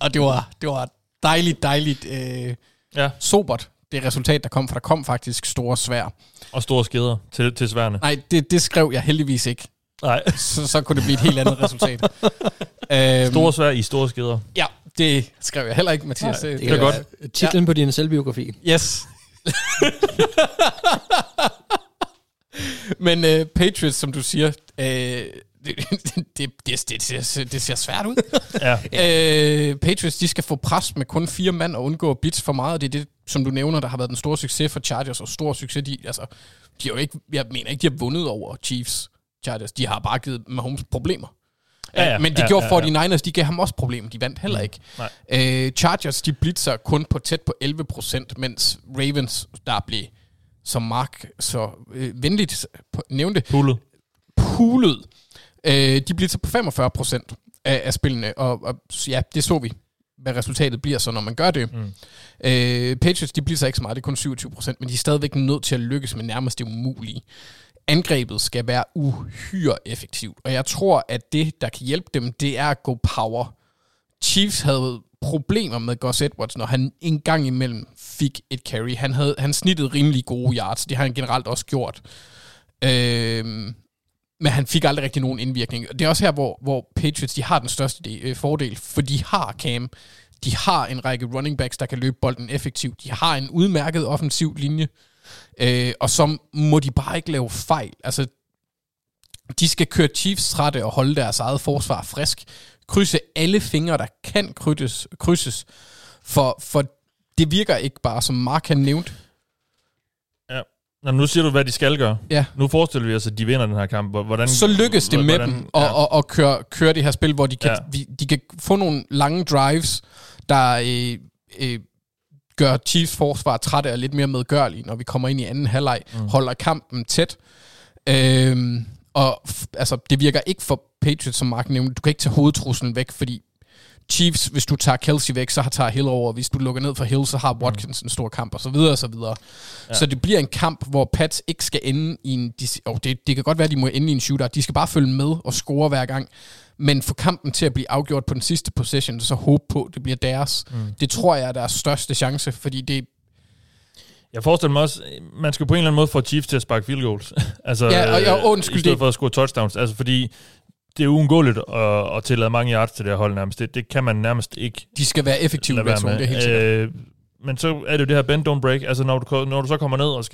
Og det var dejligt sobert, det resultat, der kom faktisk store svær. Og store skeder til sværene. Nej, det skrev jeg heldigvis ikke. Nej. Så kunne det blive et helt andet resultat. Store svær i store skeder. Ja, det skrev jeg heller ikke, Mathias. Nej, det er godt. Titlen på din selvbiografi. Yes. Men Patriots, som du siger, det ser svært ud. Ja. Patriots, de skal få pres med kun 4 mand og undgå blitz for meget, og det er det, som du nævner, der har været den store succes for Chargers, og stor succes, de har jo ikke, jeg mener ikke, de har vundet over Chiefs. Chargers, de har bare givet Mahomes problemer. Men det gjorde 49ers, de gav ham også problemer. De vandt heller ikke. Chargers, de blitzer kun på tæt på 11%, mens Ravens, der blev, som Mark så venligt nævnte, pulet. De blitzer på 45% af spillene, og ja, det så vi, hvad resultatet bliver så, når man gør det. Patriots, de blitzer ikke så meget, det er kun 27%, men de er stadigvæk nødt til at lykkes med nærmest det umulige. Angrebet skal være uhyre effektivt, og jeg tror, at det, der kan hjælpe dem, det er at gå power. Chiefs havde problemer med Gus Edwards, når han en gang imellem fik et carry. Han snittede rimelig gode yards, det har han generelt også gjort. Men han fik aldrig rigtig nogen indvirkning. Det er også her, hvor Patriots, de har den største fordel, for de har Cam. De har en række running backs, der kan løbe bolden effektivt. De har en udmærket offensiv linje. Og så må de bare ikke lave fejl. Altså, de skal køre Chiefs trætte og holde deres eget forsvar frisk. Krydse alle fingre, der kan krydses. For det virker ikke bare, som Mark han nævnte. Ja. Jamen, nu siger du, hvad de skal gøre. Ja. Nu forestiller vi os, at de vinder den her kamp. Så lykkes det med dem at køre det her spil, hvor de kan, de kan få nogle lange drives, der... gør Chiefs forsvar trætte og lidt mere medgørlige, når vi kommer ind i anden halvleg, holder kampen tæt. Og altså, det virker ikke for Patriots, som Mark nævnte. Du kan ikke tage hovedtruslen væk, fordi Chiefs, hvis du tager Kelsey væk, så har tager Hill over. Hvis du lukker ned for Hill, så har Watkins en stor kamp, og så videre, og så videre. Ja. Så det bliver en kamp, hvor Pats ikke skal ende i en... Det kan godt være, de må ende i en shootout. De skal bare følge med og score hver gang. Men få kampen til at blive afgjort på den sidste possession, så håbe på, det bliver deres. Mm. Det tror jeg er deres største chance, fordi det... Jeg forestiller mig også, man skal på en eller anden måde få Chiefs til at sparke field goals. Altså, i stedet for at score touchdowns. Altså, fordi... Det er uundgåeligt at tillade mange yards til det her hold nærmest. Det kan man nærmest ikke. De skal være effektive i redzonen, det er helt sikkert. Men så er det jo det her bend, don't break. Altså, når du så kommer ned og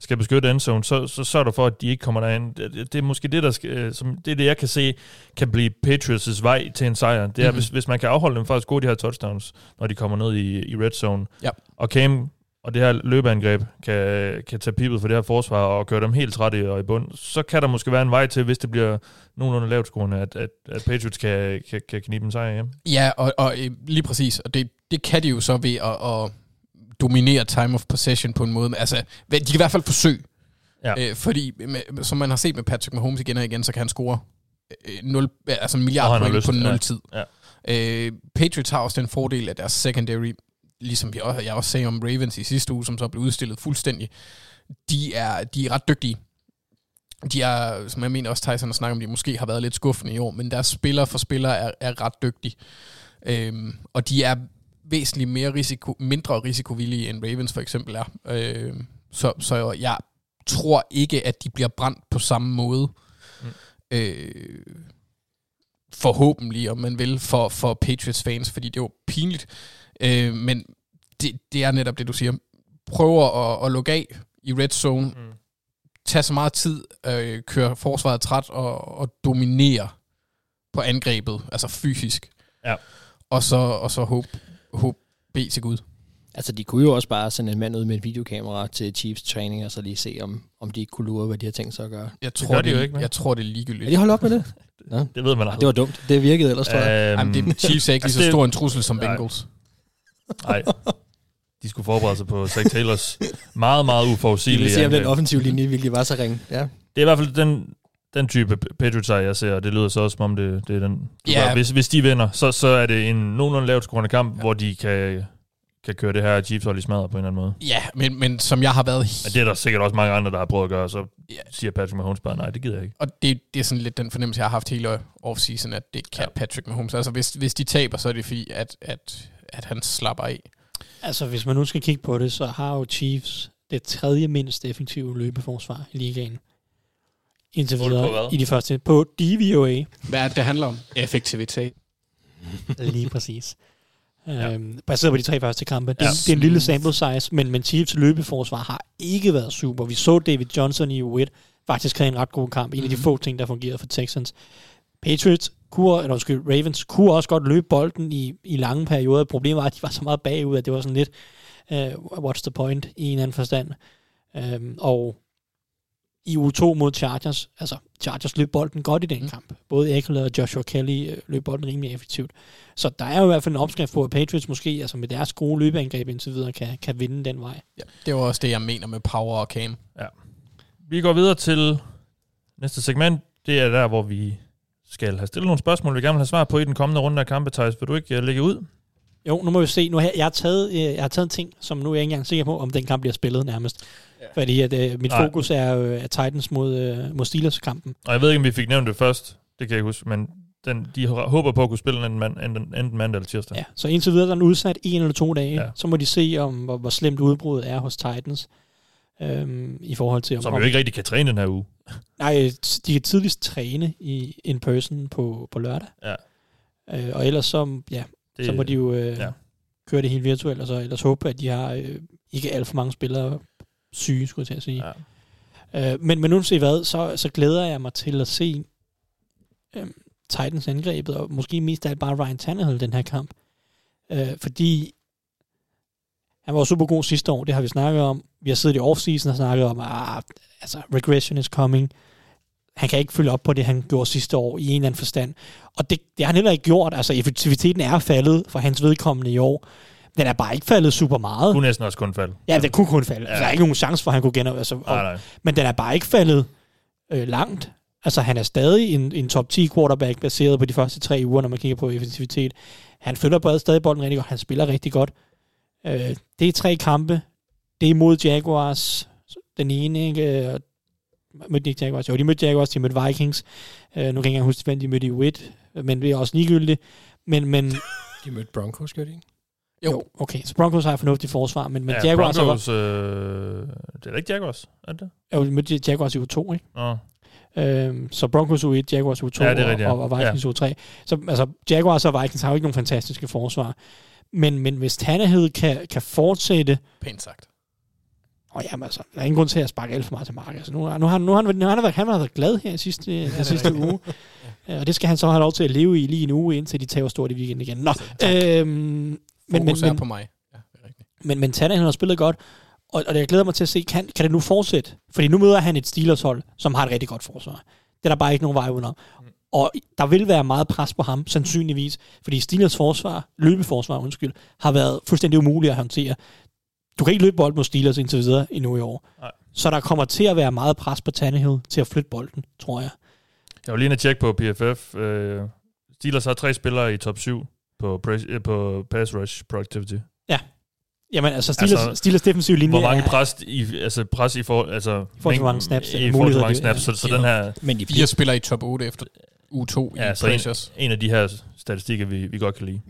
skal beskytte endzone, så sørger du for, at de ikke kommer derind. Det er måske det, der skal, som, det er det, jeg kan se, kan blive Patriots' vej til en sejr. Det er, hvis man kan afholde dem fra at score de her touchdowns, når de kommer ned i redzonen. Ja. Og Cam og det her løbeangreb kan tage pibet for det her forsvar og gøre dem helt trætte og i bund, så kan der måske være en vej til, hvis det bliver nogenlunde lavt scorende, at Patriots kan knibe en sejr hjem. Ja, og lige præcis. Og det kan de jo så ved at dominere time of possession på en måde. Altså, de kan i hvert fald forsøge. Ja. Fordi, som man har set med Patrick Mahomes igen og igen, så kan han score 0, altså en milliard point på 0 tid. Ja. Patriots har også den fordel af deres secondary, ligesom jeg også sagde om Ravens i sidste uge, som så blev udstillet fuldstændig. De er ret dygtige. De er, som jeg mener også Theis har snakket om, de måske har været lidt skuffende i år, men deres spiller for spillere er ret dygtige. Og de er væsentligt mindre risikovillige, end Ravens for eksempel er. Så jeg tror ikke, at de bliver brændt på samme måde. Forhåbentlig, om man vil, for Patriots fans, fordi det var pinligt. Men det er netop det, du siger. Prøver at lukke af i red zone. Tag så meget tid, køre forsvaret træt og dominere på angrebet, altså fysisk. Ja. Og så håb B til Gud. Altså, de kunne jo også bare sende en mand ud med et videokamera til Chiefs træning, og så lige se, om de ikke kunne lure, hvad de har tænkt sig at gøre. Jeg tror, det er ligegyldigt. Er de holdt op med det? Ja. Det ved man aldrig. Det var dumt. Det virkede ellers, tror jeg. Jamen, Chiefs er ikke lige så stor en trussel som Bengals. Nej, de skulle forberede sig på Zach Taylors meget, meget uforudsigelige. Vi ser, om den offensive linje virkelig var så ringe. Ja. Det er i hvert fald den type Patriots, jeg ser, og det lyder så også, som om det er den. Yeah. Hvis de vinder, så er det en nogenlunde lavt scorende kamp, hvor de kan køre det her Chiefs-hold i smadret på en eller anden måde. Ja, men som jeg har været... Men det er der sikkert også mange andre, der har prøvet at gøre, så siger Patrick Mahomes bare, nej, det gider jeg ikke. Og det er sådan lidt den fornemmelse, jeg har haft hele off-season, at det kan Patrick Mahomes. Altså, hvis de taber, så er det fordi, at han slapper af. Altså, hvis man nu skal kigge på det, så har jo Chiefs det tredje mindst effektive løbeforsvar i ligaen. Indtil videre i de første. På DVOA. Hvad er det handler om? Effektivitet. Lige præcis. Baseret på de tre første kampe. Det er en lille sample size, men Chiefs løbeforsvar har ikke været super. Vi så David Johnson i U1 faktisk havde en ret god kamp. En af de få ting, der fungerede for Texans. Ravens kunne også godt løbe bolden i lange perioder. Problemet var, at de var så meget bagud, at det var sådan lidt what's the point i en anden forstand. Og i uge 2 mod Chargers, altså Chargers løb bolden godt i den kamp. Både Eckler og Joshua Kelly løb bolden rimelig effektivt. Så der er jo i hvert fald en opskrift på, at Patriots måske altså med deres gode løbeangreb indtil videre kan vinde den vej. Ja, det var også det, jeg mener med power og cam. Ja. Vi går videre til næste segment. Det er der, hvor vi skal have stillet nogle spørgsmål, vi gerne vil have svar på i den kommende runde af kampe. Theis, vil du ikke lægge ud? Jo, nu må vi se. Nu har jeg har taget en ting, som nu er jeg ikke engang sikker på, om den kamp bliver spillet nærmest. Ja. Fordi at, mit fokus er Titans mod Steelers-kampen. Og jeg ved ikke, om vi fik nævnt det først. Det kan jeg ikke huske. Men de håber på at kunne spille enten mandag eller tirsdag. Ja, så indtil videre er den udsat 1 eller 2 dage. Ja. Så må de se, hvor slemt udbruddet er hos Titans. I forhold til... Som jo ikke rigtig kan træne den her uge. Nej, de kan tidligst træne in person på lørdag. Ja. Og ellers så må de jo køre det helt virtuelt, og så ellers håbe, at de har ikke alt for mange spillere syge, skulle jeg til at sige. Ja. Men nu se hvad, så glæder jeg mig til at se Titans angrebet, og måske mest af bare Ryan Tannehill den her kamp. Fordi han var super god sidste år, det har vi snakket om. Vi har siddet i offseason og snakket om, altså regression is coming. Han kan ikke følge op på det, han gjorde sidste år i en eller anden forstand. Og det har han heller ikke gjort. Altså effektiviteten er faldet for hans vedkommende i år. Den er bare ikke faldet super meget. Kunne næsten også kun falde. Ja, den kunne kun falde. Ja. Der er ikke nogen chance for, at han kunne men den er bare ikke faldet langt. Altså, han er stadig en top 10 quarterback, baseret på de første 3 uger, når man kigger på effektivitet. Han flytter bredt stadig bolden rigtig godt. Han spiller rigtig godt. Det er 3 kampe. Det er mod Jaguars. Den ene, ikke? Mødte de ikke Jaguars? Jo, de mødte Jaguars, de mødte Vikings. Nu kan jeg ikke engang huske, hvem de mødte i Witt, men det er også ligegyldigt. Men de mødte Broncos, gør de ikke? Jo, okay. Så Broncos har et fornuftigt forsvar, men ja, Jaguars... Broncos, det er ikke Jaguars, er det? Jo, de mødte Jaguars i U2, ikke? Nå. Så Broncos U1, Jaguars U2 ja, rigtigt, ja. og Vikings U3. Så altså, Jaguars og Vikings har jo ikke nogen fantastiske forsvar. Men hvis Tannehill kan fortsætte... Pænt sagt. Og jamen altså, der er ingen grund til at sparke alt for meget til Mark. Altså, nu har han været glad her sidste uge. Og det skal han så have lov til at leve i lige en uge, indtil de tager stort i weekenden igen. Nå, fokus er på mig. Ja, det er rigtigt. Men Tannehill har spillet godt, og jeg glæder mig til at se, kan det nu fortsætte? Fordi nu møder han et Steelers-hold, som har et rigtig godt forsvar. Det er der bare ikke nogen vej udenom. Og der vil være meget pres på ham, sandsynligvis, fordi Steelers løbeforsvar, har været fuldstændig umuligt at håndtere. Du kan ikke løbe bold mod Steelers indtil videre endnu i år. Nej. Så der kommer til at være meget pres på Tannehill til at flytte bolden, tror jeg. Jeg var lige inde at tjekke på PFF. Steelers har 3 spillere i top 7 på pass rush productivity. Ja. Jamen, altså Steelers defensive linje... Hvor mange pres i forhold... Altså, i forhold til mange snaps. I forhold til mange snaps. Ja. Så den her... Men de 4 spillere i top 8 efter U2 i pressures. En af de her statistikker, vi godt kan lide.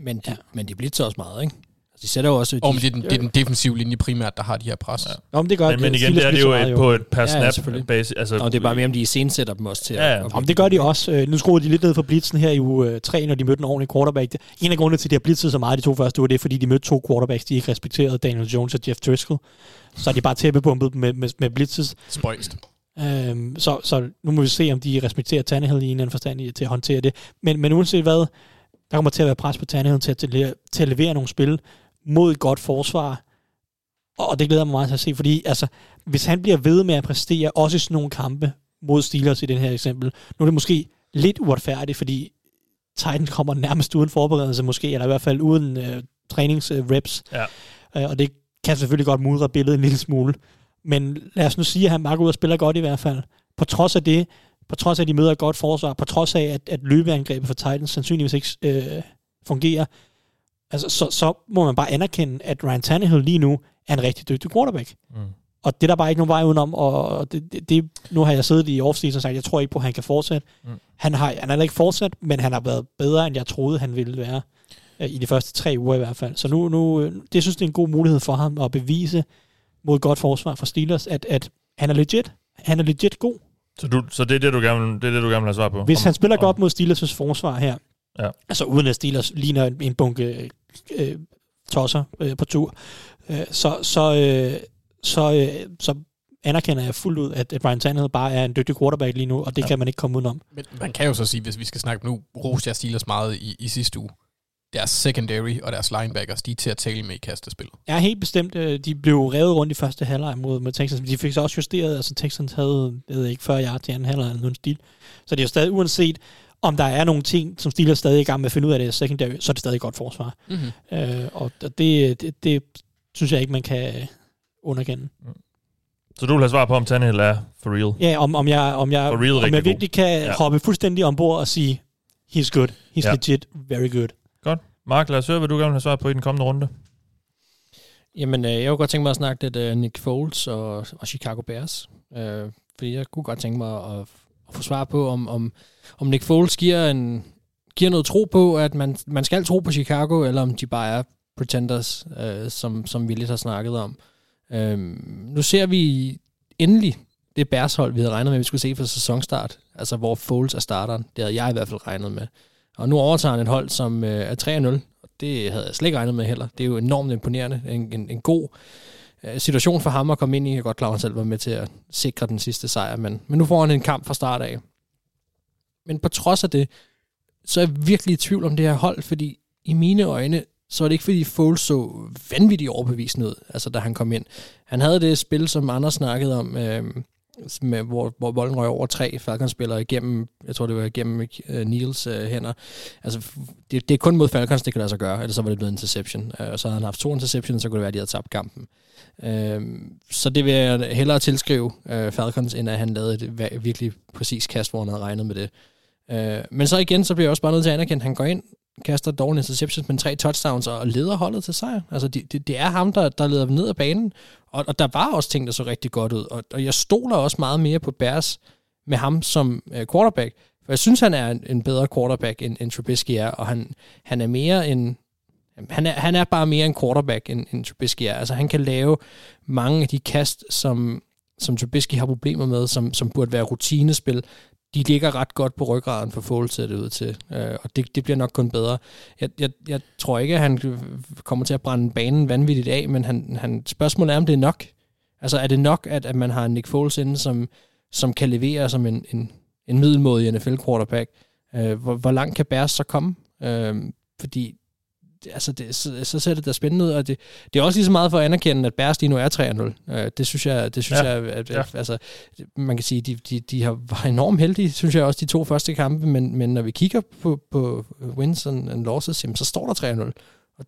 Men de blitzer også meget, ikke? De sætter jo også... Det er den defensive linje primært, der har de her pres. Ja. Nå, men det gør de. Men igen, det er jo på et per snap base. Altså, det er bare mere, om de iscenesætter dem også til. Ja, ja. Det gør de også. Nu skruede de lidt ned for blitzen her i uge 3, når de mødte en ordentlig quarterback. En af grundene til, at de har blitzet så meget de 2 første uger, det er, fordi de mødte 2 quarterbacks, de ikke respekterede, Daniel Jones og Jeff Driscoll. Så er de bare tæppebumpet med blitzes. Spøjst. Så nu må vi se, om de respekterer Tannehill i en eller anden forstand til at håndtere det. Men uanset hvad, der kommer til at være pres på Tannehill til at levere nogle spil mod et godt forsvar, og det glæder mig meget til at se, fordi altså, hvis han bliver ved med at præstere, også i sådan nogle kampe mod Steelers i den her eksempel, nu er det måske lidt uretfærdigt, fordi Titans kommer nærmest uden forberedelse måske, eller i hvert fald uden træningsreps, og det kan selvfølgelig godt mudre billedet en lille smule, men lad os nu sige, at han bare går ud og spiller godt i hvert fald, på trods af det, på trods af at de møder et godt forsvar, på trods af at løbeangrebet for Titans sandsynligvis ikke fungerer. Altså, så må man bare anerkende, at Ryan Tannehill lige nu er en rigtig dygtig quarterback. Mm. Og det er der bare ikke nogen vej udenom, og det, nu har jeg siddet i offseason og sagt, jeg tror ikke på, at han kan fortsætte. Mm. Han har ikke fortsat, men han har været bedre, end jeg troede, han ville være i de første 3 uger i hvert fald. Så nu det synes det er en god mulighed for ham at bevise mod godt forsvar for Steelers, at han er legit. Han er legit god. Så det er det, du gerne vil have svar på? Hvis han spiller godt mod Steelers' forsvar her, ja. Altså uden at Steelers ligner en bunke tosser på tur, så anerkender jeg fuldt ud, at Brian Tannehill bare er en dygtig quarterback lige nu, og det kan man ikke komme udenom. Men man kan jo så sige, hvis vi skal snakke nu, roste jeg Steelers meget i sidste uge. Deres secondary og deres linebackers, de er til at tale med i kastespillet. Ja, helt bestemt. De blev revet rundt i første halvleg mod Texans, men de fik så også justeret, altså Texans havde, jeg ved ikke, 40 yards i anden halvleg eller nogen stil. Så det er jo stadig, uanset om der er nogle ting, som Steelers stadig er i gang med at finde ud af det secondary, så er det stadig godt forsvar. Mm-hmm. Og det synes jeg ikke, man kan underkende. Mm. Så du vil have svar på, om Tannehill er for real? Ja, om jeg virkelig kan hoppe fuldstændig ombord og sige, he's good, he's legit, very good. Godt. Mark, lad os høre, hvad du gerne vil have svar på i den kommende runde. Jamen, jeg kunne godt tænke mig at snakke lidt Nick Foles og Chicago Bears. Fordi jeg kunne godt tænke mig at få svar på, om Nick Foles giver noget tro på, at man skal tro på Chicago, eller om de bare er pretenders, som vi lidt har snakket om. Nu ser vi endelig det Bears-hold, vi havde regnet med, vi skulle se for sæsonstart, altså hvor Foles er starteren. Det havde jeg i hvert fald regnet med. Og nu overtager han et hold, som er 3-0, og det havde jeg slet ikke regnet med heller. Det er jo enormt imponerende. En god situation for ham at komme ind i. Jeg er godt klar, at han selv var med til at sikre den sidste sejr, men nu får han en kamp fra start af. Men på trods af det, så er jeg virkelig i tvivl om det her hold, fordi i mine øjne, så er det ikke fordi Foles så vanvittigt overbevisende ud, altså da han kom ind. Han havde det spil, som Anders snakkede om, med, hvor bolden røg over 3 Falcons-spillere igennem, jeg tror det var igennem Niels hænder. Altså, det er kun mod Falcons, det kan lade sig gøre, eller så var det blevet interception. Og så havde han haft 2 interceptions, så kunne det være, at de havde tabt kampen. Så det vil jeg hellere tilskrive Falcons, end at han lavede et virkelig præcis kast, hvor han havde regnet med det. Men så igen, så bliver jeg også bare nødt til at anerkende, at han går ind, kaster dårlige interceptions, men 3 touchdowns og leder holdet til sejr. Altså, det er ham, der leder ned ad banen. Og der var også ting, der så rigtig godt ud. Og jeg stoler også meget mere på Bears med ham som quarterback. For jeg synes, han er en bedre quarterback, end Trubisky er. Og han er mere en... Han er bare mere en quarterback, end Trubisky er. Altså, han kan lave mange af de kast, som Trubisky har problemer med, som burde være rutinespil. De ligger ret godt på ryggraden for Foles, ser det ud til. Og det bliver nok kun bedre. Jeg tror ikke, at han kommer til at brænde banen vanvittigt af, men spørgsmålet er, om det er nok. Altså, er det nok, at man har en Nick Foles inde, som kan levere som en middelmådig NFL-quarterback? Hvor langt kan Bears så komme? Fordi altså så ser det da spændende ud, og det er også lige så meget for at anerkende, at Bears lige nu er 3-0. Det synes jeg, altså man kan sige, de har været enormt heldige, synes jeg også, de 2 første kampe, men når vi kigger på wins and losses, så står der 3-0. Og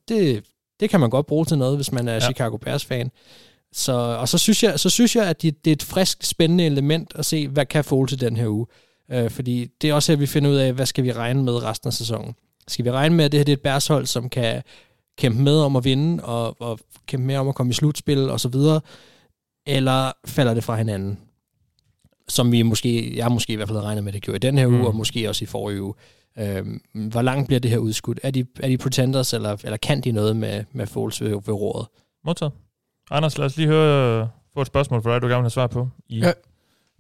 det kan man godt bruge til noget, hvis man er Chicago Bears fan. Så synes jeg, at det er et frisk spændende element at se, hvad kan Foles til den her uge. Fordi det er også her, vi finder ud af, hvad skal vi regne med resten af sæsonen. Skal vi regne med, at det her er et Bears-hold, som kan kæmpe med om at vinde, og kæmpe med om at komme i slutspil, og så videre, eller falder det fra hinanden? Som jeg måske i hvert fald havde regnet med, det gjorde i den her uge, og måske også i forrige uge. Hvor langt bliver det her udskudt? Er de pretenders, eller kan de noget med Foles ved roret? Motor. Anders, lad os lige få et spørgsmål for dig, du gerne vil have svar på i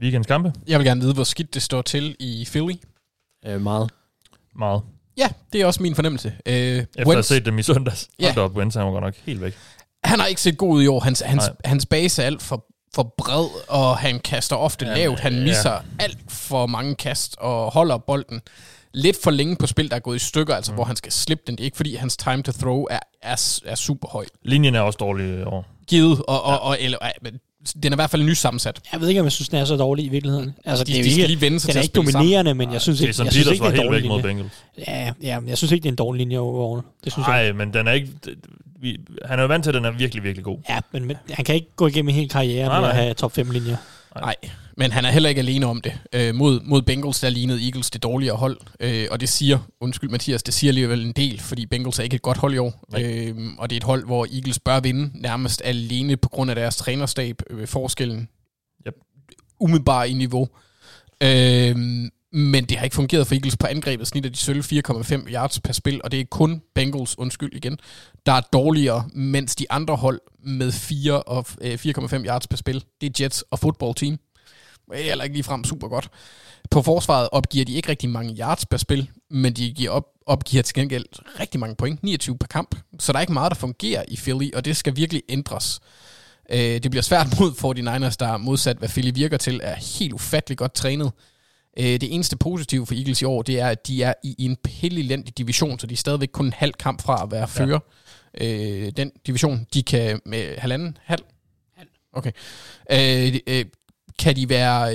weekendens kampe. Jeg vil gerne vide, hvor skidt det står til i Philly. Meget. Ja, det er også min fornemmelse. Efter at have set dem i søndags. Hold da op, Wentz, han var godt nok helt væk. Han har ikke set god ud i år. Hans base er alt for bred, og han kaster ofte lavt. Han misser alt for mange kast, og holder bolden lidt for længe på spil, der er gået i stykker, altså hvor han skal slippe den. Det er ikke fordi, hans time to throw er super høj. Linjen er også dårlig i år. Givet, og den er i hvert fald nysammensat. Jeg ved ikke, om jeg synes, den er så dårlig i virkeligheden. Altså, det er de skal lige vende sig til at spille sammen. Den er ikke dominerende, men jeg synes ikke, det er en dårlig linje. Ja, jeg synes ikke, det er en dårlig linje overordnet. Nej, men den er ikke... Han er jo vant til, at den er virkelig, virkelig god. Ja, men han kan ikke gå igennem en hel karriere med at have top 5 linjer. Nej, men han er heller ikke alene om det. Mod Bengals, der lignede Eagles det dårligere hold. Og det siger, undskyld Mathias, det siger alligevel en del, fordi Bengals er ikke et godt hold i år. Og det er et hold, hvor Eagles bør vinde nærmest alene på grund af deres trænerstab. Forskellen umiddelbart i niveau. Men det har ikke fungeret for Eagles på angrebet. Snitter de sølv 4,5 yards per spil, og det er kun Bengals, der er dårligere, mens de andre hold med 4,5 yards per spil, det er Jets og Football Team. Heller ikke ligefrem super godt. På forsvaret opgiver de ikke rigtig mange yards per spil, men de opgiver til gengæld rigtig mange point, 29 per kamp. Så der er ikke meget, der fungerer i Philly, og det skal virkelig ændres. Det bliver svært mod 49ers, der modsat hvad Philly virker til, er helt ufattelig godt trænet. Det eneste positive for Eagles i år, det er, at de er i en pillelendig division, så de er stadigvæk kun en halv kamp fra at være fører. Den division, de kan med halv. Okay. Kan de være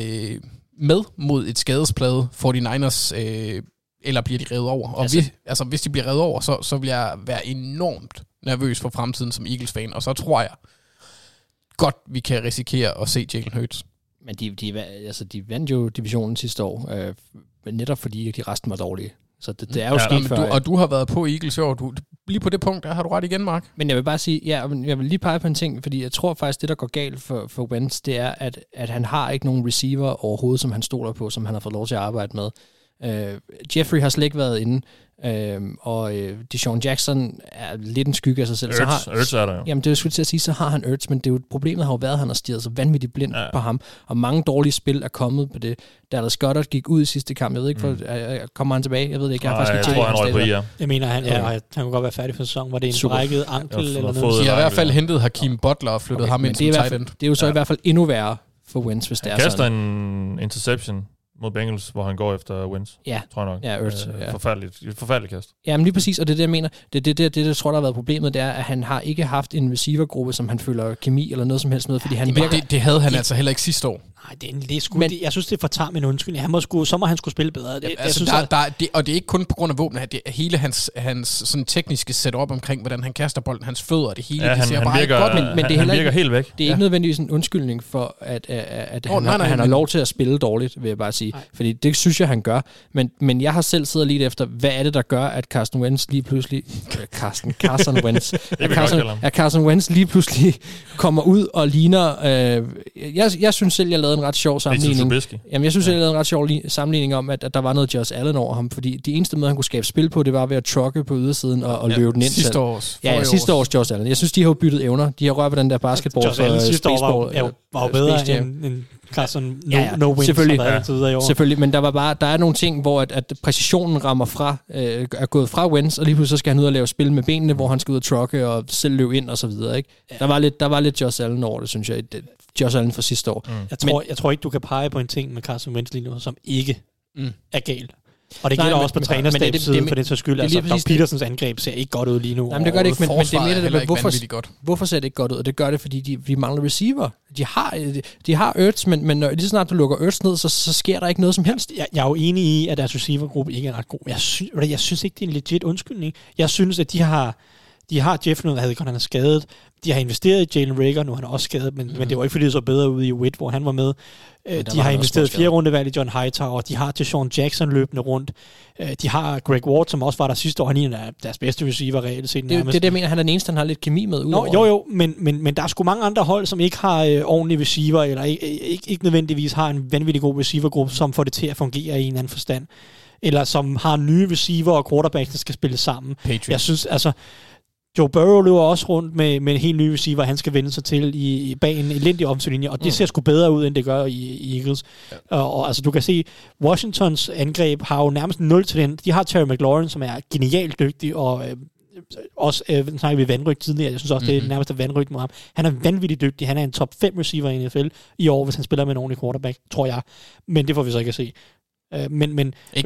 med mod et skadesplade 49ers, eller bliver de revet over? Og altså. Hvis de bliver revet over, så vil jeg være enormt nervøs for fremtiden som Eagles-fan, og så tror jeg godt, vi kan risikere at se Jalen Hurts. Men de vandt jo divisionen sidste år, netop fordi de resten var dårlige. Så det er jo sket før. Og du har været på Eagles i år. Lige på det punkt, der har du ret igen, Mark. Men jeg vil bare sige, jeg vil lige pege på en ting, fordi jeg tror faktisk, det der går galt for Wentz, det er, at han har ikke nogen receiver overhovedet, som han stoler på, som han har fået lov til at arbejde med. Jeffrey har slet ikke været inde, og Deshaun Jackson er lidt en skygge af sig selv. Ertz er der jo. Jamen det er jo sgu til at sige, så har han Ertz, men det er jo, problemet har jo været, at han har stirret så vanvittigt blind på ham, og mange dårlige spil er kommet på det. Da der Scott gik ud i sidste kamp, jeg ved ikke, kommer han tilbage? Jeg ved det ikke, jeg mener, han kunne godt være færdig for sæsonen, var det en brækket ankel eller noget? De har i hvert fald hentet Hakeem Butler og flyttet ham ind som tight end. Det er jo så i hvert fald endnu værre for Wentz, hvis det er sådan. Han kaster en interception mod Bengals, hvor han går efter wins. Ja, tror jeg nok. Ja, Ertz. Forfærdeligt kast. Jamen lige præcis, og det er det, jeg mener. Det, jeg tror, der har været problemet, det er, at han har ikke haft en receivergruppe, som han føler kemi eller noget som helst med, fordi han virker... Det havde han altså heller ikke sidste år. Nej, det er sgu... Men, jeg synes, det fortager min undskyldning. Så må han skulle spille bedre. Og det er ikke kun på grund af våbnet, det er hele hans sådan tekniske setup omkring, hvordan han kaster bolden, hans fødder, det hele. Ja, det ser bare ikke godt, men det heller virker helt væk. Det er ikke nødvendigvis en undskyldning for, at han har lov til at spille dårligt, vil jeg bare sige. Nej. Fordi det synes jeg, han gør. Men jeg har selv siddet lidt efter, hvad er det, der gør, at Carson Wentz lige pludselig... Carson Wentz. At Carson Wentz lige pludselig kommer ud og ligner... Jeg synes selv, jeg lavede en ret sjov sammenligning. Jeg lavede en ret sjov sammenligning om, at der var noget Josh Allen over ham. Fordi det eneste måde, han kunne skabe spil på, det var ved at trucke på ydersiden og løbe den ind. Sidste års Josh Allen. Jeg synes, de har byttet evner. De har rørt ved den der basketball. Josh Allen sidste år var bedre end... Carson, no wins, selvfølgelig, selvfølgelig, men der er nogle ting, hvor at præcisionen rammer fra, er gået fra wins, og lige pludselig så skal han ud og lave spil med benene, hvor han skal ud og trucke og selv løbe ind og så videre, ikke? Der var lidt Josh Allen over det, synes jeg. Josh Allen fra sidste år. Mm. Jeg tror ikke, du kan pege på en ting med Carson Wentz lige nu, som ikke er galt. Og det gælder også på trænerstabssiden, for det så skyld. Altså, Doug Petersens angreb ser ikke godt ud lige nu. Nej, men det gør det ikke, men det mener det, hvorfor ser det ikke godt ud? Og det gør det, fordi vi mangler receiver. De har Ertz, men lige så snart du lukker Ertz ned, så sker der ikke noget som helst. Jeg er jo enig i, at deres receivergruppe ikke er ret god. Jeg synes ikke, det er en legit undskyldning. Jeg synes, at de har Jeff nu, han er skadet. De har investeret i Jalen Rager, nu er han også skadet, men det var ikke, fordi det så bedre ud i Witt, hvor han var med. De har investeret 4. rundevalg i John Hightower, de har Deshaun Jackson løbende rundt, de har Greg Ward, som også var der sidste år, han er en af deres bedste receiver reelt set nærmest. Det er det, jeg mener, han er den eneste, han har lidt kemi med udover. Jo, men der er sgu mange andre hold, som ikke har ordentlige receiver, eller ikke nødvendigvis har en vanvittig god receivergruppe, som får det til at fungere i en anden forstand, eller som har nye receiver og quarterbacks, der skal spille sammen. Patriot. Jeg synes, altså... Joe Burrow løber også rundt med en helt ny receiver, han skal vende sig til i bag en elendig offensivlinje, og det ser sgu bedre ud, end det gør i Eagles. Ja. Og altså, du kan se, Washingtons angreb har jo nærmest 0 til den. De har Terry McLaurin, som er genialt dygtig, og også snakker vi vandrygt tidligere, jeg synes også, det er nærmest et vandrygt med ham. Han er vanvittigt dygtig, han er en top 5 receiver i NFL i år, hvis han spiller med en ordentlig quarterback, tror jeg. Men det får vi så ikke at se. Ikke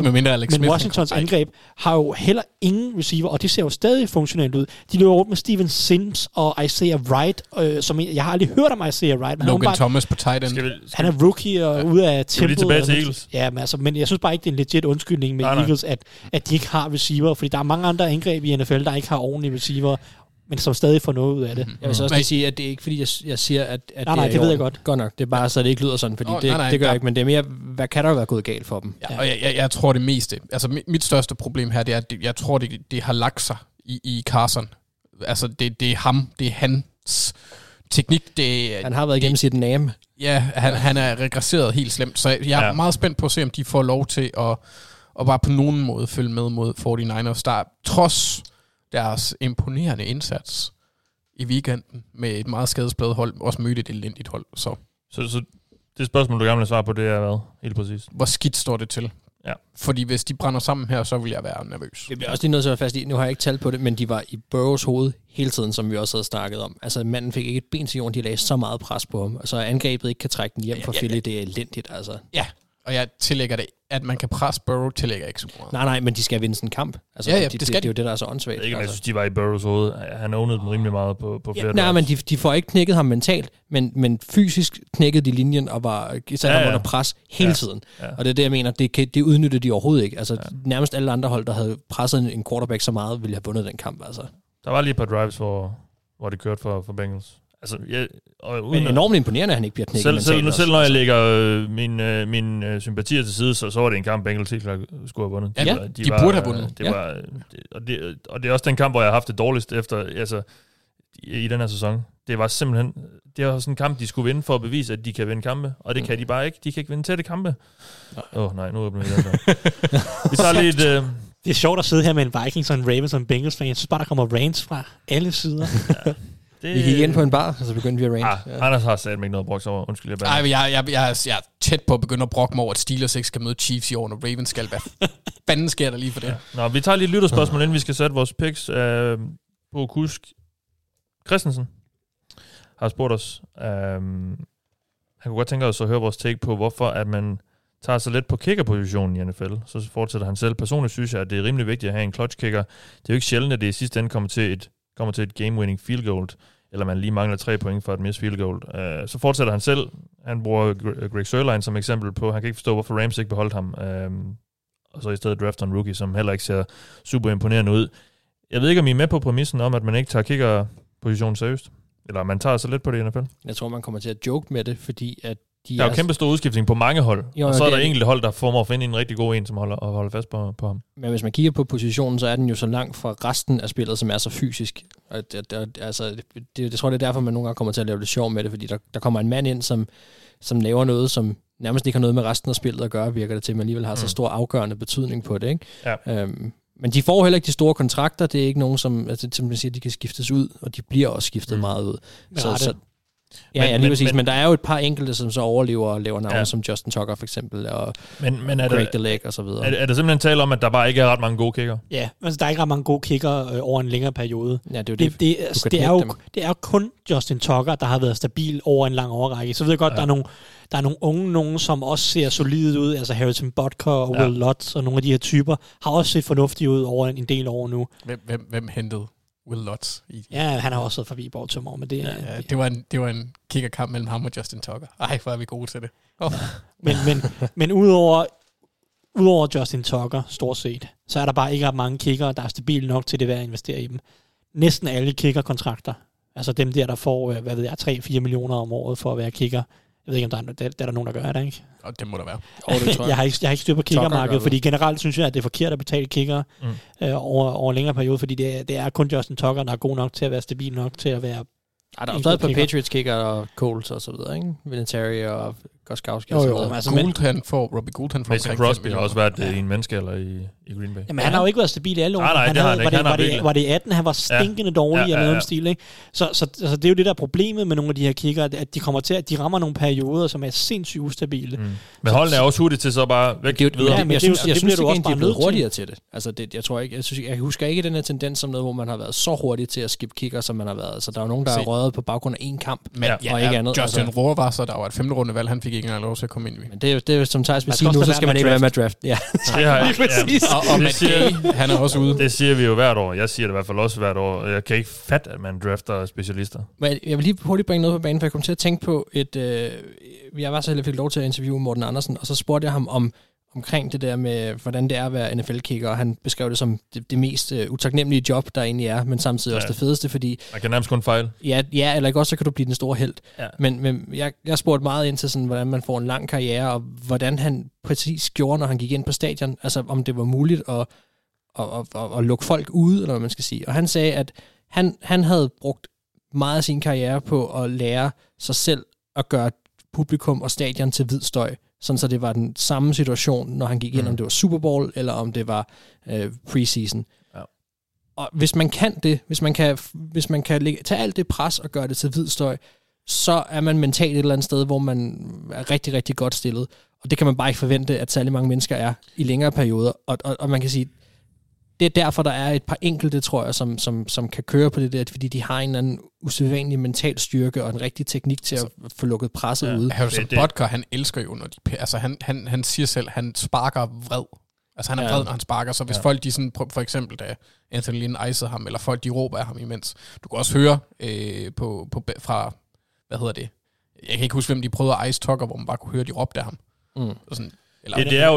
med mindre Alex Smith, Washingtons angreb har jo heller ingen receiver, og det ser jo stadig funktionelt ud. De løber rundt med Steven Sims og Isaiah Wright, som jeg har aldrig hørt om Isaiah Wright. Men Logan Thomas på tight end. Han er rookie og ude af tempo. Tilbage til Eagles. Ja, men, altså, men jeg synes bare ikke, det er en legit undskyldning med Eagles, at de ikke har receiver, fordi der er mange andre angreb i NFL, der ikke har ordentlige receiver, men som stadig får noget ud af det. Jeg vil så også lige sige, at det er ikke fordi, jeg siger, at nej, det ved jeg godt nok. Det er bare, så det ikke lyder sådan, fordi det gør jeg ikke. Men det er mere, hvad kan der jo være gået galt for dem? Ja. Og jeg tror det meste. Altså, mit største problem her, det er, at jeg tror, det har lagt sig i Carson. Altså, det er ham. Det er hans teknik. Han har været igennem sit name. Ja, han er regresseret helt slemt. Så jeg er meget spændt på at se, om de får lov til at bare på nogen måde følge med mod 49ers, der trods deres imponerende indsats i weekenden med et meget skadesplaget hold, også mødte et elendigt hold. Så det spørgsmål, du gerne vil svare på, det er hvad? Helt præcis. Hvor skidt står det til? Ja. Fordi hvis de brænder sammen her, så vil jeg være nervøs. Det bliver også lige noget, som er fast i. Nu har jeg ikke talt på det, men de var i Burrows hoved hele tiden, som vi også havde snakket om. Altså, manden fik ikke et ben til jorden, de lagde så meget pres på ham. Og så angrebet ikke kan trække den hjem fra Philly, det er elendigt, altså. Ja. Og jeg tillægger det, at man kan presse Burrow, tillægger ikke så meget. Nej, men de skal vinde sådan en kamp. Altså, det er jo det, der er så åndssvagt. Jeg synes, de var i Burrows hoved. Han ownede dem rimelig meget på flere dage. Nej, men de får ikke knækket ham mentalt, men fysisk knækkede de linjen og var ham under pres hele tiden. Ja. Og det er det, jeg mener, det udnyttede de overhovedet ikke. Altså, nærmest alle andre hold, der havde presset en quarterback så meget, ville have vundet den kamp. Altså. Der var lige et par drives, hvor det kørte for Bengals. Altså, men enormt imponerende, at han ikke bliver knækket mentalt. Selv når jeg lægger mine sympatier til side, så var det en kamp, Bengals helt klart skulle have vundet. Ja, de burde have vundet. Det er også den kamp, hvor jeg har haft det dårligst efter, altså, i den her sæson. Det var simpelthen, det var sådan en kamp, de skulle vinde for at bevise, at de kan vinde kampe, og det kan de bare ikke. De kan ikke vinde tætte kampe. Nej, nu åbner vi den. Vi tager lidt... Det er sjovt at sidde her med en Vikings og en Ravens og en Bengals-fan. Jeg synes bare, der kommer rants fra alle sider. Ja. Vi gik ind på en bar, og så begyndte vi at range. Anders har sat mig ikke noget at brokke over. Undskyld, jeg bare... Ej, jeg er tæt på at begynde at brokke mig over, at Steelers ikke skal møde Chiefs i år, når Ravens skal. Hvad fanden sker der lige for det? Ja. Nå, vi tager lige et lytterspørgsmål, inden vi skal sætte vores picks. Bo Kusk Christensen har spurgt os. Han kunne godt tænke os at høre vores take på, hvorfor at man tager sig lidt på kickerpositionen i NFL, så fortsætter han selv. Personligt synes jeg, at det er rimelig vigtigt at have en clutch kicker. Det er jo ikke sjældent, at det i sidste ende kommer til et game-winning field goal, eller man lige mangler 3 point for et mist field goal. Så fortsætter han selv. Han bruger Greg Sørlein som eksempel på, han kan ikke forstå, hvorfor Rams ikke beholdt ham. Og så i stedet drafter en rookie, som heller ikke ser super imponerende ud. Jeg ved ikke, om I er med på præmissen om, at man ikke tager kickerpositionen seriøst. Eller man tager så lidt på det i NFL. Jeg tror, man kommer til at joke med det, fordi at der er jo kæmpe stor udskiftning på mange hold, jo, og så er der enkelte hold, der formår at finde en rigtig god en, som holder fast på ham. Men hvis man kigger på positionen, så er den jo så langt fra resten af spillet, som er så fysisk. Jeg tror, det er derfor, man nogle gange kommer til at lave lidt sjov med det, fordi der kommer en mand ind, som laver noget, som nærmest ikke har noget med resten af spillet at gøre, virker det til, men alligevel har så stor afgørende betydning på det, ikke? Ja. Men de får heller ikke de store kontrakter, det er ikke nogen, som altså, man siger, de kan skiftes ud, og de bliver også skiftet meget ud. Så men der er jo et par enkelte, som så overlever og laver navne, som Justin Tucker for eksempel, og Greg DeLeg og så videre. Er der simpelthen tale om, at der bare ikke er ret mange gode kicker? Ja, altså der er ikke ret mange gode kicker over en længere periode. Ja, det er jo kun Justin Tucker, der har været stabil over en lang årrække. Så ved jeg godt, der er nogle unge, nogen som også ser solide ud, altså Harrison Butker og Will Lutz og nogle af de her typer, har også set fornuftige ud over en del år nu. Hvem hentede Will Lutz? Ja, han har også været forbi Baltimore, men det... Ja. Det var en kickerkamp mellem ham og Justin Tucker. Ej, hvor er vi gode til det. Oh. Men udover Justin Tucker, stort set, så er der bare ikke ret mange kickere, der er stabile nok til det værd at investere i dem. Næsten alle kickerkontrakter, altså dem der får, 3-4 millioner om året for at være kicker. Jeg ved ikke, om der er nogen, der gør det, ikke? Og det må der være. Jeg har ikke styr på kickermarkedet, fordi generelt synes jeg, at det er forkert at betale kickere over længere periode, fordi det er kun Justin Tucker, der er god nok til at være stabil nok til at være... Ja, der er stadig på Patriots kicker og Coles og så videre, ikke? Vinatieri og Goskowski og så videre. Altså, Robbie Gould, han får... Mason Crosby har også været en menneske eller i Green Bay. Jamen, han har jo ikke været stabil i alle år. Nej, det har han ikke. Var det 18? Han var stinkende dårlig af noget stil, ikke? Så det er jo det der problemet med nogle af de her kicker, at de kommer til, at de rammer nogle perioder, som er sindssygt ustabile. Mm. Men holdene er også hurtigt til så bare væk videre. Ja, men jeg synes det også bare blevet hurtigere til det. Altså, jeg husker ikke den her tendens som noget, hvor man har været så hurtig til at skip kicker, som man har været. Så der er nogen, der er røget på baggrund af en kamp, og ikke andet. Justin Rohr var så der var et 5. rundevalg, han fik ikke engang lov til at komme ind i. Men det er jo som Theis vil sige nu, så skal man ikke være med draft. Ja, lige præcis. Og McKay, han er også ude. Det siger vi jo hvert år. Jeg siger det i hvert fald også hvert år. Jeg kan ikke fatte, at man drafter specialister. Men jeg vil lige hurtigt bringe noget på banen, for jeg kom til at tænke på jeg var så heldig, fik lov til at interviewe Morten Andersen, og så spurgte jeg ham omkring det der med, hvordan det er at være NFL-kicker, og han beskrev det som det mest utaknemmelige job, der egentlig er, men samtidig også det fedeste, fordi... Man kan nærmest kun fejle. Ja, eller ikke også, så kan du blive den store helt. Ja. Men jeg spurgte meget ind til, sådan, hvordan man får en lang karriere, og hvordan han præcis gjorde, når han gik ind på stadion, altså om det var muligt at lukke folk ude, eller hvad man skal sige. Og han sagde, at han havde brugt meget af sin karriere på at lære sig selv at gøre publikum og stadion til hvid støj, sådan så det var den samme situation, når han gik ind, om det var Super Bowl, eller om det var preseason. Ja. Og hvis man kan det, hvis man kan tage alt det pres og gøre det til hvid støj, så er man mentalt et eller andet sted, hvor man er rigtig, rigtig godt stillet. Og det kan man bare ikke forvente, at særlig mange mennesker er i længere perioder. Og man kan sige, det er derfor, der er et par enkelte, tror jeg, som kan køre på det der, fordi de har en eller anden usædvanlig mental styrke og en rigtig teknik til at få lukket presset ud. Harrison Butker, han elsker jo, når de... Altså, han siger selv, han sparker vred. Altså, han er vred, når han sparker, så hvis folk, de sådan... For eksempel, da Anthony Lynn ejsede ham, eller folk, de råber af ham imens. Du kan også høre fra... Hvad hedder det? Jeg kan ikke huske, hvem de prøvede at ice Tucker, hvor man bare kunne høre, de råbte af ham. Mm. Og sådan...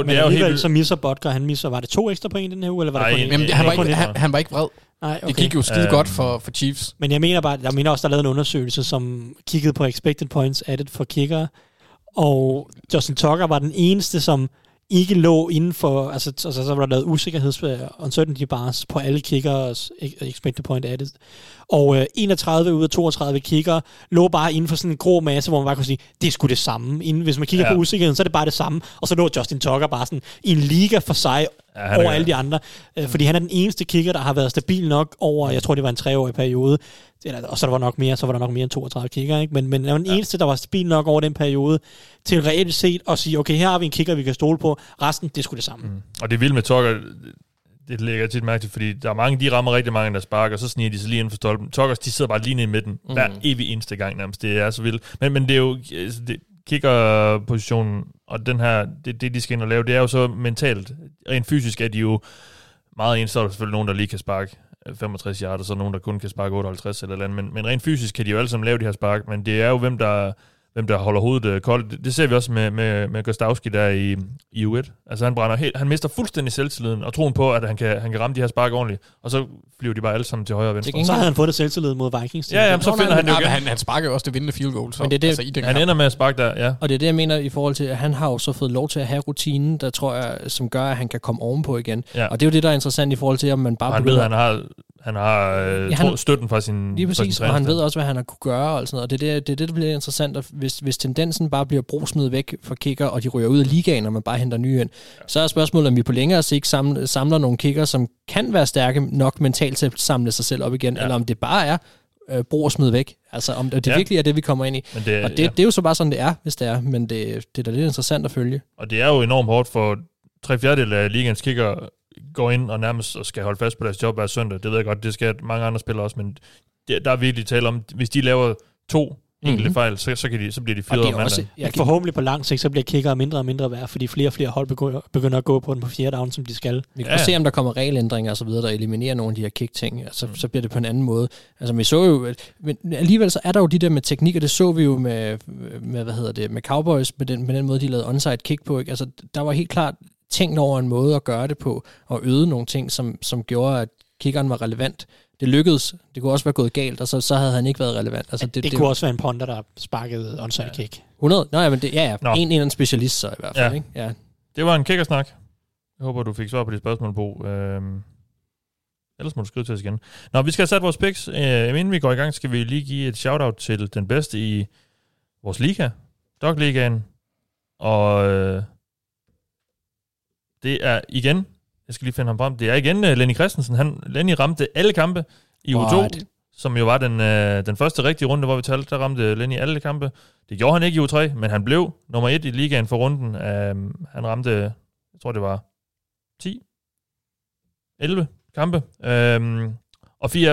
Men så misser Butker, han misser, var det 2 ekstra point i den her uge, eller var det kun en? Han var ikke vred. Nej, okay. Det gik jo skide godt for Chiefs. Men jeg mener bare, jeg mener også, der er lavet en undersøgelse, som kiggede på expected points added for kickere, og Justin Tucker var den eneste, som ikke lå inden for, altså så var der lavet usikkerheds uncertainty bars på alle kickers expected point added. Og 31 ud af 32 kickere lå bare inden for sådan en grå masse, hvor man bare kunne sige, det er sgu det samme. Inden, hvis man kigger på usikkerheden, så er det bare det samme. Og så lå Justin Tucker bare sådan i en liga for sig over alle de andre. Fordi han er den eneste kicker, der har været stabil nok over, jeg tror det var en 3-årig periode. Og så var der nok mere end 32 kicker, ikke? Men han var den eneste, der var stabil nok over den periode, til reelt set at sige, okay, her har vi en kicker, vi kan stole på. Resten, det er sgu det samme. Mm. Og det vilde med Tucker, det lægger tit mærke til, fordi der er mange, de rammer rigtig mange, der sparker, og så sniger de sig lige inden for stolpen. Tuckers, de sidder bare lige ned i midten, hver evig eneste gang nærmest. Det er så vildt. Men det er jo... kigger positionen, og den her, det de skal ind og lave, det er jo så mentalt. Rent fysisk er de jo meget ens, så er der selvfølgelig nogen, der lige kan sparke 65 yards, og så nogen, der kun kan sparke 58 eller andet, men rent fysisk kan de jo alle sammen lave de her spark, men det er jo, hvem der holder hovedet koldt. Det ser vi også med Gostowski der i U1. Altså han brænder helt, han mister fuldstændig selvtilliden og troen på, at han kan ramme de her spark ordentligt, og så flyver de bare alle sammen til højre og venstre. Så havde han fået det selvtillid mod Vikings. Ja, jamen, så finder han det jo igen. Han sparker jo også det vindende field goal. Så. Men det er det, altså, han ender med at sparke der, ja. Og det er det, jeg mener i forhold til, at han har jo så fået lov til at have rutinen, der tror jeg, som gør, at han kan komme ovenpå igen. Ja. Og det er jo det, der er interessant i forhold til, om man bare... Han ved, han har støtten fra sin... Lige præcis, og han ved også, hvad han har kunne gøre og sådan noget. Og det er det, der bliver interessant, hvis tendensen bare bliver brosmidt væk fra kicker, og de ryger ud af ligaen, og man bare henter nye ind. Ja. Så er spørgsmålet, om vi på længere sigt samler nogle kicker, som kan være stærke nok mentalt til at samle sig selv op igen, ja, eller om det bare er brosmidt væk. Altså om det virkelig er det, vi kommer ind i. Det, og det, ja, det er jo så bare sådan, det er, hvis det er. Men det er da lidt interessant at følge. Og det er jo enormt hårdt for 3/4 af ligaens kicker, går ind og nærmest skal holde fast på deres job hver søndag. Det ved jeg godt, det skal mange andre spillere også, men der er virkelig tale om, hvis de laver 2 enkelte fejl, så bliver de fyret om mandagen. Forhåbentlig på lang sigt, så bliver kickere mindre og mindre værd, fordi flere og flere hold begynder at gå på den på 4. down, som de skal. Vi kan se, om der kommer regelændringer og så videre, der eliminerer nogle af de her kick-ting, så bliver det på en anden måde. Altså, vi så jo, men alligevel så er der jo de der med teknik, og det så vi jo med med Cowboys, med den måde, de lavede onside kick på. Ikke? Altså, der var helt klart tænkt over en måde at gøre det på, og øde nogle ting, som gjorde, at kickeren var relevant. Det lykkedes. Det kunne også være gået galt, og så havde han ikke været relevant. Altså, det kunne også være en punter, der sparkede onside kick. 100? Nå, ja, men det, ja. En eller anden specialist så i hvert fald. Ja. Ikke? Ja. Det var en kickersnak. Jeg håber, du fik svar på de spørgsmål, Bo. Ellers må du skrive til os igen. Nå, vi skal have sat vores picks. Inden vi går i gang, skal vi lige give et shout-out til den bedste i vores liga, Dogligaen, og... det er igen, jeg skal lige finde ham frem, det er igen Lenny Christensen. Lenny ramte alle kampe i U2, som jo var den første rigtige runde, hvor vi talte, der ramte Lenny alle kampe. Det gjorde han ikke i U3, men han blev nummer 1 i ligaen for runden. Han ramte, jeg tror det var 11 kampe. Og 4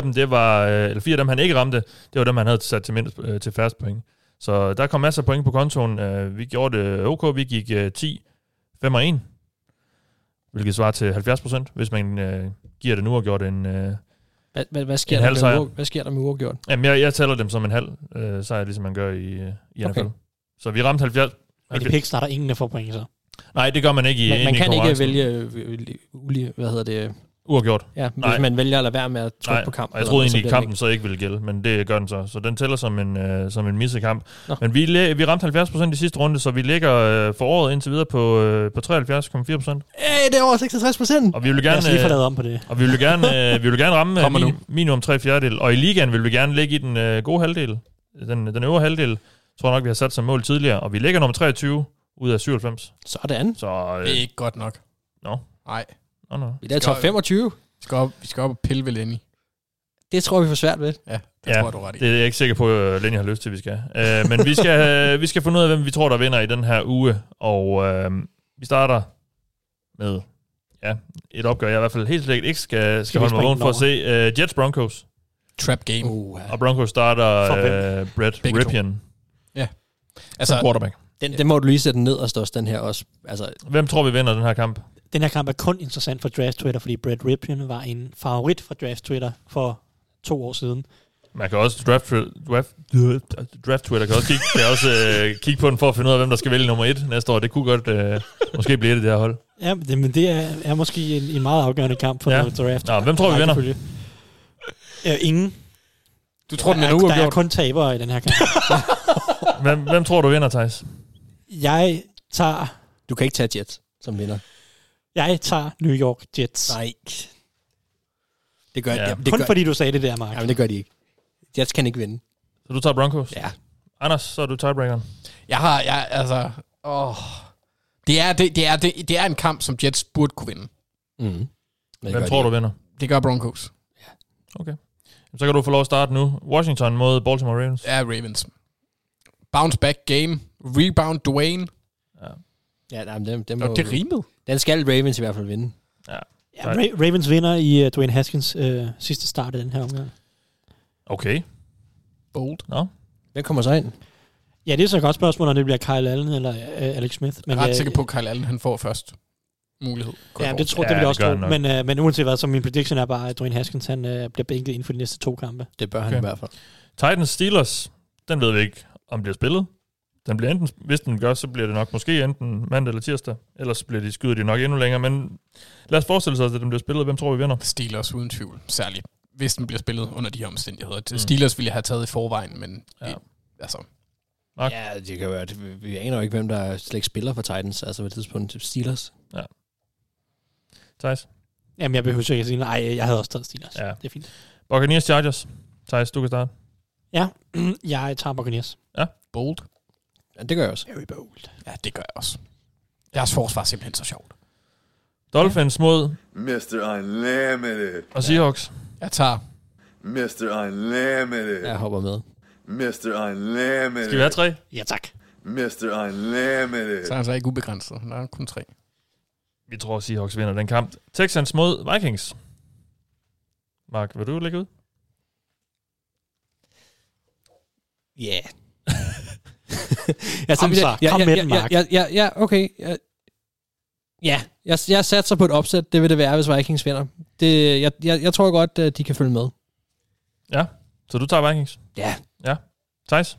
af dem, han ikke ramte, det var dem, han havde sat til mindst til færrest point. Så der kom masser af point på kontoen. Vi gjorde det okay, vi gik 10, 5 og 1. Hvilket svarer til 70%, hvis man giver det nu og gjort en Hvad sker der med uafgjort? Jamen, jeg tæller dem som en halv sejr, ligesom man gør i NFL. Så vi ramte 70. Men de picks starter ingen, der får point, så? Nej, det gør man ikke i man kan ikke vælge uafgjort. Ja, hvis man vælger at lade være med at trykke på kampen. Jeg troede egentlig, kampen så ikke ville gælde, men det gør den så. Så den tæller som en misset kamp. Nå. Men vi ramte 70% i sidste runde, så vi ligger for året indtil videre på 73,4%. Det er over 66%! Og vi vil gerne lige få lavet om på det. Og vi vil gerne, ramme minimum 3/4. Og i ligaen vil vi gerne ligge i den gode halvdel. Den øvre halvdel, tror jeg nok, vi har sat som mål tidligere. Og vi ligger nummer 23 ud af 97. Sådan. Så, det er ikke godt nok. Nå. Nej. Vi er top 25. Vi skal op og pille ved Lenny. Det tror vi for svært ved. Ja, tror du ret i. Det er jeg ikke sikker på, at Lenny har lyst til, at vi skal. Men vi skal finde ud af, hvem vi tror, der vinder i den her uge. Og vi starter med et opgør, jeg i hvert fald helt sikkert ikke skal holde mig vågen for at se. Jets Broncos. Trap game. Og Broncos starter Brett Ripien. Ja. Altså, quarterback. Den må du lige sætte ned og stå den her også. Altså, hvem tror vi vinder den her kamp? Den her kamp er kun interessant for Draft Twitter, fordi Brett Ripien var en favorit for Draft Twitter for 2 år siden. Man kan også Draft Twitter kan også kigge på den for at finde ud af, hvem der skal vælge nummer 1 næste år. Det kunne godt måske blive det her hold. Ja, men det er måske en meget afgørende kamp for Draft. Nå, hvem tror vi vinder? Ingen. Du tror, den er uafgjort? Der er kun tabere i den her kamp. hvem tror du vinder, Theis? Jeg tager... Du kan ikke tage Jets som vinder. Jeg tager New York Jets. Nej. Det gør de. Kun fordi du sagde det der, Mark. Jamen, det gør de ikke. Jets kan ikke vinde. Så du tager Broncos? Ja. Anders, så er du tiebreakeren. Det er en kamp, som Jets burde kunne vinde. Mm. Hvem tror du vinder? Det gør Broncos. Ja. Okay. Så kan du få lov at starte nu. Washington mod Baltimore Ravens. Ja, Ravens. Bounce back game. Rebound Dwayne. Ja. Ja, nej, dem det er rimet. Den skal Ravens i hvert fald vinde. Ja Ravens vinder i Dwayne Haskins sidste start af den her omgang. Okay. Bold. Nå. Hvem kommer så ind? Ja, det er så et godt spørgsmål, når det bliver Kyle Allen eller Alex Smith. Men jeg er ret sikker på, at Kyle Allen han får først mulighed. Ja, det tror jeg, det vil jeg også tro. Men uanset hvad, så min prediction er bare, at Dwayne Haskins han, bliver bænket inden for de næste 2 kampe. Det bør han i hvert fald. Titans Steelers, den ved vi ikke, om det bliver spillet. Den bliver enten, hvis den gør, så bliver det nok måske enten mandag eller tirsdag. Ellers bliver de skyder de nok endnu længere. Men lad os forestille sig, at den bliver spillet. Hvem tror vi vinder? Steelers uden tvivl, særligt hvis den bliver spillet under de omstændigheder. Steelers ville jeg have taget i forvejen, men det, altså... Mark? Ja, det kan være. Vi aner jo ikke, hvem der slet ikke spiller for Titans. Altså på et tidspunkt Steelers. Ja. Theis? Jamen, jeg behøver ikke at sige nej. Jeg havde også taget Steelers. Ja. Det er fint. Buccaneers Chargers. Theis, du kan starte. Ja, jeg tager Buccaneers. Ja, bold. Ja, det gør jeg også. Very bold. Ja, det gør jeg også. Deres forsvar er simpelthen så sjovt. Dolphins mod... Mr. Unlimited. Og Seahawks. Jeg tager... Mr. Unlimited. Jeg hopper med. Mr. Unlimited. Skal vi have 3? Ja, tak. Mr. Unlimited. Så er han så ikke ubegrænset. Der er kun 3. Vi tror, at Seahawks vinder den kamp. Texans mod Vikings. Mark, vil du lægge ud? Ja. Ja, okay. Jeg satser på et opsæt. Det vil det være, hvis Vikings vinder. Jeg tror godt, at de kan følge med. Ja. Så du tager Vikings? Ja. Ja. Theis?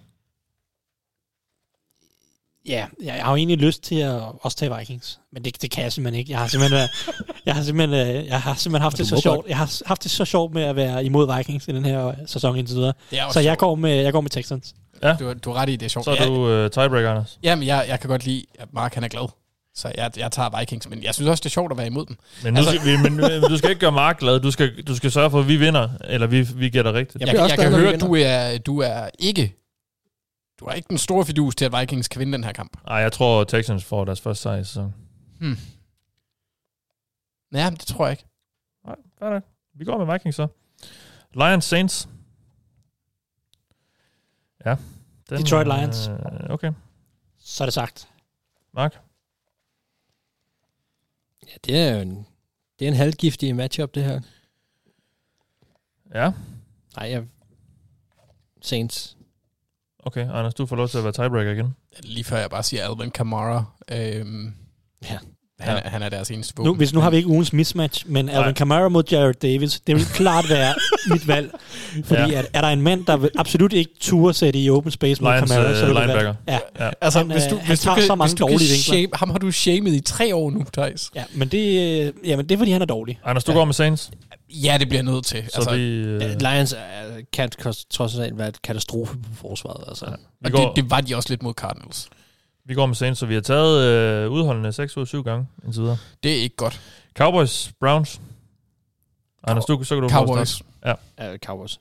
Ja, jeg har jo egentlig lyst til at også tage Vikings, men det kan jeg simpelthen ikke. Jeg har simpelthen haft det så sjovt. Jeg har haft det så sjovt med at være imod Vikings i den her sæson indtil videre. Så jeg går med Texans. Ja. Du er ret i det er sjovt. Så er du tiebreaker, Anders. Jamen, jeg kan godt lide, at Mark han er glad. Så jeg tager Vikings, men jeg synes også, det er sjovt at være imod dem. Men, du skal ikke gøre Mark glad. Du skal sørge for, at vi vinder, eller vi gætter rigtigt. Jeg kan høre, at du er ikke den store fidus til, at Vikings kan vinde den her kamp. Nej, jeg tror, Texans får deres første sejr. Så. Ja, det tror jeg ikke. Nej, fair nok. Vi går med Vikings så. Lions Saints. Ja. Detroit Lions. Okay. Så er det sagt. Mark? Ja, det er en halvgiftig matchup, det her. Ja. Nej, Saints. Okay, Anders, du får lov til at være tiebreaker igen. Lige før jeg bare siger Alvin Kamara. Han er deres eneste våben. Nu har vi ikke ugens mismatch, men Alvin Kamara mod Jared Davis, det vil klart være mit valg. Fordi er der en mand, der absolut ikke turde sætte i open space mod Kamara, så vil det være. Ja. Altså, hvis du kan, så mange dårlige vinkler. Ham har du shamed i 3 år nu, Theis. Ja, men det er, fordi han er dårlig. Anders, du går med Saints? Ja, det bliver nødt til. Så altså, Lions kan trods alt være et katastrofe på forsvaret. Altså. Ja. Det var de også lidt mod Cardinals. Vi går med Saints, så vi har taget udholdende 6 ud af 7 gange indtil videre. Det er ikke godt. Cowboys, Browns. Anders, så kan du Cowboys. Cowboys.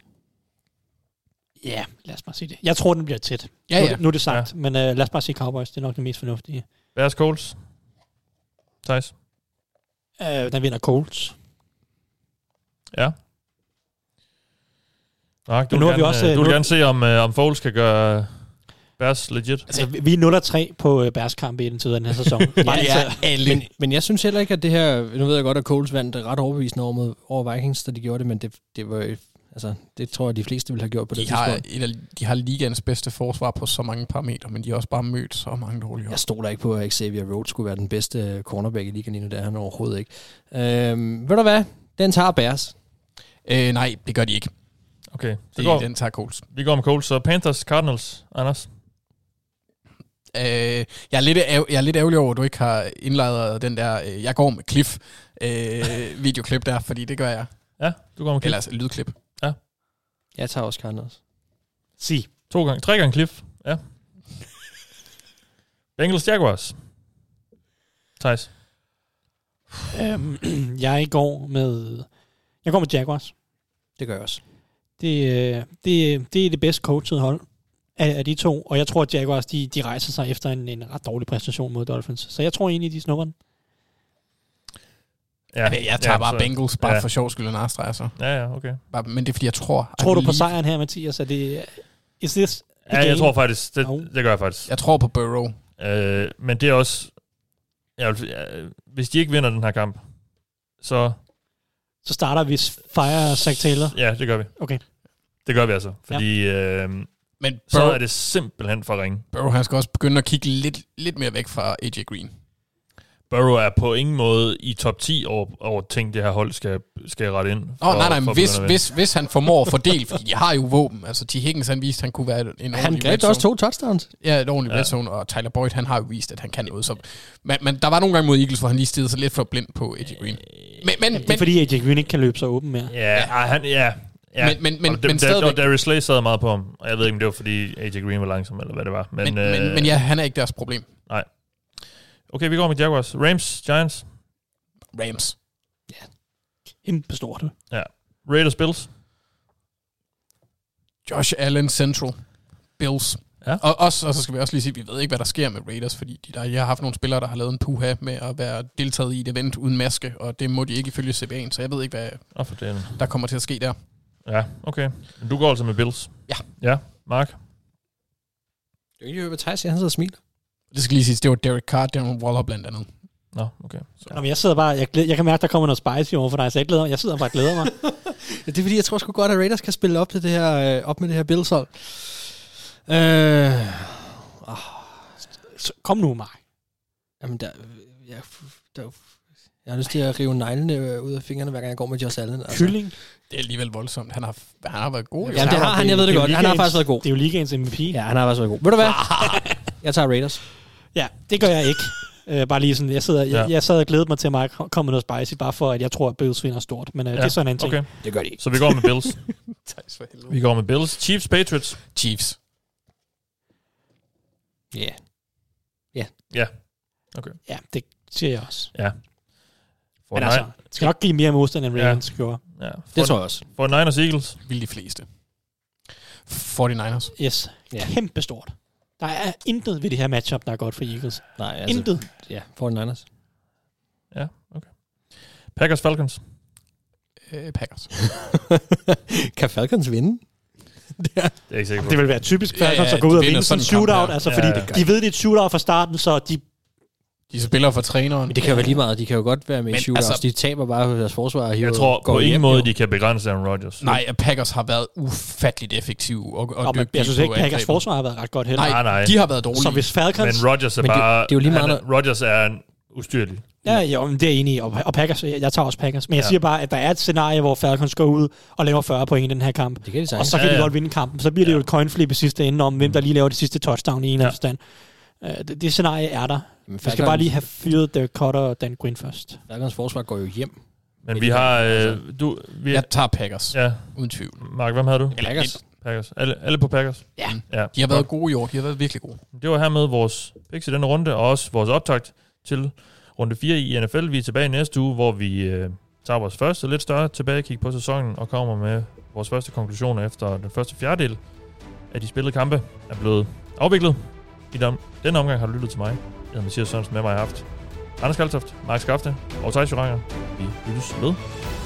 Ja, lad os bare sige det. Jeg tror, den bliver tæt. Nu er det sagt, men lad os bare sige Cowboys. Det er nok det mest fornuftige. Bears, Colts. Theis. Den vinder Colts. Ja. Mark, du vil gerne se, om Foles kan gøre... Bears legit. Altså, vi er 0-3 på Bears kamp i den tid af den her sæson. Men jeg synes heller ikke, at det her... Nu ved jeg godt, at Coles vandt ret overbevisende over Vikings, da de gjorde det, men det var... Altså, det tror jeg, de fleste ville have gjort på det tidspunkt. De har ligaens bedste forsvar på så mange parametre, men de har også bare mødt så mange dårlige år. Jeg stod der ikke på, at Xavier Rhodes skulle være den bedste cornerback i ligaen endnu, det er han overhovedet ikke. Ved du hvad? Den tager Bears. Nej, det gør de ikke. Okay. Den tager Coles. Vi går med Coles, så Panthers, Cardinals, Anders... Jeg er lidt ærgerlig over, at du ikke har indlejret den der jeg går med Cliff videoklip der, fordi det gør jeg. Ja, du går med Cliff. Eller altså lydklip. Ja. Jeg tager også Cardinals. Sig. 3 gange Cliff. Ja. Bengals Jaguars. Theis. Jeg går med Jaguars. Det gør jeg også. Det er det bedst coachede hold af de to, og jeg tror, at Jaguars de rejser sig efter en ret dårlig præstation mod Dolphins. Så jeg tror egentlig, de snupper den. Ja, jeg tager bare Bengals, bare for sjov skyld og narstreger så. Ja, okay. Bare, men det er fordi, jeg tror... Tror du på sejren her, Mathias? Er det... Is this the game? Jeg tror faktisk... Det gør jeg faktisk. Jeg tror på Burrow. Men det er også... hvis de ikke vinder den her kamp, så starter vi fire Zach Taylor? Ja, det gør vi. Okay. Det gør vi altså, fordi... Men så er det simpelthen for ringe. Burrow han skal også begynde at kigge lidt mere væk fra AJ Green. Burrow er på ingen måde i top 10 over ting, det her hold skal rette ind. Men hvis han formår at fordele, fordi de har jo våben. Altså, T. Higgins, han viste, han kunne være en ordentlig red zone. Han greb også 2 touchdowns. Ja, et ordentligt red zone, og Tyler Boyd, han har jo vist, at han kan noget. Så, men der var nogle gange mod Eagles, hvor han lige stirrede sig lidt for blind på AJ Green. Men fordi AJ Green ikke kan løbe så åben mere. Ja. Men stadigvæk... Darius Slay sad meget på ham, og jeg ved ikke, om det var, fordi AJ Green var langsom, eller hvad det var. Men ja, han er ikke deres problem. Nej. Okay, vi går med Jaguars. Rams, Giants. Rams. Ja. Kæmpe stort. Ja. Raiders, Bills. Josh Allen, Central. Bills. Ja. Og så skal vi også lige sige, vi ved ikke, hvad der sker med Raiders, fordi jeg har haft nogle spillere, der har lavet en puha med at være deltaget i et event uden maske, og det må de ikke ifølge CBA'en, så jeg ved ikke, hvad der kommer til at ske der. Ja, okay. Men du går altså med Bills. Ja. Ja, Mark? Det er jo ikke, hvad Theis siger, han sidder og smiler. Det skal lige sige, det var Derek Carr, Darren Waller blandt andet. Nå, okay. Jamen, jeg sidder bare, jeg kan mærke, at der kommer noget spicy over for dig, så jeg sidder bare og glæder mig. Det er fordi, jeg tror sgu godt, at Raiders kan spille op til det her, op med det her Bills-hold. Kom nu, Mark. Jamen, jeg har lyst til at rive neglene ud af fingrene, hver gang jeg går med Josh Allen. Altså. Kylling. Det er alligevel voldsomt. Han har været god. Jamen, det har han, jeg ved det godt. Han har faktisk været god. Det er jo ligaens MVP. Ja, han har faktisk været god. Ved du hvad? Jeg tager Raiders. Ja, det gør jeg ikke. Bare lige sådan, jeg sad og glædede mig til, at Mark kom med noget spicy, bare for, at jeg tror, at Bills vinder stort. Men det er sådan en ting. Okay. Det gør de ikke. Så vi går med Bills. Vi går med Bills. Chiefs, Patriots. Chiefs. Ja. Okay. Ja, det siger jeg også. Ja. Men altså, det skal nok give mere modstand, end Ravens gjorde. Ja. Det tror jeg også. 49ers, Eagles. Vil de fleste. 49ers. Yes. Ja. Kæmpe stort. Der er intet ved det her matchup, der er godt for Eagles. Nej, altså, intet. Ja, 49ers. Ja, okay. Packers, Falcons. Packers. Kan Falcons vinde? Det er ikke sikkert. Det vil være typisk Falcons at gå ud og vinde sådan en shootout, altså, fordi de ved, det er et shootout fra starten, så de spiller for træneren. Men det kan jo være lige meget. De kan jo godt være med i shootouts. Altså, de taber bare deres forsvar. Jeg tror på ingen måde, de kan begrænse Aaron Rodgers. Nej, Packers har været ufatteligt effektive. Og jeg synes ikke, Packers forsvar har været ret godt heller. Nej, de har været dårlige. Så hvis Falcons... Men Rodgers er bare... Det er jo lige meget... Rodgers er en ustyrlig. Ja, det er jeg enig i. Og Packers, jeg tager også Packers. Men jeg siger bare, at der er et scenarie, hvor Falcons går ud og laver 40 point i den her kamp. Det kan de sige. Og så kan de godt vinde kampen. Så bliver det jo et coin flip i sidste ende om, hvem der lige laver det sidste touchdown i en eller anden stand. Det scenarie er der. Vi skal bare lige have fyret Derek Carr og Dan Quinn først. Falcons forsvar går jo hjem. Men vi har... Jeg tager Packers. Ja. Uden tvivl. Mark, hvem havde du? Packers. Alle på Packers? Ja. De har været gode i år. De har været virkelig gode. Det var hermed vores picks i denne runde, og også vores optakt til runde 4 i NFL. Vi er tilbage næste uge, hvor vi tager vores første lidt større tilbagekig på sæsonen, og kommer med vores første konklusioner efter den første fjerdedel af de spillede kampe er blevet afviklet. I denne omgang har du lyttet til mig. Jeg hedder Mathias Sørensen, med mig har haft Anders Kaltoft, Mark Skafte og Theis Jurange. Vi lyttes med.